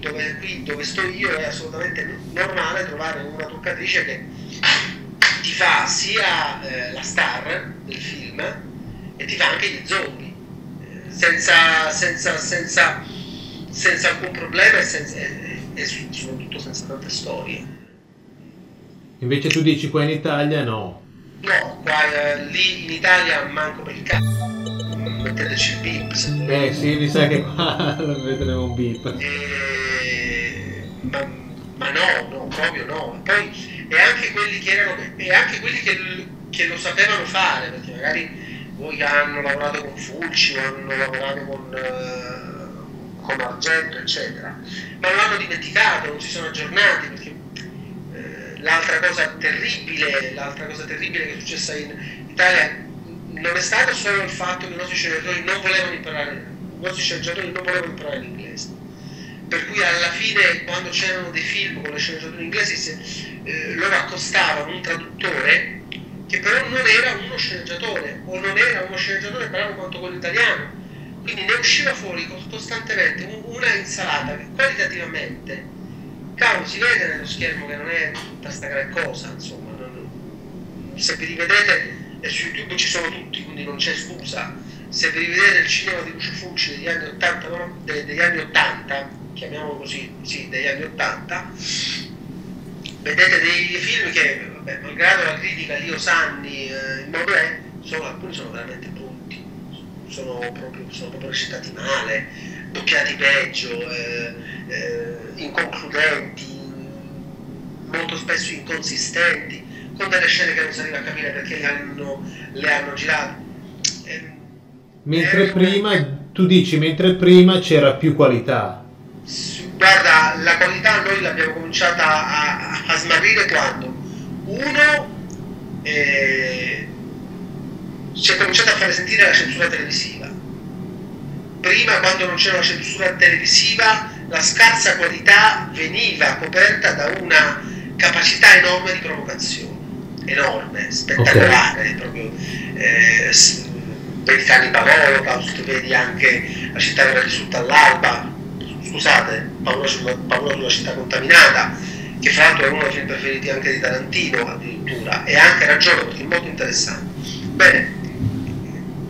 dove sto io è assolutamente normale trovare una truccatrice che ti fa sia la star del film e ti fa anche gli zombie senza alcun problema e soprattutto senza tante storie. Invece tu dici qua in Italia no? No, qua lì in Italia manco per il cazzo. Metteteci il bip. Beh sì, mi sa che qua vedremo un bip. Ma no, proprio no. Poi, e anche quelli che lo sapevano fare, perché magari voi hanno lavorato con Fulci, hanno lavorato con Argento, eccetera, ma lo hanno dimenticato, non si sono aggiornati, perché l'altra cosa terribile che è successa in Italia non è stato solo il fatto che i nostri sceneggiatori non volevano imparare l'inglese, per cui alla fine quando c'erano dei film con le sceneggiatori inglesi loro accostavano un traduttore che però non era uno sceneggiatore, o non era uno sceneggiatore bravo quanto quello italiano, quindi ne usciva fuori costantemente una insalata che qualitativamente, cavolo, si vede nello schermo che non è tutta sta gran cosa, insomma, se vi rivedete. E su YouTube ci sono tutti, quindi non c'è scusa. Se vi rivedete il cinema di Lucio Fulci degli anni 80, no? Degli anni 80, chiamiamolo così, sì, degli anni 80, vedete dei film che, vabbè, malgrado la critica Lio Sanni in modo è, alcuni sono veramente brutti, sono proprio recitati male, doppiati peggio, inconcludenti, molto spesso inconsistenti, con delle scene che non si arriva a capire perché le hanno girate. Mentre prima c'era più qualità. Guarda, la qualità noi l'abbiamo cominciata a smarrire quando si è cominciata a fare sentire la censura televisiva. Prima, quando non c'era la censura televisiva, la scarsa qualità veniva coperta da una capacità enorme di provocazione. Enorme, spettacolare, okay. Proprio vedi Cannibal Holocaust, vedi anche La città che risulta all'alba, scusate, Paura sulla città contaminata, che fra l'altro è uno dei film preferiti anche di Tarantino addirittura, e anche ragione perché è molto interessante. Bene,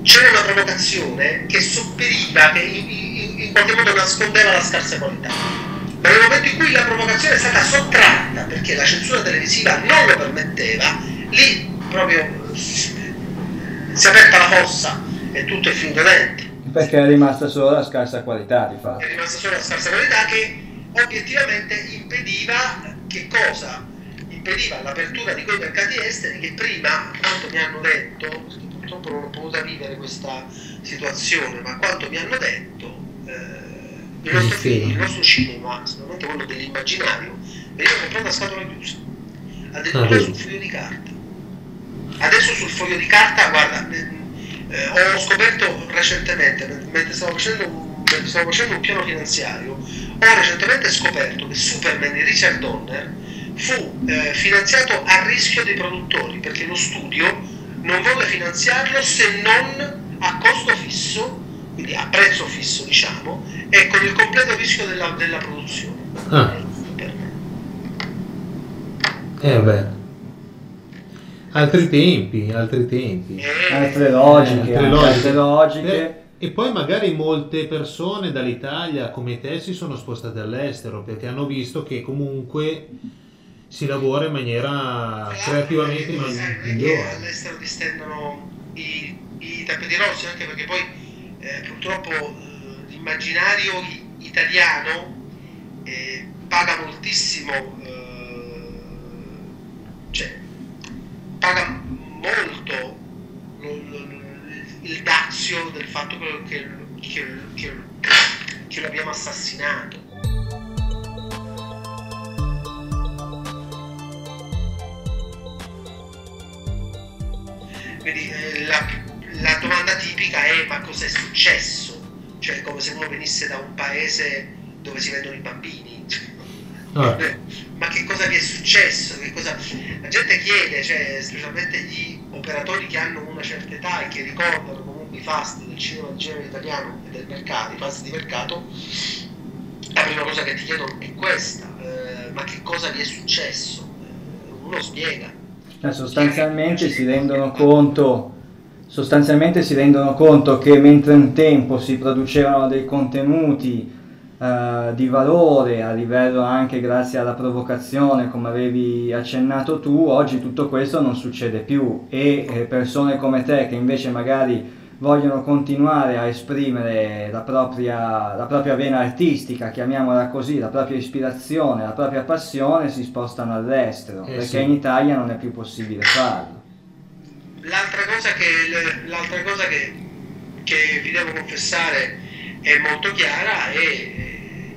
c'era una provocazione che sopperiva, che in qualche modo nascondeva la scarsa qualità. Ma nel momento in cui la provocazione è stata sottratta perché la censura televisiva non lo permetteva, lì proprio si è aperta la fossa e tutto è finito dentro. Perché è rimasta solo la scarsa qualità, di fatto. È rimasta solo la scarsa qualità che obiettivamente impediva che cosa? Impediva l'apertura di quei mercati esteri che prima, quanto mi hanno detto, purtroppo non ho potuto vivere questa situazione, ma quanto mi hanno detto... Il nostro cinema, sicuramente quello dell'immaginario, veniva comprato a scatola chiusa, addirittura sul foglio di carta. Adesso sul foglio di carta, guarda, ho scoperto recentemente, mentre stavo facendo un piano finanziario, ho recentemente scoperto che Superman di Richard Donner fu finanziato a rischio dei produttori, perché lo studio non volle finanziarlo se non a costo fisso, quindi a prezzo fisso, diciamo, e con il completo rischio della produzione. Altri tempi, altre logiche. E poi magari molte persone dall'Italia come te si sono spostate all'estero perché hanno visto che comunque si lavora in maniera creativamente migliore. All'estero distendono i tappeti rossi, anche perché poi purtroppo l'immaginario italiano paga moltissimo, cioè paga molto il dazio del fatto che lo abbiamo assassinato. la domanda tipica è: ma cos'è successo? Cioè, come se uno venisse da un paese dove si vedono i bambini. Ma che cosa vi è successo? Che cosa... La gente chiede, cioè, specialmente gli operatori che hanno una certa età e che ricordano comunque i fasti del cinema italiano e del mercato, i fasti di mercato, la prima cosa che ti chiedono è questa: ma che cosa vi è successo? Uno spiega. Sostanzialmente si rendono conto che mentre un tempo si producevano dei contenuti di valore a livello, anche grazie alla provocazione, come avevi accennato tu, oggi tutto questo non succede più, e persone come te che invece magari vogliono continuare a esprimere la propria vena artistica, chiamiamola così, la propria ispirazione, la propria passione, si spostano all'estero, perché sì, in Italia non è più possibile farlo. L'altra cosa che vi devo confessare è molto chiara, è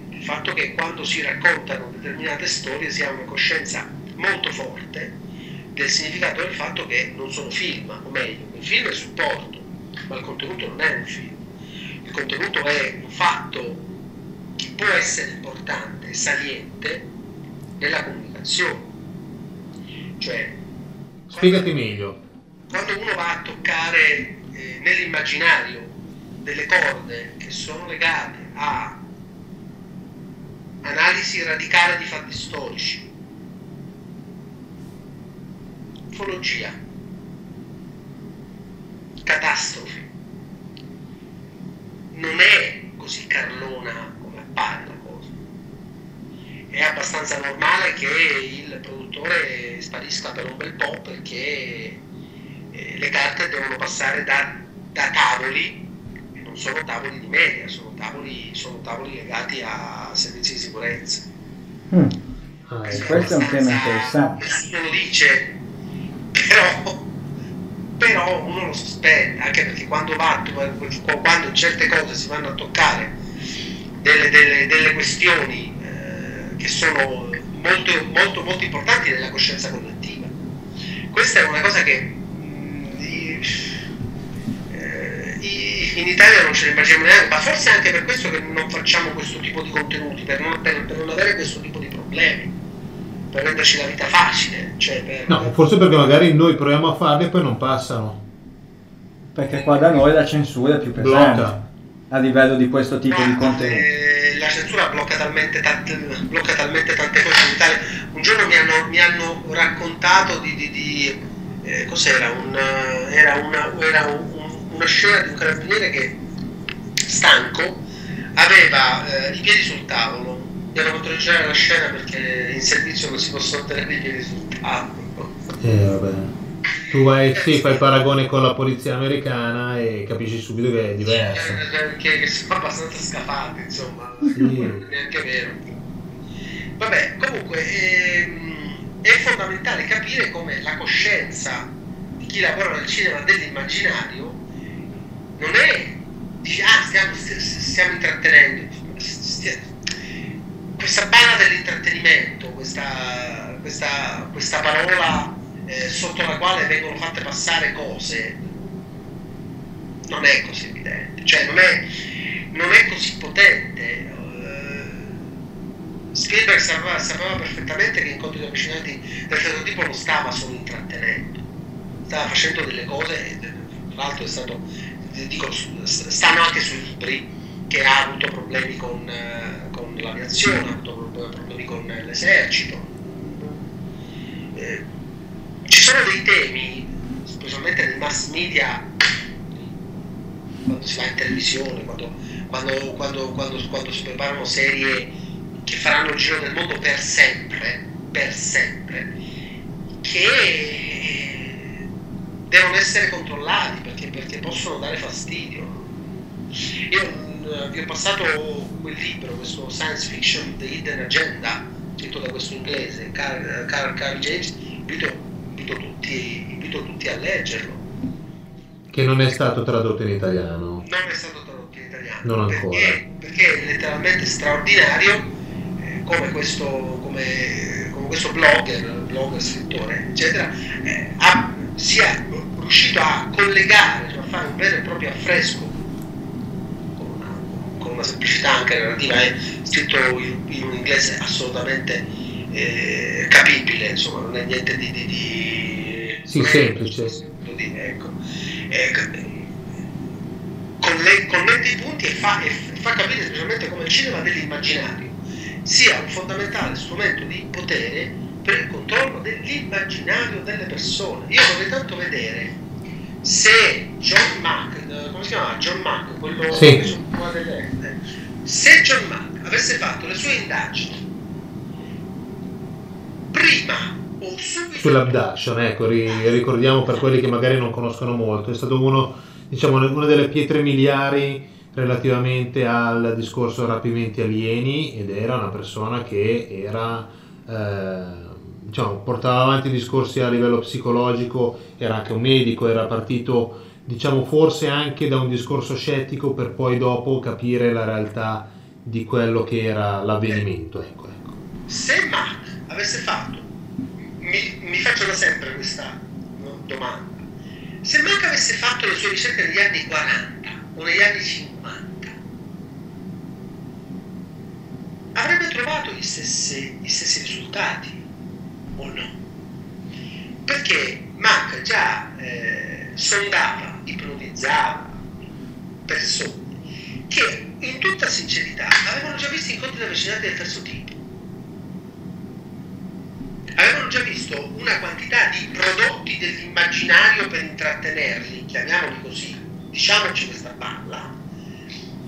il fatto che quando si raccontano determinate storie si ha una coscienza molto forte del significato del fatto che non sono film, o meglio, il film è supporto, ma il contenuto non è un film, il contenuto è un fatto che può essere importante, saliente nella comunicazione. Cioè, spiegati meglio. Quando uno va a toccare nell'immaginario delle corde che sono legate a analisi radicale di fatti storici, ufologia, catastrofe, non è così carlona come appare la cosa. È abbastanza normale che il produttore sparisca per un bel po', perché le carte devono passare da tavoli, e non sono tavoli di media, sono tavoli legati a servizi di sicurezza. Questo è un tema interessante. Nessuno dice, però uno lo sospetta, anche perché quando certe cose si vanno a toccare delle questioni che sono molto, molto, molto importanti nella coscienza collettiva. Questa è una cosa che in Italia non ce ne immaginiamo neanche, ma forse anche per questo che non facciamo questo tipo di contenuti, per non avere questo tipo di problemi, per renderci la vita facile, cioè forse perché magari noi proviamo a farli e poi non passano, perché qua da noi la censura è più pesante a livello di questo tipo di contenuti. La censura blocca talmente tante cose in Italia. Un giorno mi hanno raccontato di cos'era, una scena di un carabiniere che, stanco, aveva i piedi sul tavolo. Devo controllare la scena perché in servizio non si possono ottenere i piedi sul tavolo. Vabbè. Tu fai il paragone con la polizia americana e capisci subito che è diverso. Che sono abbastanza scafati, insomma, neanche vero. Vabbè, comunque è fondamentale capire come la coscienza di chi lavora nel cinema dell'immaginario non è, dice, stiamo intrattenendo. Questa parola dell'intrattenimento, questa parola sotto la quale vengono fatte passare cose, non è così evidente, cioè non è così potente. Spielberg sapeva perfettamente che Incontri Avvicinati del certo tipo non stava solo intrattenendo, stava facendo delle cose, tra l'altro è stato, stanno anche sui libri, che ha avuto problemi con l'aviazione, ha avuto problemi con l'esercito. Ci sono dei temi, specialmente nei mass media, quando si va in televisione, quando si preparano serie che faranno il giro del mondo per sempre, che devono essere controllati perché possono dare fastidio. Io vi ho passato quel libro, questo Science Fiction The Hidden Agenda, scritto da questo inglese Carl James. Invito tutti a leggerlo, che non è stato tradotto in italiano, non ancora, perché è letteralmente straordinario, come questo blogger, scrittore eccetera, si è riuscito a collegare, cioè a fare un vero e proprio affresco con una semplicità anche relativa, scritto in un inglese assolutamente capibile, insomma non è niente di sì, semplice. Ecco. Connette i punti e fa capire specialmente come il cinema dell'immaginario sia un fondamentale strumento di potere per il controllo dell'immaginario delle persone. Io vorrei tanto vedere se John Mack, come si chiamava? John Mack, quello sì, che si occupa delle, se John Mack avesse fatto le sue indagini prima o subito sull'abduction, ecco, ricordiamo per quelli che magari non conoscono molto, è stato uno, diciamo, una delle pietre miliari relativamente al discorso rapimenti alieni, ed era una persona che era, diciamo, portava avanti discorsi a livello psicologico, era anche un medico, era partito, diciamo, forse anche da un discorso scettico per poi dopo capire la realtà di quello che era l'avvenimento. Ecco. Se Mack avesse fatto, mi faccio da sempre questa domanda, se Mack avesse fatto le sue ricerche negli anni 40 o negli anni 50, avrebbe trovato gli stessi risultati o no? Perché Mack già sondava, ipnotizzava persone che in tutta sincerità avevano già visto incontri ravvicinati del terzo tipo, avevano già visto una quantità di prodotti dell'immaginario per intrattenerli, chiamiamoli così, diciamoci questa balla,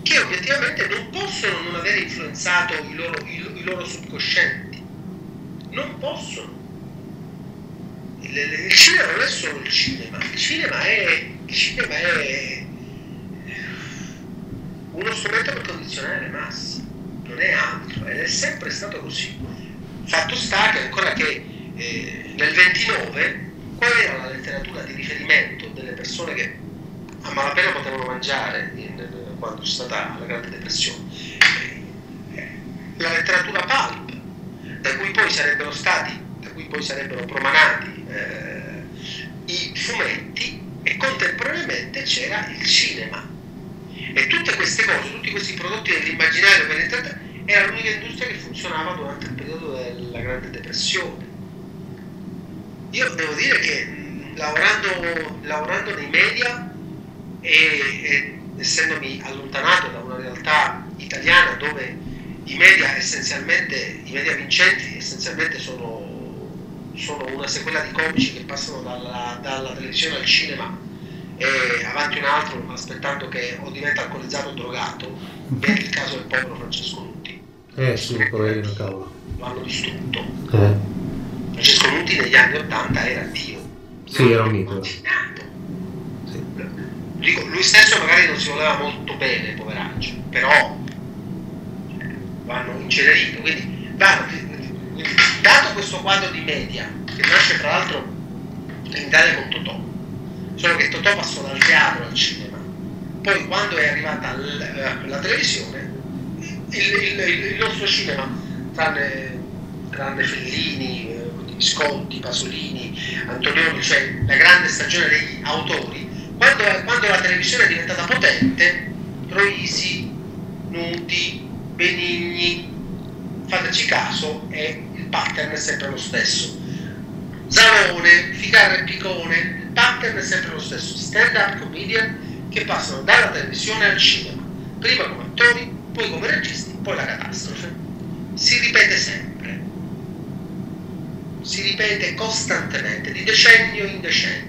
che obiettivamente non possono non avere influenzato i loro subconscienti, non possono. Il cinema non è solo il cinema, il cinema è uno strumento per condizionare le masse, non è altro, ed è sempre stato così. Fatto sta che ancora che nel 29 qual era la letteratura di riferimento delle persone che a malapena potevano mangiare quando c'è stata la Grande Depressione? La letteratura pulp, da cui poi sarebbero promanati i fumetti, e contemporaneamente c'era il cinema. E tutte queste cose, tutti questi prodotti dell'immaginario per l'entrata, era l'unica industria che funzionava durante il periodo della Grande Depressione. Io devo dire che lavorando nei media e essendomi allontanato da una realtà italiana dove i media vincenti essenzialmente sono una sequela di comici che passano dalla televisione al cinema e avanti un altro, aspettando che o diventa alcolizzato o drogato, è il caso del povero Francesco Nuti. Sì, poverino, cavolo. Lo hanno distrutto. Francesco Nuti negli anni 80 era Dio. Sì, era un mito. Sì. Dico, lui stesso magari non si voleva molto bene, poveraccio, però lo hanno incenerito. Quindi, dato questo quadro di media, che nasce tra l'altro in Italia con Totò, solo che Totò passò dal teatro al cinema, poi quando è arrivata la televisione, il nostro cinema, tranne Fellini, Visconti, Pasolini, Antonioni, cioè la grande stagione degli autori, quando la televisione è diventata potente, Troisi, Nuti, Benigni, fateci caso, e il pattern è sempre lo stesso. Zalone, Figaro e Piccone, il pattern è sempre lo stesso. Stand-up comedian che passano dalla televisione al cinema, prima come attori, poi come registi, poi la catastrofe. Si ripete sempre, si ripete costantemente, di decennio in decennio.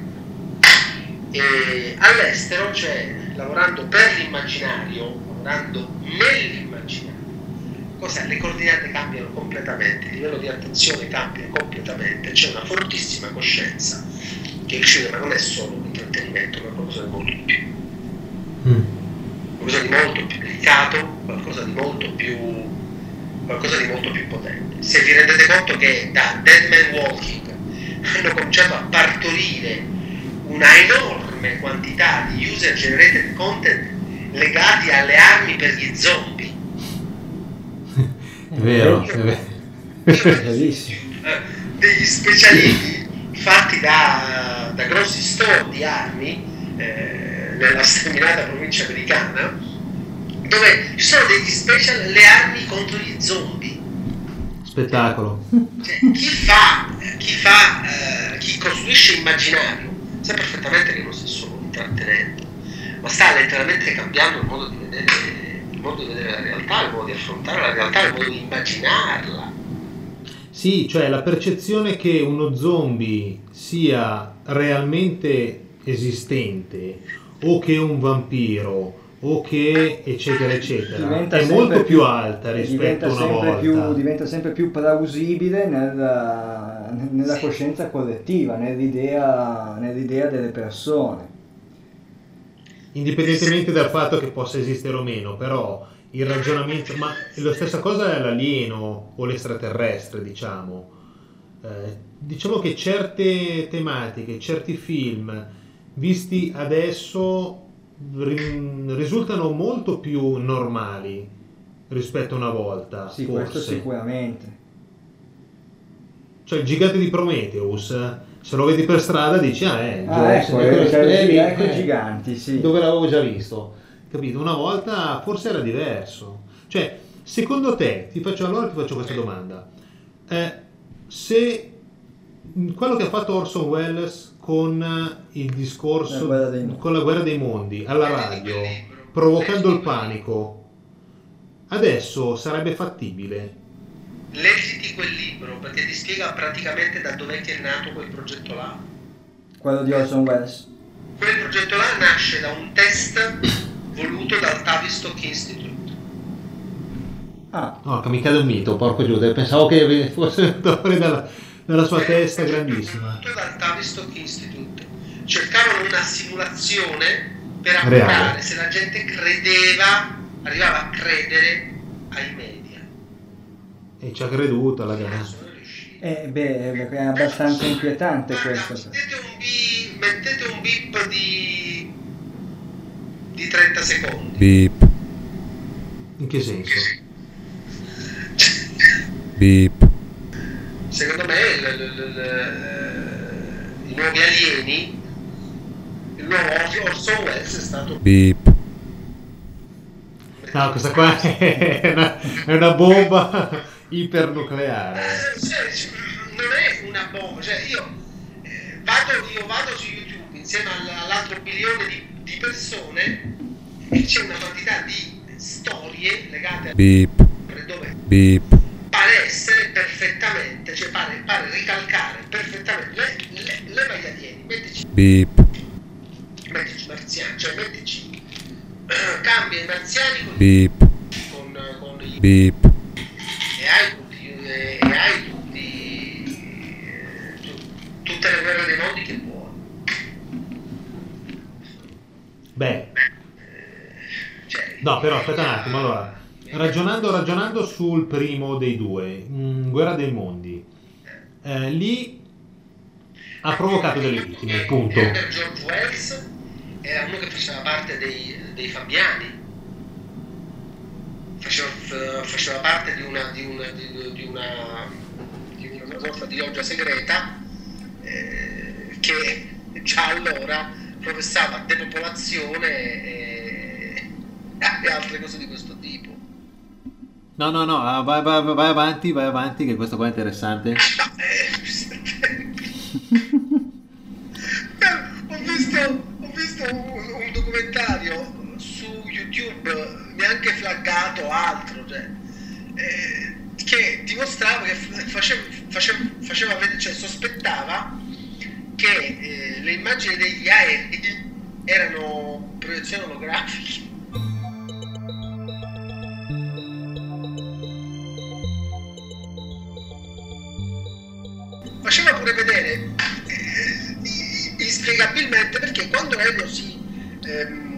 E all'estero, cioè lavorando per l'immaginario, lavorando nell'immaginario, le coordinate cambiano completamente, il livello di attenzione cambia completamente, c'è una fortissima coscienza che il cinema non è solo un intrattenimento, ma è qualcosa di molto di più. Qualcosa di molto più delicato, qualcosa di molto più potente. Se vi rendete conto che da Dead Man Walking hanno cominciato a partorire una enorme quantità di user generated content legati alle armi per gli zombie, è vero, io, è vero. Degli specialisti fatti da grossi store di armi nella sterminata provincia americana, dove ci sono degli special, le armi contro gli zombie. Spettacolo. Cioè, chi costruisce immaginario sa perfettamente che non si sono intrattenendo, ma sta letteralmente cambiando il modo di vedere la realtà, il modo di affrontare la realtà, il modo di immaginarla. Sì, cioè la percezione che uno zombie sia realmente esistente, o che un vampiro, o che eccetera eccetera, diventa è molto più alta rispetto a una volta. Diventa sempre più plausibile nella sì, coscienza collettiva, nell'idea delle persone, indipendentemente dal fatto che possa esistere o meno. Però il ragionamento, ma la stessa cosa è l'alieno o l'estraterrestre, diciamo che certe tematiche, certi film visti adesso risultano molto più normali rispetto a una volta. Sì, forse. Questo sicuramente. Cioè il gigante di Prometheus, se lo vedi per strada dici ecco i giganti, sì, dove l'avevo già visto, capito? Una volta forse era diverso. Cioè secondo te, ti faccio questa domanda, se quello che ha fatto Orson Welles con il discorso con la guerra dei mondi alla radio, provocando il panico, adesso sarebbe fattibile? Leggiti quel libro, perché ti spiega praticamente da dov'è che è nato quel progetto là, quello di Orson Welles. Quel progetto là nasce da un test voluto dal Tavistock Institute. Ah, no, mi cade un mito, porco Giuda, pensavo che fosse fuori dalla sua testa grandissima. Tutto dal Tavistock Institute. Cercavano una simulazione per appurare se la gente arrivava a credere ai media. E ci ha creduto alla gara. È abbastanza inquietante questo. Mettete un bip di 30 secondi. Bip. In che senso? Bip. Secondo me i nuovi alieni, il nuovo Orson Welles è stato beep. No, questa qua è una bomba ipernucleare. Non è una bomba, cioè io vado su YouTube insieme all'altro milione di persone e c'è una quantità di storie legate a beep, dove beep pare essere perfettamente, cioè pare ricalcare perfettamente le maglie alieni. Mettici marziani, cioè mettici cambia i marziani con beep, con i beep, e hai tutte le guerre dei mondi che vuoi. Però aspetta un attimo, allora Ragionando sul primo dei due, Guerra dei Mondi, lì ha provocato delle vittime, punto. George Wells era uno che faceva parte dei Fabiani, faceva parte di una sorta di loggia segreta che già allora professava depopolazione e altre cose di questo tipo. No, vai avanti, che questo qua è interessante. Ho visto un documentario su YouTube, neanche flaggato altro, che dimostrava che faceva vedere, cioè sospettava che le immagini degli aerei erano proiezioni olografiche. Faceva pure vedere inspiegabilmente perché quando Elio si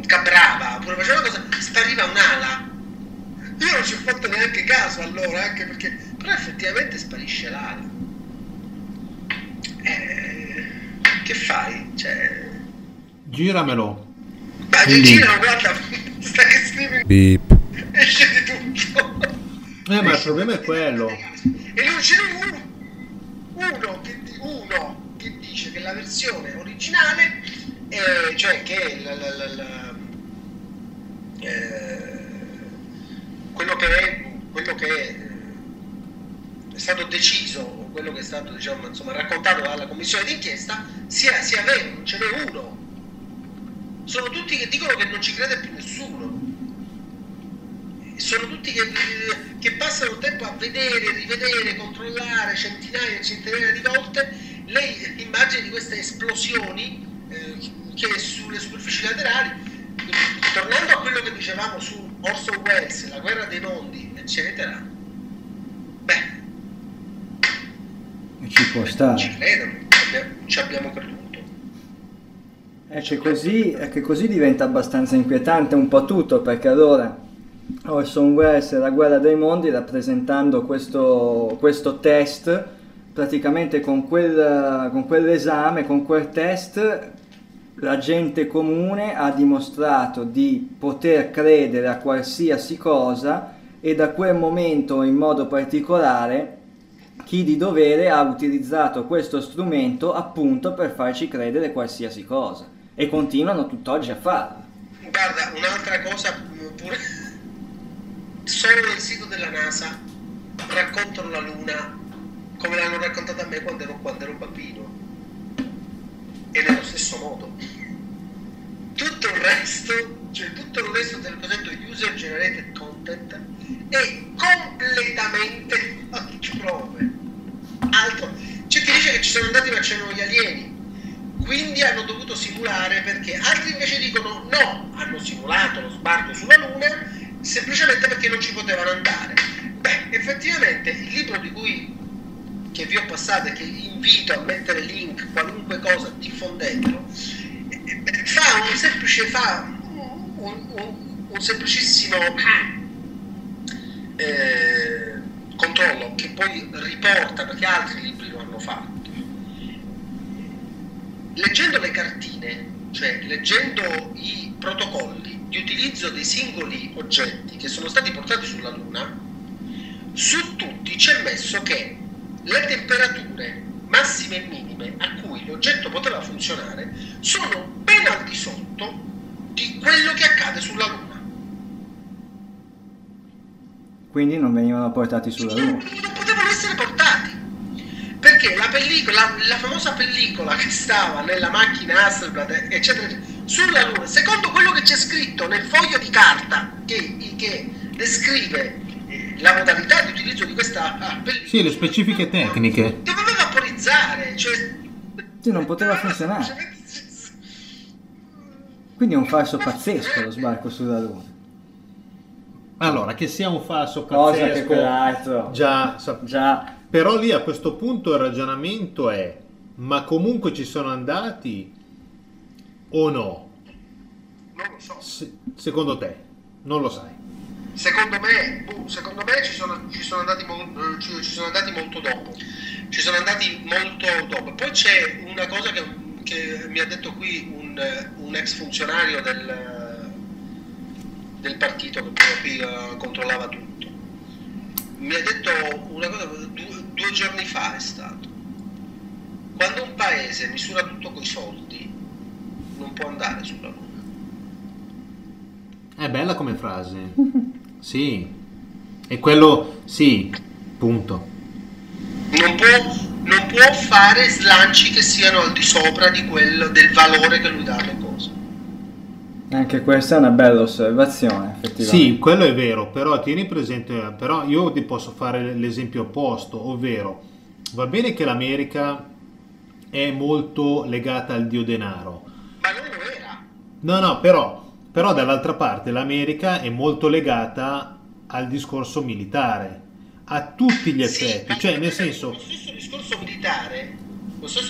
cabrava, pure faceva una cosa, spariva un'ala. Io non ci ho fatto neanche caso allora, anche perché però effettivamente sparisce l'ala. Che fai? Cioè, giramelo. Ma gira, guarda, stai che scrivi. Beep. Esce di tutto. Ma il problema è quello. E non c'è uno che dice nella versione originale, cioè che quello che è stato deciso, o quello che è stato, diciamo, insomma, raccontato dalla commissione d'inchiesta sia vero, ce n'è uno. Sono tutti che dicono che non ci crede più nessuno. Sono tutti che passano il tempo a vedere, rivedere, controllare centinaia e centinaia di volte le immagini di queste esplosioni che sulle superfici laterali. Tornando a quello che dicevamo su Orson Welles, la guerra dei mondi, eccetera, beh, ci può stare. Ci credono, ci abbiamo creduto. Così diventa abbastanza inquietante un po' tutto, perché allora Orson Welles e la guerra dei mondi, rappresentando questo test, praticamente con quel test la gente comune ha dimostrato di poter credere a qualsiasi cosa, e da quel momento in modo particolare chi di dovere ha utilizzato questo strumento appunto per farci credere qualsiasi cosa, e continuano tutt'oggi a farlo. Guarda, un'altra cosa pure. Solo nel sito della NASA raccontano la Luna come l'hanno raccontata a me quando ero bambino, e nello stesso modo tutto il resto del progetto user generated content è completamente altrove. C'è chi dice che ci sono andati ma c'erano gli alieni, quindi hanno dovuto simulare, perché altri invece dicono no, hanno simulato lo sbarco sulla Luna semplicemente perché non ci potevano andare. Beh, effettivamente il libro che vi ho passato, e che invito a mettere link, qualunque cosa, diffondendolo, fa un semplicissimo controllo, che poi riporta, perché altri libri lo hanno fatto. Leggendo le cartine, cioè leggendo i protocolli di utilizzo dei singoli oggetti che sono stati portati sulla Luna, su tutti c'è messo che le temperature massime e minime a cui l'oggetto poteva funzionare sono ben al di sotto di quello che accade sulla Luna. Quindi non venivano portati sulla Luna? Non potevano essere portati, perché la famosa pellicola che stava nella macchina Hasselblad, eccetera, sulla Luna, secondo quello che c'è scritto nel foglio di carta che descrive la modalità di utilizzo di questa pellicola, sì, le specifiche tecniche, doveva vaporizzare, cioè sì, non poteva funzionare. Quindi è un falso pazzesco lo sbarco sulla Luna. Allora, che sia un falso pazzesco, cosa che quell'altro già, però lì a questo punto il ragionamento è: ma comunque ci sono andati o no? Non lo so. Secondo te? Non lo sai. Secondo me ci sono andati molto dopo. Poi c'è una cosa che mi ha detto qui un ex funzionario del partito, che qui controllava tutto. Mi ha detto una cosa due giorni fa, è stato: quando un paese misura tutto coi soldi non può andare sulla Luna. È bella come frase. Sì, e quello sì, punto. Non può fare slanci che siano al di sopra di del valore che lui dà alle cose. Anche questa è una bella osservazione, effettivamente. Sì, quello è vero, però tieni presente, però io ti posso fare l'esempio opposto, ovvero va bene che l'America è molto legata al dio denaro. Ma non lo era. No, però dall'altra parte l'America è molto legata al discorso militare, a tutti gli effetti, sì, cioè nel senso... Lo stesso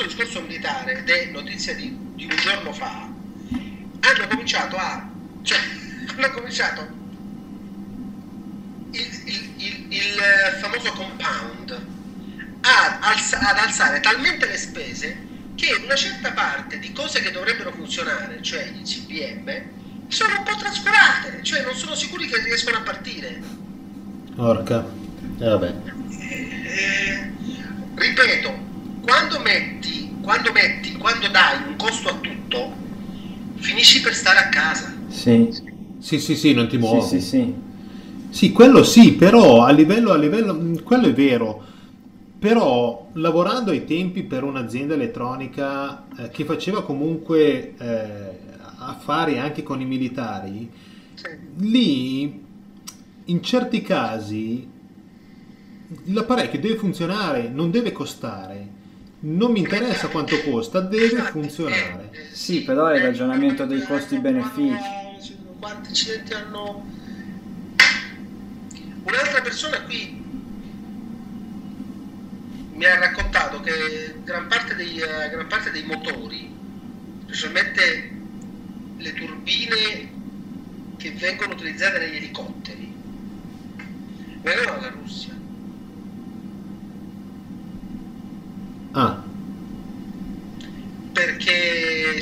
discorso militare, ed è notizia di un giorno fa, hanno cominciato il famoso compound ad alzare talmente le spese che una certa parte di cose che dovrebbero funzionare, cioè gli CPM, sono un po' trascurate, cioè non sono sicuri che riescono a partire. Orca, vabbè. Ripeto, quando metti quando dai un costo a tutto, finisci per stare a casa. Sì. Sì, sì, sì, non ti muovi. Sì, sì, sì. Sì, quello sì, però a livello quello è vero. Però lavorando ai tempi per un'azienda elettronica che faceva comunque affari anche con i militari, sì, lì in certi casi l'apparecchio deve funzionare, non deve costare. Non mi interessa quanto costa, deve funzionare. Sì, però è il ragionamento dei costi-benefici. Quanti accidenti hanno? Un'altra persona qui mi ha raccontato che gran parte dei motori, specialmente le turbine che vengono utilizzate negli elicotteri, vengono dalla Russia. Ah. Perché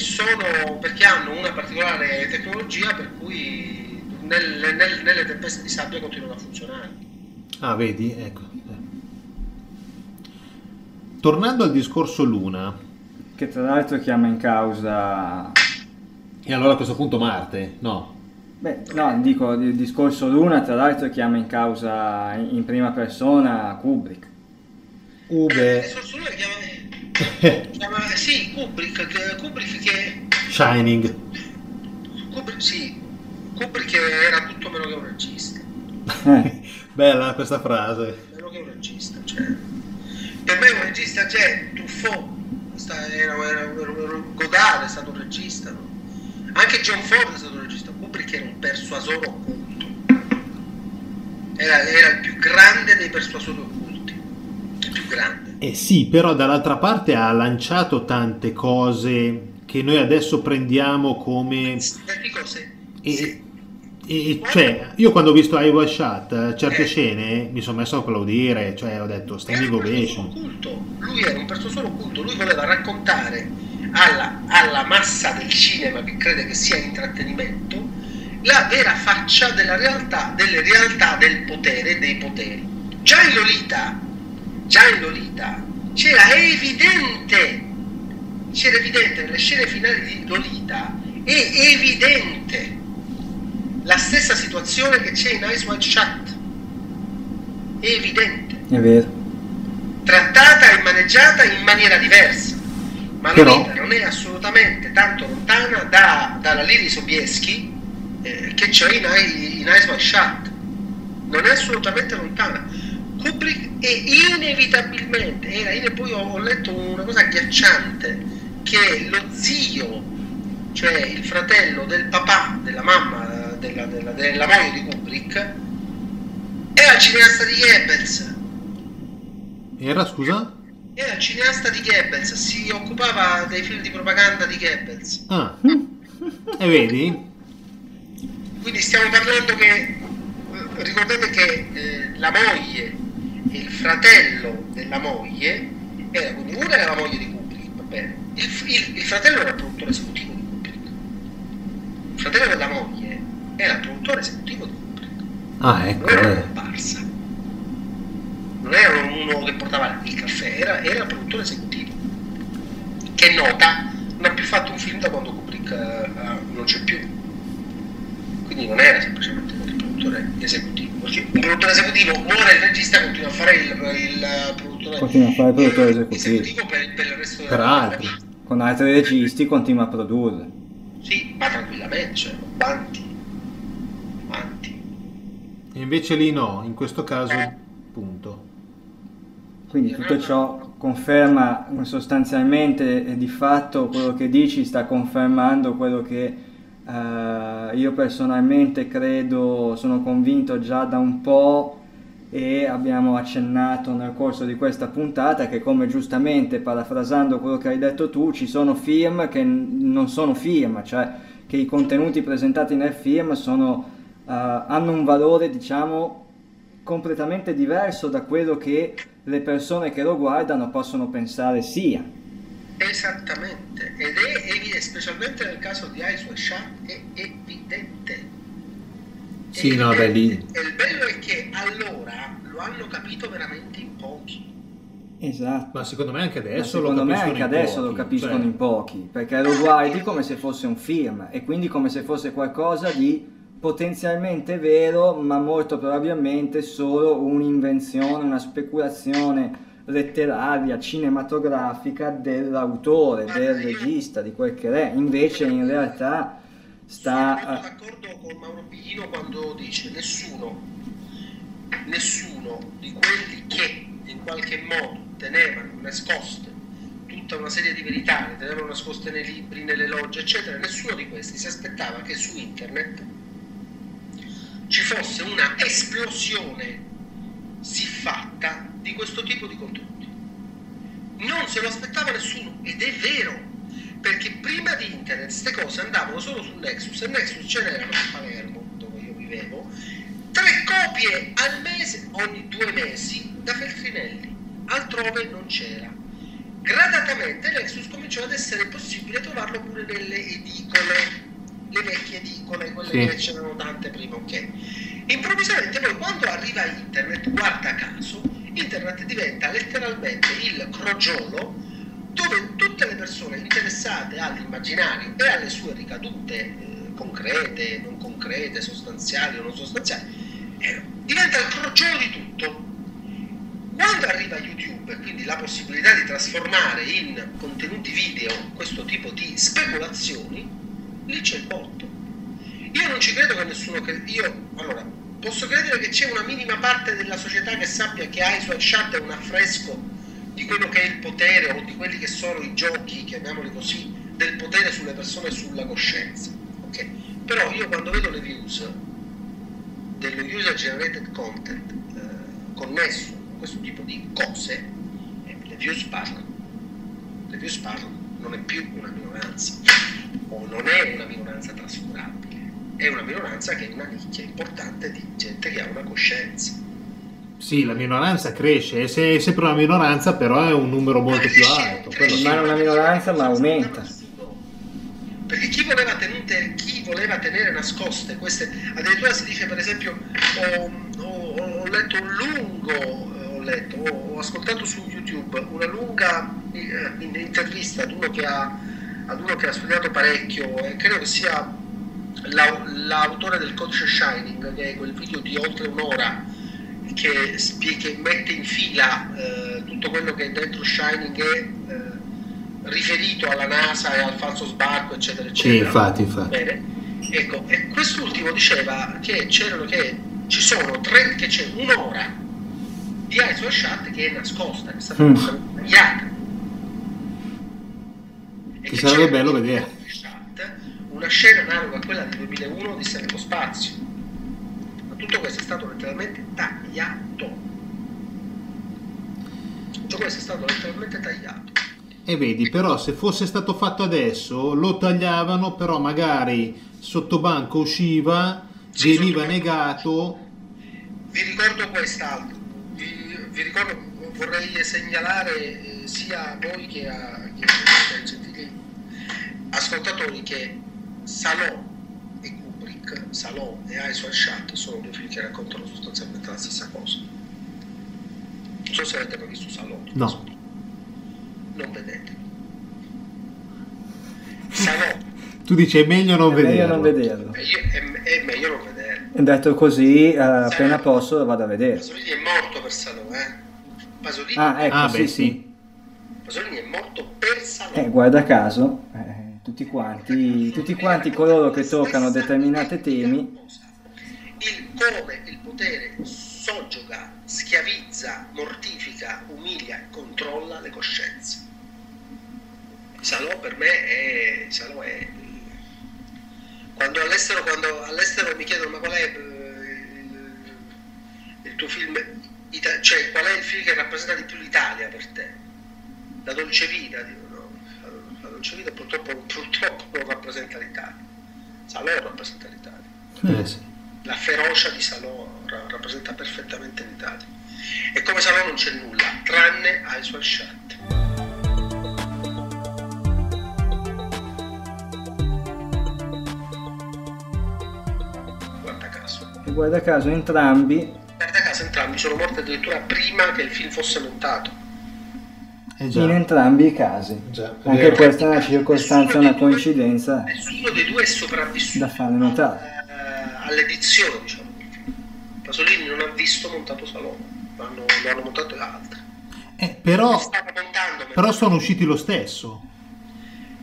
hanno una particolare tecnologia per cui nelle tempeste di sabbia continuano a funzionare. Ah, vedi, ecco. Tornando al discorso Luna, che tra l'altro chiama in causa... E allora a questo punto Marte, no? Beh, no, dico, il discorso Luna tra l'altro chiama in causa in prima persona Kubrick. Sì, Kubrick che... Shining. Kubrick, sì, Kubrick era tutto meno che un regista. Bella questa frase. Meno che un regista, cioè... Per me un regista c'è, Truffaut, Godard è stato un regista, no? Anche John Ford è stato un regista. Kubrick era un persuasore occulto. Era il più grande dei persuasori occulti. Sì, però dall'altra parte ha lanciato tante cose che noi adesso prendiamo come... Tante cose. Cioè, io quando ho visto I Was Shot, certe scene mi sono messo a applaudire, cioè ho detto standing ovation. Lui era un persuasore occulto, lui voleva raccontare alla massa del cinema che crede che sia intrattenimento la vera faccia della realtà, delle realtà del potere e dei poteri. Già in Lolita c'era evidente nelle scene finali di Lolita, è evidente la stessa situazione che c'è in Eyes Wide Shut, è evidente, è vero, trattata e maneggiata in maniera diversa, ma Lolita non è assolutamente tanto lontana dalla Lili Sobieski che c'è in Eyes Wide Shut, non è assolutamente lontana. Kubrick poi ho letto una cosa agghiacciante, che lo zio, cioè il fratello del papà, della mamma, della moglie di Kubrick, era il cineasta di Goebbels. Era il cineasta di Goebbels, si occupava dei film di propaganda di Goebbels. Ah, e vedi? Quindi stiamo parlando che, ricordate che la moglie, il fratello della moglie era, quindi una era la moglie di Kubrick, va bene, il fratello era il produttore esecutivo di Kubrick, il fratello della moglie era il produttore esecutivo di Kubrick. Ah, ecco. Non era una comparsa, non era uno che portava il caffè, era il produttore esecutivo, che nota non ha più fatto un film da quando Kubrick non c'è più, quindi non era semplicemente il produttore esecutivo. Perché un produttore esecutivo muore, il regista continua a fare il produttore esecutivo per il resto della vita. Altri, con altri registi continua a produrre. Sì, ma tranquillamente, cioè, avanti. E invece lì no, in questo caso, punto. Quindi tutto ciò conferma sostanzialmente e di fatto quello che dici, sta confermando quello che... io personalmente credo, sono convinto già da un po', e abbiamo accennato nel corso di questa puntata che, come giustamente parafrasando quello che hai detto tu, ci sono film che non sono film, cioè che i contenuti presentati nel film hanno un valore, diciamo, completamente diverso da quello che le persone che lo guardano possono pensare sia. Esattamente, ed è evidente, specialmente nel caso di Eyes Wide Shut, è evidente. Sì, no, beh, lì. E il bello è che allora lo hanno capito veramente in pochi. Esatto. Ma secondo me anche adesso lo capiscono in pochi, perché lo guardi come se fosse un film e quindi come se fosse qualcosa di potenzialmente vero, ma molto probabilmente solo un'invenzione, una speculazione letteraria, cinematografica dell'autore, del regista, di quel che è. Invece in realtà sta... Sono d'accordo con Mauro Piglino quando dice nessuno di quelli che in qualche modo tenevano nascoste tutta una serie di verità, le tenevano nascoste nei libri, nelle logge, eccetera, nessuno di questi si aspettava che su internet ci fosse una esplosione siffatta di questo tipo di contenuti. Non se lo aspettava nessuno, ed è vero, perché prima di internet queste cose andavano solo su Nexus, e Nexus ce n'erano a Palermo, dove io vivevo, 3 copie al mese, ogni 2 mesi, da Feltrinelli, altrove non c'era. Gradatamente Nexus cominciò ad essere possibile trovarlo pure nelle edicole, le vecchie edicole, quelle che c'erano tante prima, ok? Improvvisamente poi quando arriva internet, guarda caso, internet diventa letteralmente il crogiolo dove tutte le persone interessate all'immaginario e alle sue ricadute concrete, non concrete, sostanziali o non sostanziali, diventa il crogiolo di tutto. Quando arriva YouTube, quindi la possibilità di trasformare in contenuti video questo tipo di speculazioni, lì c'è il botto. Io non ci credo che nessuno creda. Io, allora, posso credere che c'è una minima parte della società che sappia che Ice Shad è un affresco di quello che è il potere o di quelli che sono i giochi, chiamiamoli così, del potere sulle persone e sulla coscienza. Ok? Però io quando vedo le views dello user generated content connesso a questo tipo di cose, le views parlano, non è più una minoranza, o non è una minoranza trascurabile. È una minoranza che è una nicchia importante di gente che ha una coscienza. Sì, la minoranza cresce, è sempre una minoranza, però è un numero molto più alto. Non è una minoranza, ma aumenta. Perché chi voleva tenere nascoste queste, addirittura si dice per esempio, ho ascoltato su YouTube una lunga intervista ad uno che ha studiato parecchio, credo che sia l'autore del Codice Shining, che è quel video di oltre un'ora che mette in fila tutto quello che è dentro Shining è riferito alla NASA e al falso sbarco, eccetera eccetera. Sì, infatti. Bene. Ecco, e quest'ultimo diceva che c'è un'ora di Ice Shad che è nascosta, che è stata sbagliata, che sarebbe bello vedere una scena analoga a quella del 2001 di Servo Spazio, ma tutto questo è stato letteralmente tagliato. E vedi, però se fosse stato fatto adesso lo tagliavano, però magari sottobanco usciva, veniva negato. Vi ricordo quest'altro, vorrei segnalare sia a voi che ai gentili ascoltatori che Salò e Kubrick, Salò e Ice Shad sono due film che raccontano sostanzialmente la stessa cosa. Non so se avete mai visto Salò. No. Non vedete. Salò. Tu dici è meglio non vederlo. È meglio non vederlo. E detto così, appena posso lo vado a vedere. Pasolini è morto per Salò, Pasolini. Ah, ecco, sì. Pasolini è morto per Salò. Guarda caso. Tutti quanti coloro che toccano determinati temi, come il potere soggioga, schiavizza, mortifica, umilia e controlla le coscienze. Salò per me è quando all'estero mi chiedono: ma qual è il tuo film, cioè qual è il film che rappresenta di più l'Italia per te? La dolce vita, dico. Vita purtroppo non rappresenta l'Italia. Salò rappresenta l'Italia. Sì. La ferocia di Salò rappresenta perfettamente l'Italia. E come Salò non c'è nulla, tranne Ice Shad. Guarda caso entrambi sono morti addirittura prima che il film fosse montato. in entrambi i casi. Già, anche questa è una circostanza, una coincidenza. Nessuno dei due è sopravvissuto, da fare notare, all'edizione, diciamo. Pasolini non ha visto Montato Salone, ma hanno montato l'altra. Però sono usciti lo stesso.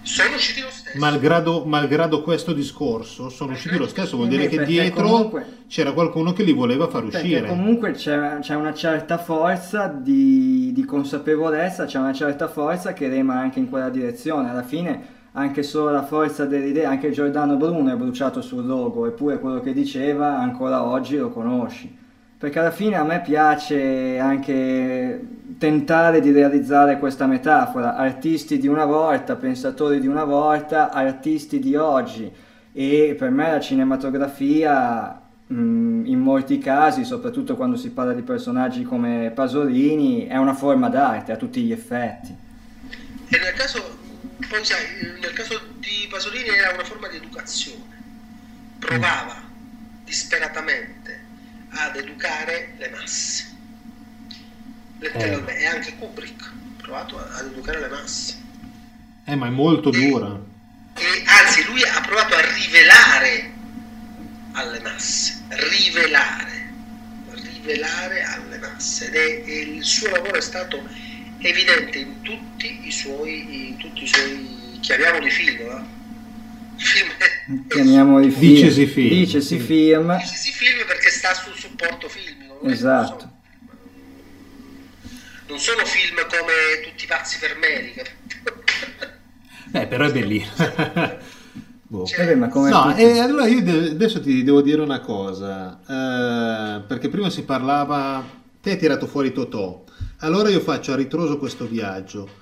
Sono usciti lo stesso. Malgrado questo discorso, sono usciti lo stesso. Vuol dire che dietro c'era qualcuno che li voleva far uscire. Comunque c'è una certa forza di consapevolezza, c'è una certa forza che rema anche in quella direzione. Alla fine anche solo la forza dell'idea, anche Giordano Bruno è bruciato sul rogo, eppure quello che diceva ancora oggi lo conosci. Perché alla fine a me piace anche tentare di realizzare questa metafora, artisti di una volta, pensatori di una volta, artisti di oggi, e per me la cinematografia in molti casi, soprattutto quando si parla di personaggi come Pasolini, è una forma d'arte a tutti gli effetti. E nel caso di Pasolini era una forma di educazione, provava disperatamente ad educare le masse. E anche Kubrick ha provato ad educare le masse, ma è molto dura, e anzi lui ha provato a rivelare alle masse, rivelare alle masse, e il suo lavoro è stato evidente in tutti i suoi, chiamiamoli film, dicesi film perché sta sul supporto filmico, esatto. Non sono film come Tutti i pazzi per America. Però è bellino. Boh. Allora io adesso ti devo dire una cosa, perché prima si parlava, te hai tirato fuori Totò, allora io faccio a ritroso questo viaggio.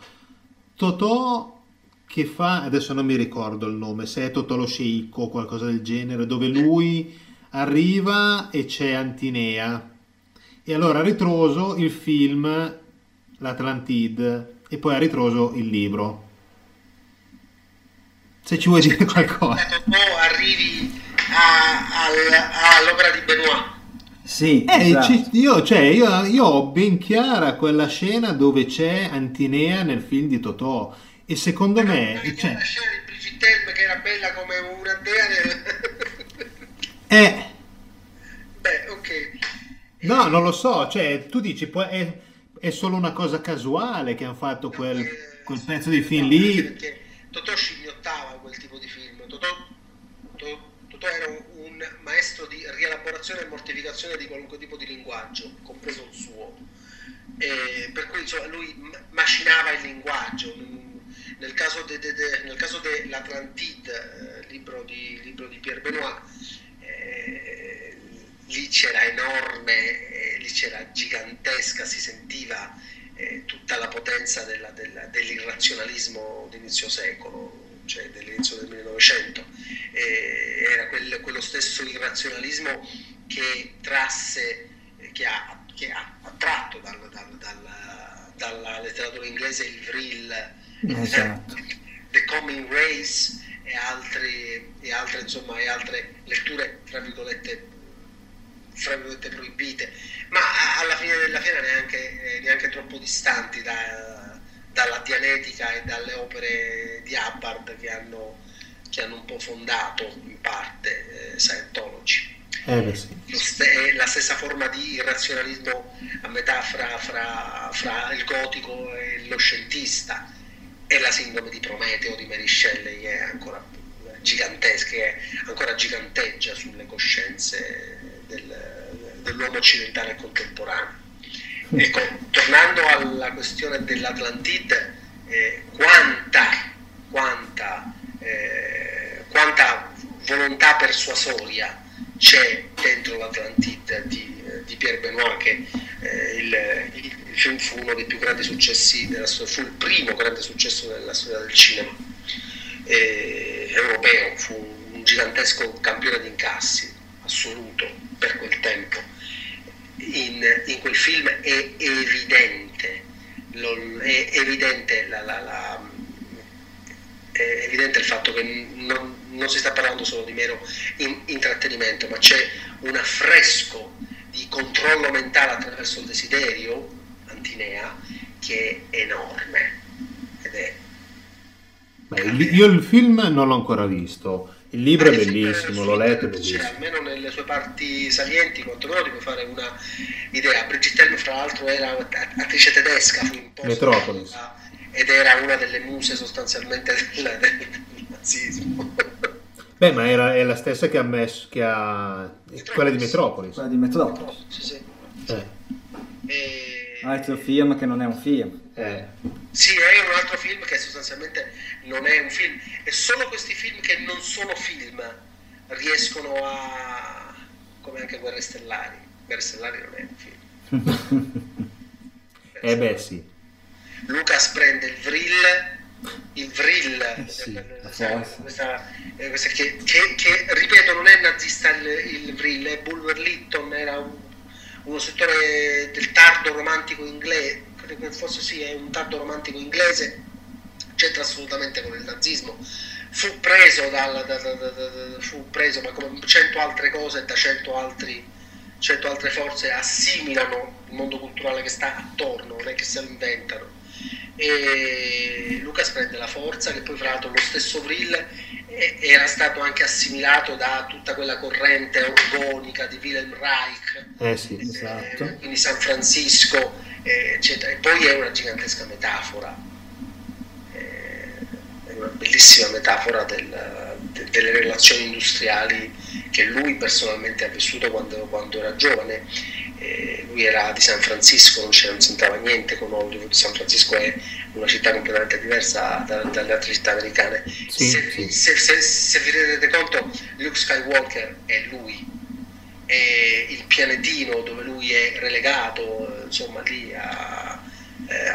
Totò che fa, adesso non mi ricordo il nome, se è Totò lo sceicco o qualcosa del genere, dove lui arriva e c'è Antinea. E allora a ritroso il film L'Atlantide, e poi a ritroso il libro. Se ci vuoi dire qualcosa. Arrivi all'opera di Benoit. Sì, esatto. Io ho ben chiara quella scena dove c'è Antinea nel film di Totò, e secondo me... C'è la scena di Brigitte Helme che era bella come una dea nel... Beh, ok. No, non lo so, cioè tu dici è solo una cosa casuale che hanno fatto quel pezzo di film lì. Perché Totò scimmiottava quel tipo di film. Totò era un maestro di rielaborazione e mortificazione di qualunque tipo di linguaggio, compreso il suo. Per cui insomma, lui macinava il linguaggio. Nel caso dell'Atlantide, libro di Pierre Benoit, lì c'era enorme, lì c'era gigantesca, si sentiva tutta la potenza dell'irrazionalismo d'inizio secolo, cioè dell'inizio del 1900. Era quello stesso irrazionalismo che ha attratto dalla letteratura inglese il Vril, esatto. The Coming Race e altre letture tra virgolette proibite, ma alla fine della fiera neanche troppo distanti dalla dialettica e dalle opere di Hubbard che hanno un po' fondato in parte Scientology. La stessa forma di irrazionalismo a metà fra il gotico e lo scientista, e la sindrome di Prometeo di Mary Shelley che è ancora gigantesca, che ancora giganteggia sulle coscienze dell'uomo occidentale contemporaneo. Ecco, tornando alla questione dell'Atlantide, quanta volontà persuasoria c'è dentro l'Atlantide di Pierre Benoit, che il film fu uno dei più grandi successi della storia, fu il primo grande successo della storia del cinema europeo, fu un gigantesco campione di incassi assoluto per quel tempo. In quel film è evidente il fatto che non si sta parlando solo di mero intrattenimento, ma c'è un affresco di controllo mentale attraverso il desiderio, Antinea, che è enorme. Io il film non l'ho ancora visto, il libro è bellissimo, l'ho letto, è bellissimo. Cioè, almeno nelle sue parti salienti, quantomeno ti puoi fare una idea. Brigitte Helm, fra l'altro, era attrice tedesca, fu un po' Metropolis, ed era una delle muse sostanzialmente del nazismo. Beh, ma è la stessa che ha messo, che ha quella di Metropolis. Quella di Metropolis. Sì, sì. Un altro film che non è un film. Sì, è un altro film che sostanzialmente non è un film. E solo questi film che non sono film riescono a... come anche Guerre Stellari. Guerre Stellari non è un film. Beh, sì. Lucas prende il Vril questa che ripeto non è nazista, il Vril è Bulwer Lytton, era uno scrittore del tardo romantico inglese, forse sì, è un tardo romantico inglese, c'entra assolutamente con il nazismo. Fu preso ma come 100 altre cose, da 100 altre forze assimilano il mondo culturale che sta attorno, non è che se lo inventano. E Lucas prende la forza, che poi fra l'altro lo stesso Vril era stato anche assimilato da tutta quella corrente orgonica di Wilhelm Reich, esatto. Quindi San Francisco, eccetera. E poi è una gigantesca metafora, è una bellissima metafora delle relazioni industriali che lui personalmente ha vissuto quando era giovane. Lui era di San Francisco, non c'entrava niente con Hollywood. San Francisco è una città completamente diversa dalle altre città americane. Sì, se vi rendete conto, Luke Skywalker è lui, è il pianetino dove lui è relegato, insomma, lì a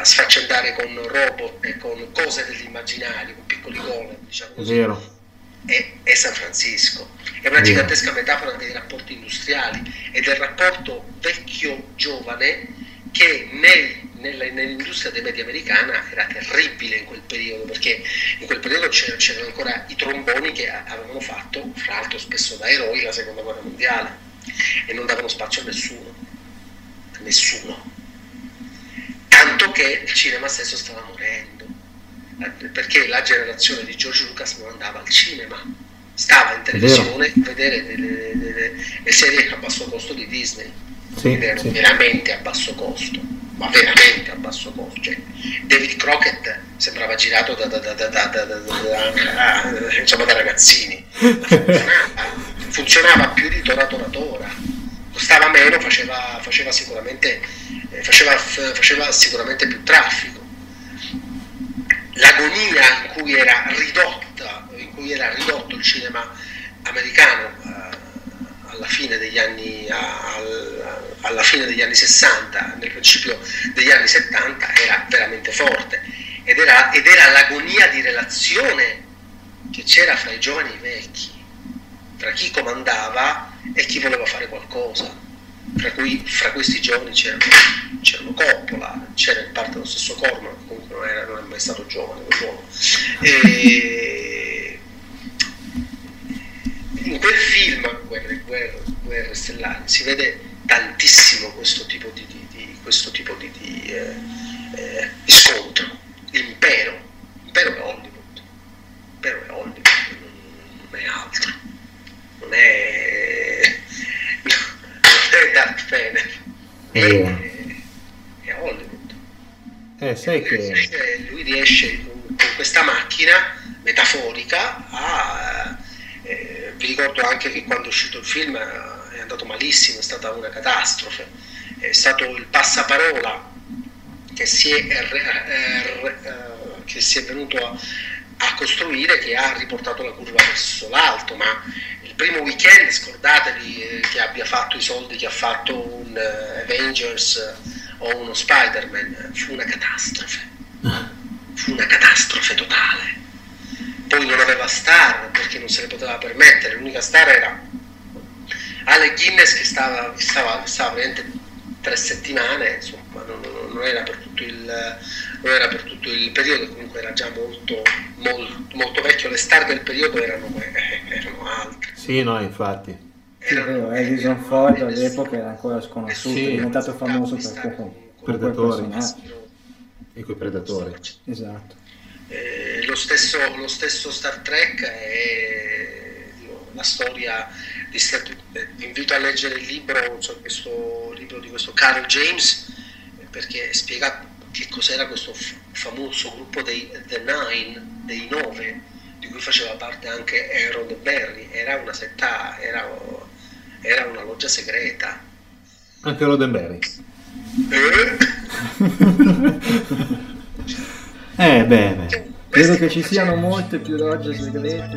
sfaccendare con robot e con cose dell'immaginario, con piccoli golem, diciamo così. È vero. È San Francisco, è una gigantesca metafora dei rapporti industriali e del rapporto vecchio-giovane che nell'industria dei media americana era terribile in quel periodo, perché in quel periodo c'erano ancora i tromboni che avevano fatto, fra l'altro spesso da eroi, la seconda guerra mondiale e non davano spazio a nessuno, tanto che il cinema stesso stava morendo, perché la generazione di George Lucas non andava al cinema, stava in televisione a vedere le serie a basso costo di Disney, veramente a basso costo, ma veramente a basso costo, cioè, David Crockett sembrava girato da ragazzini, funzionava più di Tora, costava meno, faceva sicuramente più traffico. L'agonia in cui era ridotto il cinema americano alla fine degli anni 60, nel principio degli anni 70, era veramente forte, ed era l'agonia di relazione che c'era fra i giovani e i vecchi, tra chi comandava e chi voleva fare qualcosa. Fra questi giovani c'erano Coppola, c'era in parte lo stesso Corman, che comunque non è mai stato giovane quell'uomo. In quel film Guerre Stellari si vede tantissimo questo tipo di scontro. L'impero è Hollywood, non è altro, non è Darth Vader è Hollywood, sai che lui riesce con questa macchina metaforica a... vi ricordo anche che quando è uscito il film è andato malissimo, è stata una catastrofe, è stato il passaparola che si è venuto a costruire, che ha riportato la curva verso l'alto, ma il primo weekend, scordatevi che abbia fatto i soldi che ha fatto un Avengers o uno Spider-Man, fu una catastrofe totale. Poi non aveva star, perché non se ne poteva permettere, l'unica star era Ale Guinness che stava veramente 3 settimane, insomma, non era per tutto il periodo, comunque era già molto vecchio. Le star del periodo erano altre. Sì, no, infatti. Harrison Ford all'epoca era ancora sconosciuto, è diventato famoso per Predatore. e coi predatori. Esatto. Lo stesso Star Trek è una storia di Star Trek. Vi invito a leggere il libro, cioè questo libro di questo Carl James, perché spiega che cos'era questo famoso gruppo dei The Nine, dei Nove, di cui faceva parte anche Aaron Berry. Era una setta, era una loggia segreta. Anche Roddenberry. Beh, credo che ci siano molte più logge segrete.